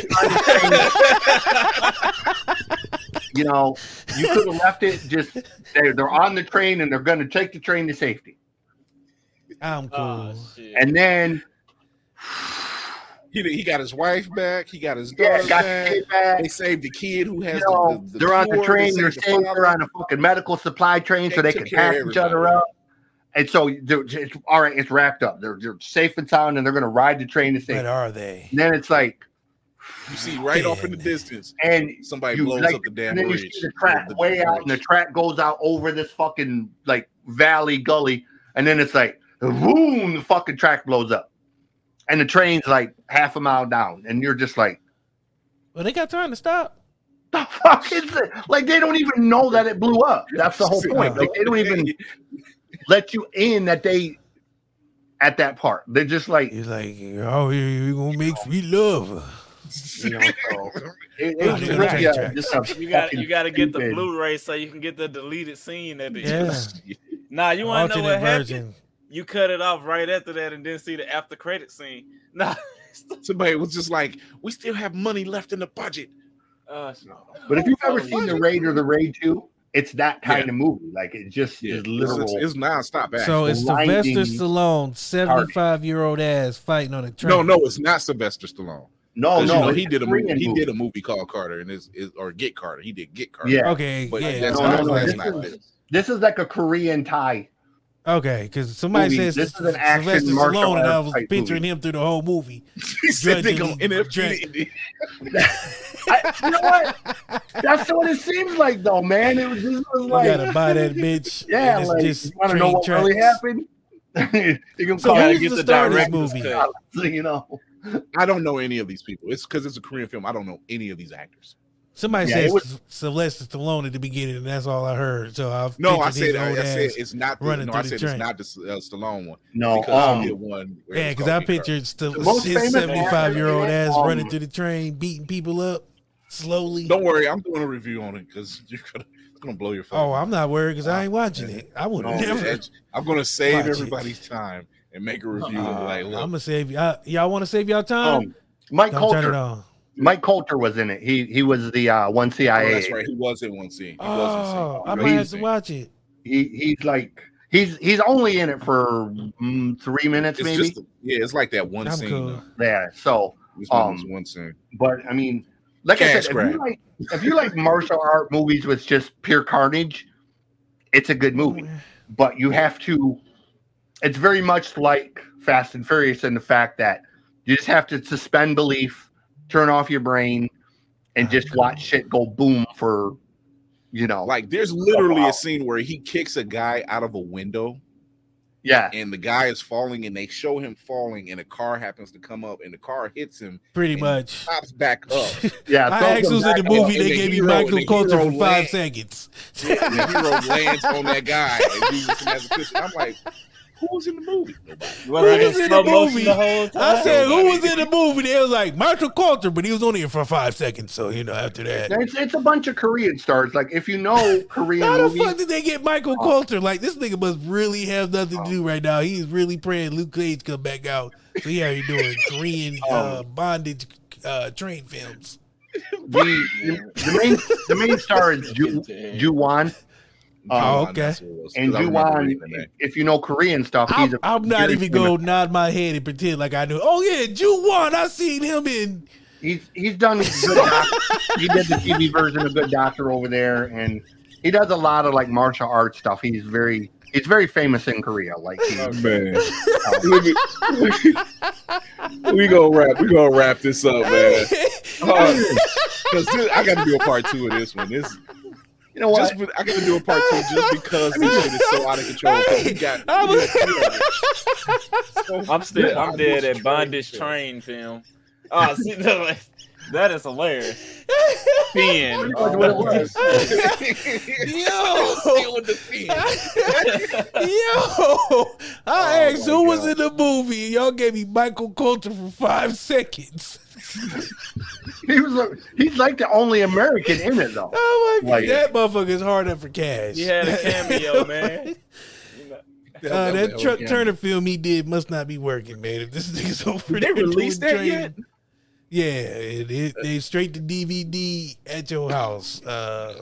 You know, you could have left it just they're, they're on the train and they're going to take the train to safety. I'm cool. Oh, and then he, he got his wife back. He got his daughter yeah, got back. The back. They saved the kid who has you know, the, the They're on the train. They're saying they're on a fucking medical supply train they so they can pass each other up. And so, it's, all right, it's wrapped up. They're, they're safe and sound and they're going to ride the train to safety. What are they? And then it's like, you see right Man. Off in the distance, and somebody blows like, up the damn bridge. You see the track the way out, bridge. And the track goes out over this fucking like valley gully, and then it's like, boom, the fucking track blows up, and the train's like half a mile down, and you're just like, well, they got time to stop. The fuck is it? Like they don't even know that it blew up. That's the whole point. Like they don't even let you in that they. At that part, they're just like, he's like, oh, you're gonna make sweet love. You know, so it, it was really, uh, just a you got you got to get the Blu-ray so you can get the deleted scene at the end. Yeah. Nah, you want to know what version. Happened? You cut it off right after that and didn't see the after credit scene. Nah, somebody was just like, "We still have money left in the budget." Uh, no. But if you've ever seen The Raid or The Raid Two, it's that kind yeah. of movie. Like it just yeah. is literal. It's, it's nonstop action. So it's Sylvester Stallone, seventy-five-year-old ass fighting on a train. No, no, it's not Sylvester Stallone. No, no, you know, he did a movie. He movie. did a movie called Carter, and is or Get Carter. He did Get Carter. Yeah, okay, but yeah. That's no, not, no, no. That's this, not is, this is like a Korean Thai. Okay, because somebody movie. Says this is an action Sylvester Stallone, and I was picturing movie. Him through the whole movie. He said they gonna N F G. You know what? That's what it seems like, though, man. It was just was like you gotta buy that bitch. Yeah, like you want to know what tracks. Really happened? You can so who's get the, the direct movie, you know. I don't know any of these people. It's because it's a Korean film. I don't know any of these actors. Somebody yeah, says Sylvester Stallone at the beginning, and that's all I heard. So I've no, I said I, I said it's not. The, running no, I said train. It's not the uh, Stallone one. No, um, I one yeah, because I pictured St- his seventy-five-year-old ass running through the train, beating people up. slowly. Don't worry, I'm doing a review on it because you're gonna, it's gonna blow your phone. Oh, I'm not worried because I ain't watching it. I would no, never. I'm gonna save everybody's it. time and make a review. Uh, like, I'm gonna save y'all. Y'all want to save y'all time? Um, Mike Don't Coulter. Turn it on. Mike Coulter was in it. He he was the uh, one C I A. Oh, that's right. He was in one scene. He oh, was in I might have to watch it. He he's like. He's he's only in it for mm, three minutes, it's maybe. Just, yeah, it's like that one I'm scene. Cool. Yeah, so um, one scene. But I mean, like Cash I said, if you like, if you like martial art movies with just pure carnage, it's a good movie. But you have to. It's very much like Fast and Furious in the fact that you just have to suspend belief, turn off your brain, and just watch shit go boom for. You know, like there's literally a scene where he kicks a guy out of a window. Yeah. And the guy is falling and they show him falling and a car happens to come up and the car hits him. Pretty much. Pops back up. Yeah. I actually was in the movie. They gave me Michael Coulter for five seconds. Yeah, the hero lands on that guy and uses him as a cushion. I'm like, who was in the movie? Who was in the movie? I said, who was in the movie? They was like, Michael Coulter, but he was only in for five seconds. So, you know, after that. It's, it's a bunch of Korean stars. Like, if you know Korean How movies, the fuck did they get Michael oh. Coulter? Like, this nigga must really have nothing to do right now. He's really praying Luke Cage come back out. So, yeah, he's doing Korean oh. uh, bondage uh, train films. The, the, main, the main star is Ju, Ju Won. Oh, um, okay. And Juwan, if you know Korean stuff, I'm, he's a I'm not even going to nod my head and pretend like I knew. Oh, yeah, Juwan, I seen him in. He's he's done Good Doctor. He did the T V version of Good Doctor over there, and he does a lot of like martial arts stuff. He's very he's very famous in Korea. Like, oh, man. Um, we gonna wrap we gonna wrap this up, man. Uh, Cause this, I got to do a part two of this one. This. You know what? Just, I gotta do a part two just because this shit is so out of control. We got, we got I'm still, I'm dead at Bondage Train film. Oh, see, that is hilarious. Fin, oh, what it was. Yo, yo, I asked who was in the movie, and y'all gave me Michael Coulter for five seconds. He was a, he's like the only American in it though. Oh my god, like, that motherfucker is hard up for cash. He had a cameo, man. Uh, that Truck Turner film he did must not be working, man. If this nigga's over, they released that yet? Yeah, it, it, they straight to D V D at your house. Uh,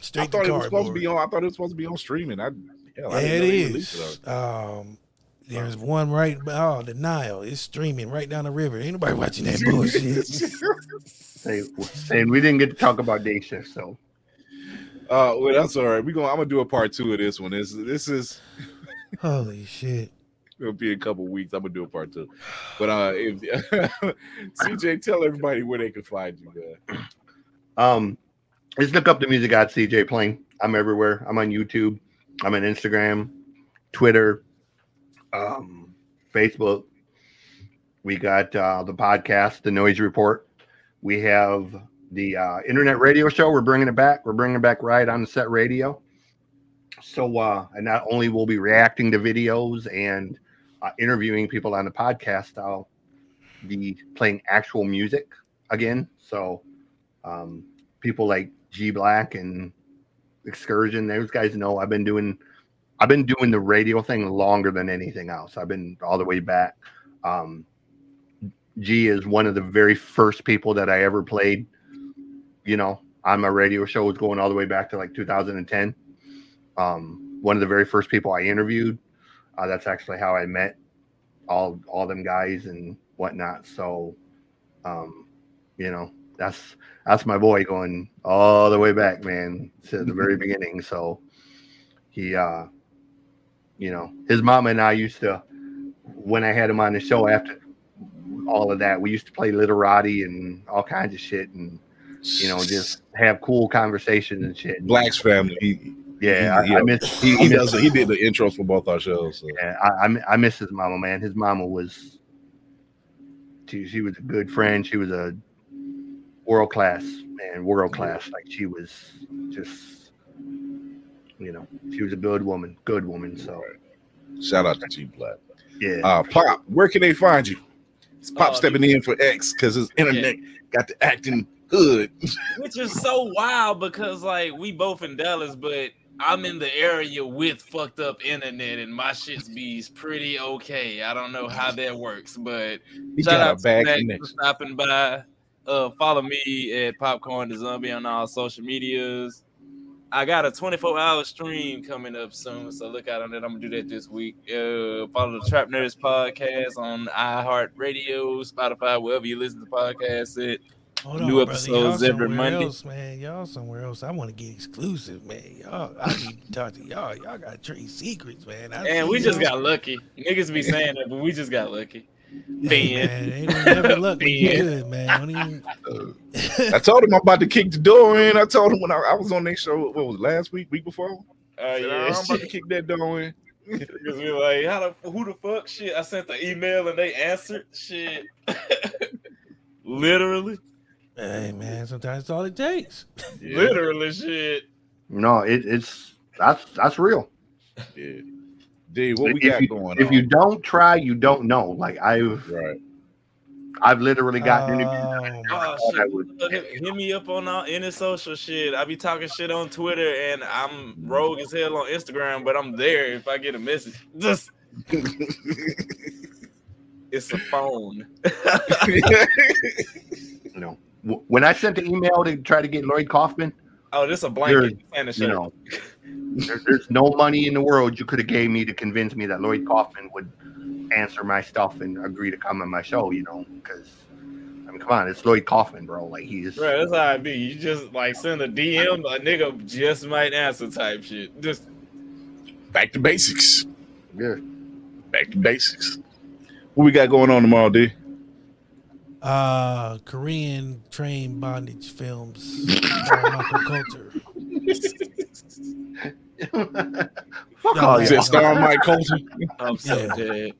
straight I thought to it was supposed to be on. I thought it was supposed to be on streaming. I, hell, I yeah, it is. It um, There's one right oh the Nile. It's streaming right down the river. Ain't nobody watching that bullshit. Hey, and we didn't get to talk about Day Shift, so uh well that's all right. We're going I'm gonna do a part two of this one. This this is holy shit. It'll be a couple weeks. I'm gonna do a part two. But uh if C J, tell everybody where they can find you, man. Um just look up the music at C J Plain. I'm everywhere. I'm on YouTube, I'm on Instagram, Twitter. Um, Facebook, we got uh, the podcast, The Noise Report. We have the uh, internet radio show. We're bringing it back. We're bringing it back right on the set radio. So, uh, and not only will we be reacting to videos and uh, interviewing people on the podcast, I'll be playing actual music again. So, um, people like G Black and Excursion, those guys know I've been doing. I've been doing the radio thing longer than anything else. I've been all the way back. Um, G is one of the very first people that I ever played, you know, on my radio show. Was going all the way back to like two thousand ten. Um, one of the very first people I interviewed. Uh, that's actually how I met all all them guys and whatnot. So, um, you know, that's that's my boy going all the way back, man, to the very beginning. So he... uh You know, his mama and I used to, when I had him on the show after all of that, we used to play literati and all kinds of shit and, you know, just have cool conversations and shit. Black's family. He, yeah. He, I, I miss, he, he, does, he did the intros for both our shows. So. Yeah, I, I miss his mama, man. His mama was, she, she was a good friend. She was a world class, man, world class. Like she was just. You know, she was a good woman, good woman. So, shout out to G Black. Yeah, uh, Pop. Where can they find you? It's Pop oh, stepping in for X because his internet yeah. got the acting hood. Which is so wild because, like, we both in Dallas, but I'm in the area with fucked up internet, and my shit's bees pretty okay. I don't know how that works, but he shout out to Max for stopping by. Uh, follow me at Popcorn the Zombie on all social medias. I got a twenty-four hour stream coming up soon, so look out on that. I'm gonna do that this week. Uh, follow the Trap Nerds podcast on iHeartRadio, Spotify, wherever you listen to podcasts at. Hold New on, episodes brother. Y'all every Monday. Else, man. Y'all somewhere else. I want to get exclusive, man. Y'all, I need to talk to y'all. Y'all got to trade secrets, man. I and we y'all. just got lucky. Niggas be saying that, but we just got lucky. Hey, man, ain't never luck when you good, man. Even... I told him I'm about to kick the door in. I told him when I, I was on their show, what was it, last week, week before? Uh, said, yeah, I'm about to kick that door in. Because we were like, how the, who the fuck? Shit, I sent the email and they answered. Shit. Literally. Hey man, sometimes it's all it takes. Yeah. Literally, shit. No, it, it's that's that's real. Yeah, dude, what we if got you, going? If on? you don't try, you don't know. Like I've, right. I've literally gotten interviews. Uh, oh, shit. Would, hit, hit me up on all any social shit. I be talking shit on Twitter, and I'm rogue as hell on Instagram. But I'm there if I get a message. Just. It's a phone. You know. When I sent the email to try to get Lloyd Kaufman, oh, this is a blanket. There's, you know, there, there's no money in the world you could have gave me to convince me that Lloyd Kaufman would answer my stuff and agree to come on my show. You know, because I mean, come on, it's Lloyd Kaufman, bro. Like he is. Right, that's how I be. You just like send a D M, a nigga just might answer type shit. Just back to basics. Yeah, back to basics. What we got going on tomorrow, D? Uh, Korean train bondage films. Culture. Fuck all that. Star Mike Coulter. I'm so dead.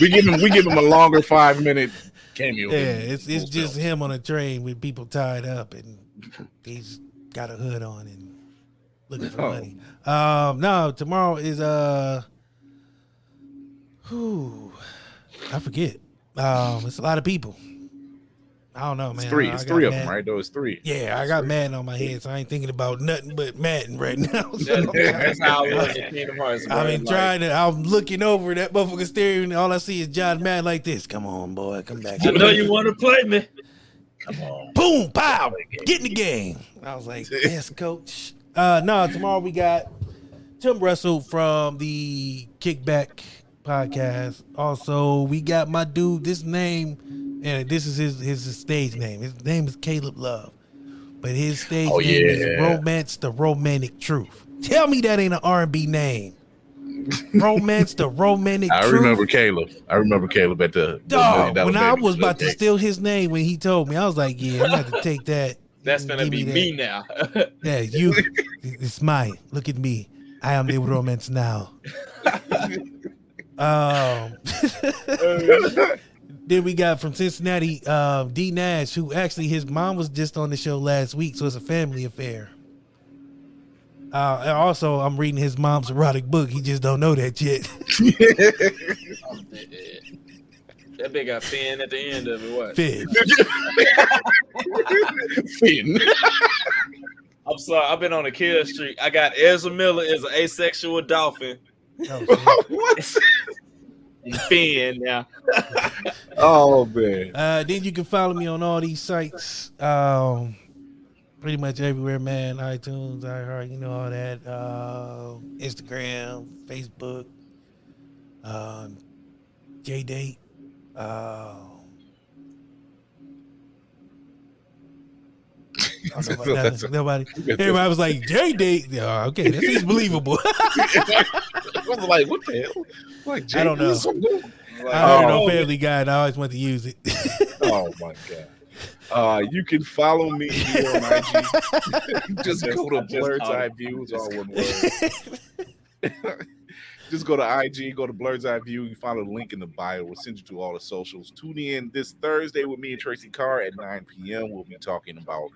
we give him. We give him a longer five minute cameo. Yeah, it's it's we'll just film. him on a train with people tied up, and he's got a hood on and looking for oh. money. Um, no, tomorrow is uh, who? I forget. Um, it's a lot of people. I don't know, man. It's three, it's three of them, right? Though it's three. Yeah, I got Madden on my head, so I ain't thinking about nothing but Madden right now. So that's how I look at Kingdom Hearts. I've been trying to. I'm looking over that motherfucker steering, and all I see is John Madden like this. Come on, boy, come back. I know you want to play me. Come on. Boom, pow, get in the game. I was like, yes, coach. Uh, no, tomorrow we got Tim Russell from the Kickback Podcast. Also, we got my dude, this name, and this is his, his stage name. His name is Caleb Love, but his stage oh, name yeah. is Romance the Romantic Truth. Tell me that ain't an R and B name. Romance the Romantic I Truth. I remember Caleb. I remember Caleb at the... Dog, when I was about to steal his name when he told me, I was like, yeah, I'm about to take that. That's going to be me, me now. Yeah, you. It's mine. Look at me. I am the romance now. Um, then we got from Cincinnati, uh, D. Nash, who actually his mom was just on the show last week, so it's a family affair. Uh, and also, I'm reading his mom's erotic book. He just don't know that yet. That bitch got Finn at the end of it. What? Finn. Finn. I'm sorry. I've been on a kill streak. I got Ezra Miller as an asexual dolphin. Oh, what? Finn now. Oh man. Uh, then you can follow me on all these sites. Um, pretty much everywhere, man. iTunes, iHeart, you know all that. Uh, Instagram, Facebook, um, JDate. Uh, I don't know about nothing, nobody. Everybody was like, J-Date. Oh, okay, this is believable. I was like, what the hell? Like, J- I don't know. Like, I heard oh, on Family Guy, and I always want to use it. Oh, my God. Uh, you can follow me on I G. Just go to Blurred's Eye Views, all one word. Just go to I G, go to Blurred's Eye View. You follow the link in the bio. We'll send you to all the socials. Tune in this Thursday with me and Tracy Carr at nine p.m. We'll be talking about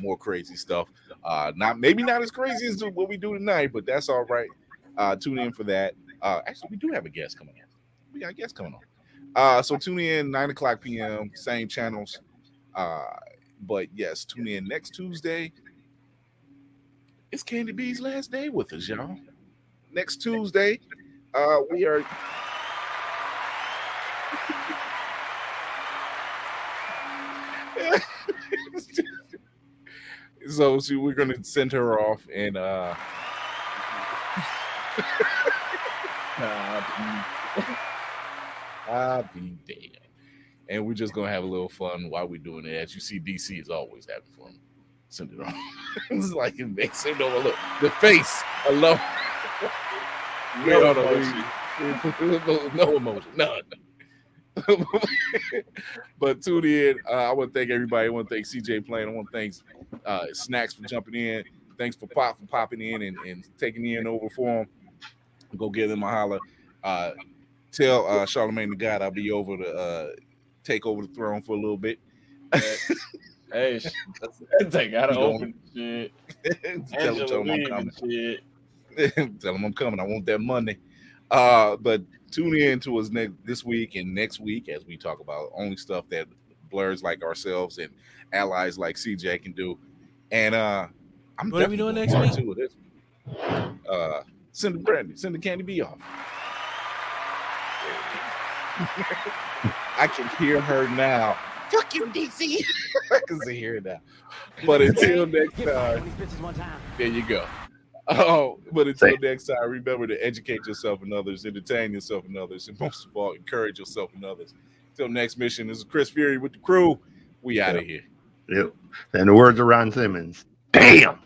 more crazy stuff. Uh, not maybe not as crazy as what we do tonight, but that's all right. Uh, tune in for that. Uh, actually, we do have a guest coming on. We got a guest coming on. Uh, so tune in nine o'clock p.m. Same channels. Uh, But yes, tune in next Tuesday. It's Candy B's last day with us, y'all. Next Tuesday, uh, we are... So she, we're going to send her off and... Uh... I'll be dead. And we're just going to have a little fun while we're doing it. As you see, D C is always having fun. Send it on. It's like it makes it over. Look, the face. I love it. No, no emotion. No emotion. None. But tune in. Uh, I want to thank everybody. I want to thank C J Plain. I want to thank uh, Snacks for jumping in. Thanks for Pop for popping in and, and taking in over for him. Go give them a holler. Uh, tell uh, Charlemagne the God I'll be over to uh, take over the throne for a little bit. Hey, they gotta open shit. tell, him, tell him I'm coming. Shit. Tell him I'm coming. I want that money. Uh, but tune in to us next this week and next week as we talk about only stuff that blurs like ourselves and allies like C J can do. And uh, I'm what are we doing next week? Two of this. Uh, send the brandy, send the Candy B off. I can hear her now. Fuck you, D C. I can see here now. But until next time, there you go. Oh, but until next time, remember to educate yourself and others, entertain yourself and others, and most of all, encourage yourself and others. Till next mission, this is Chris Fury with the crew. We out of yep. here. Yep. And the words of Ron Simmons. Damn.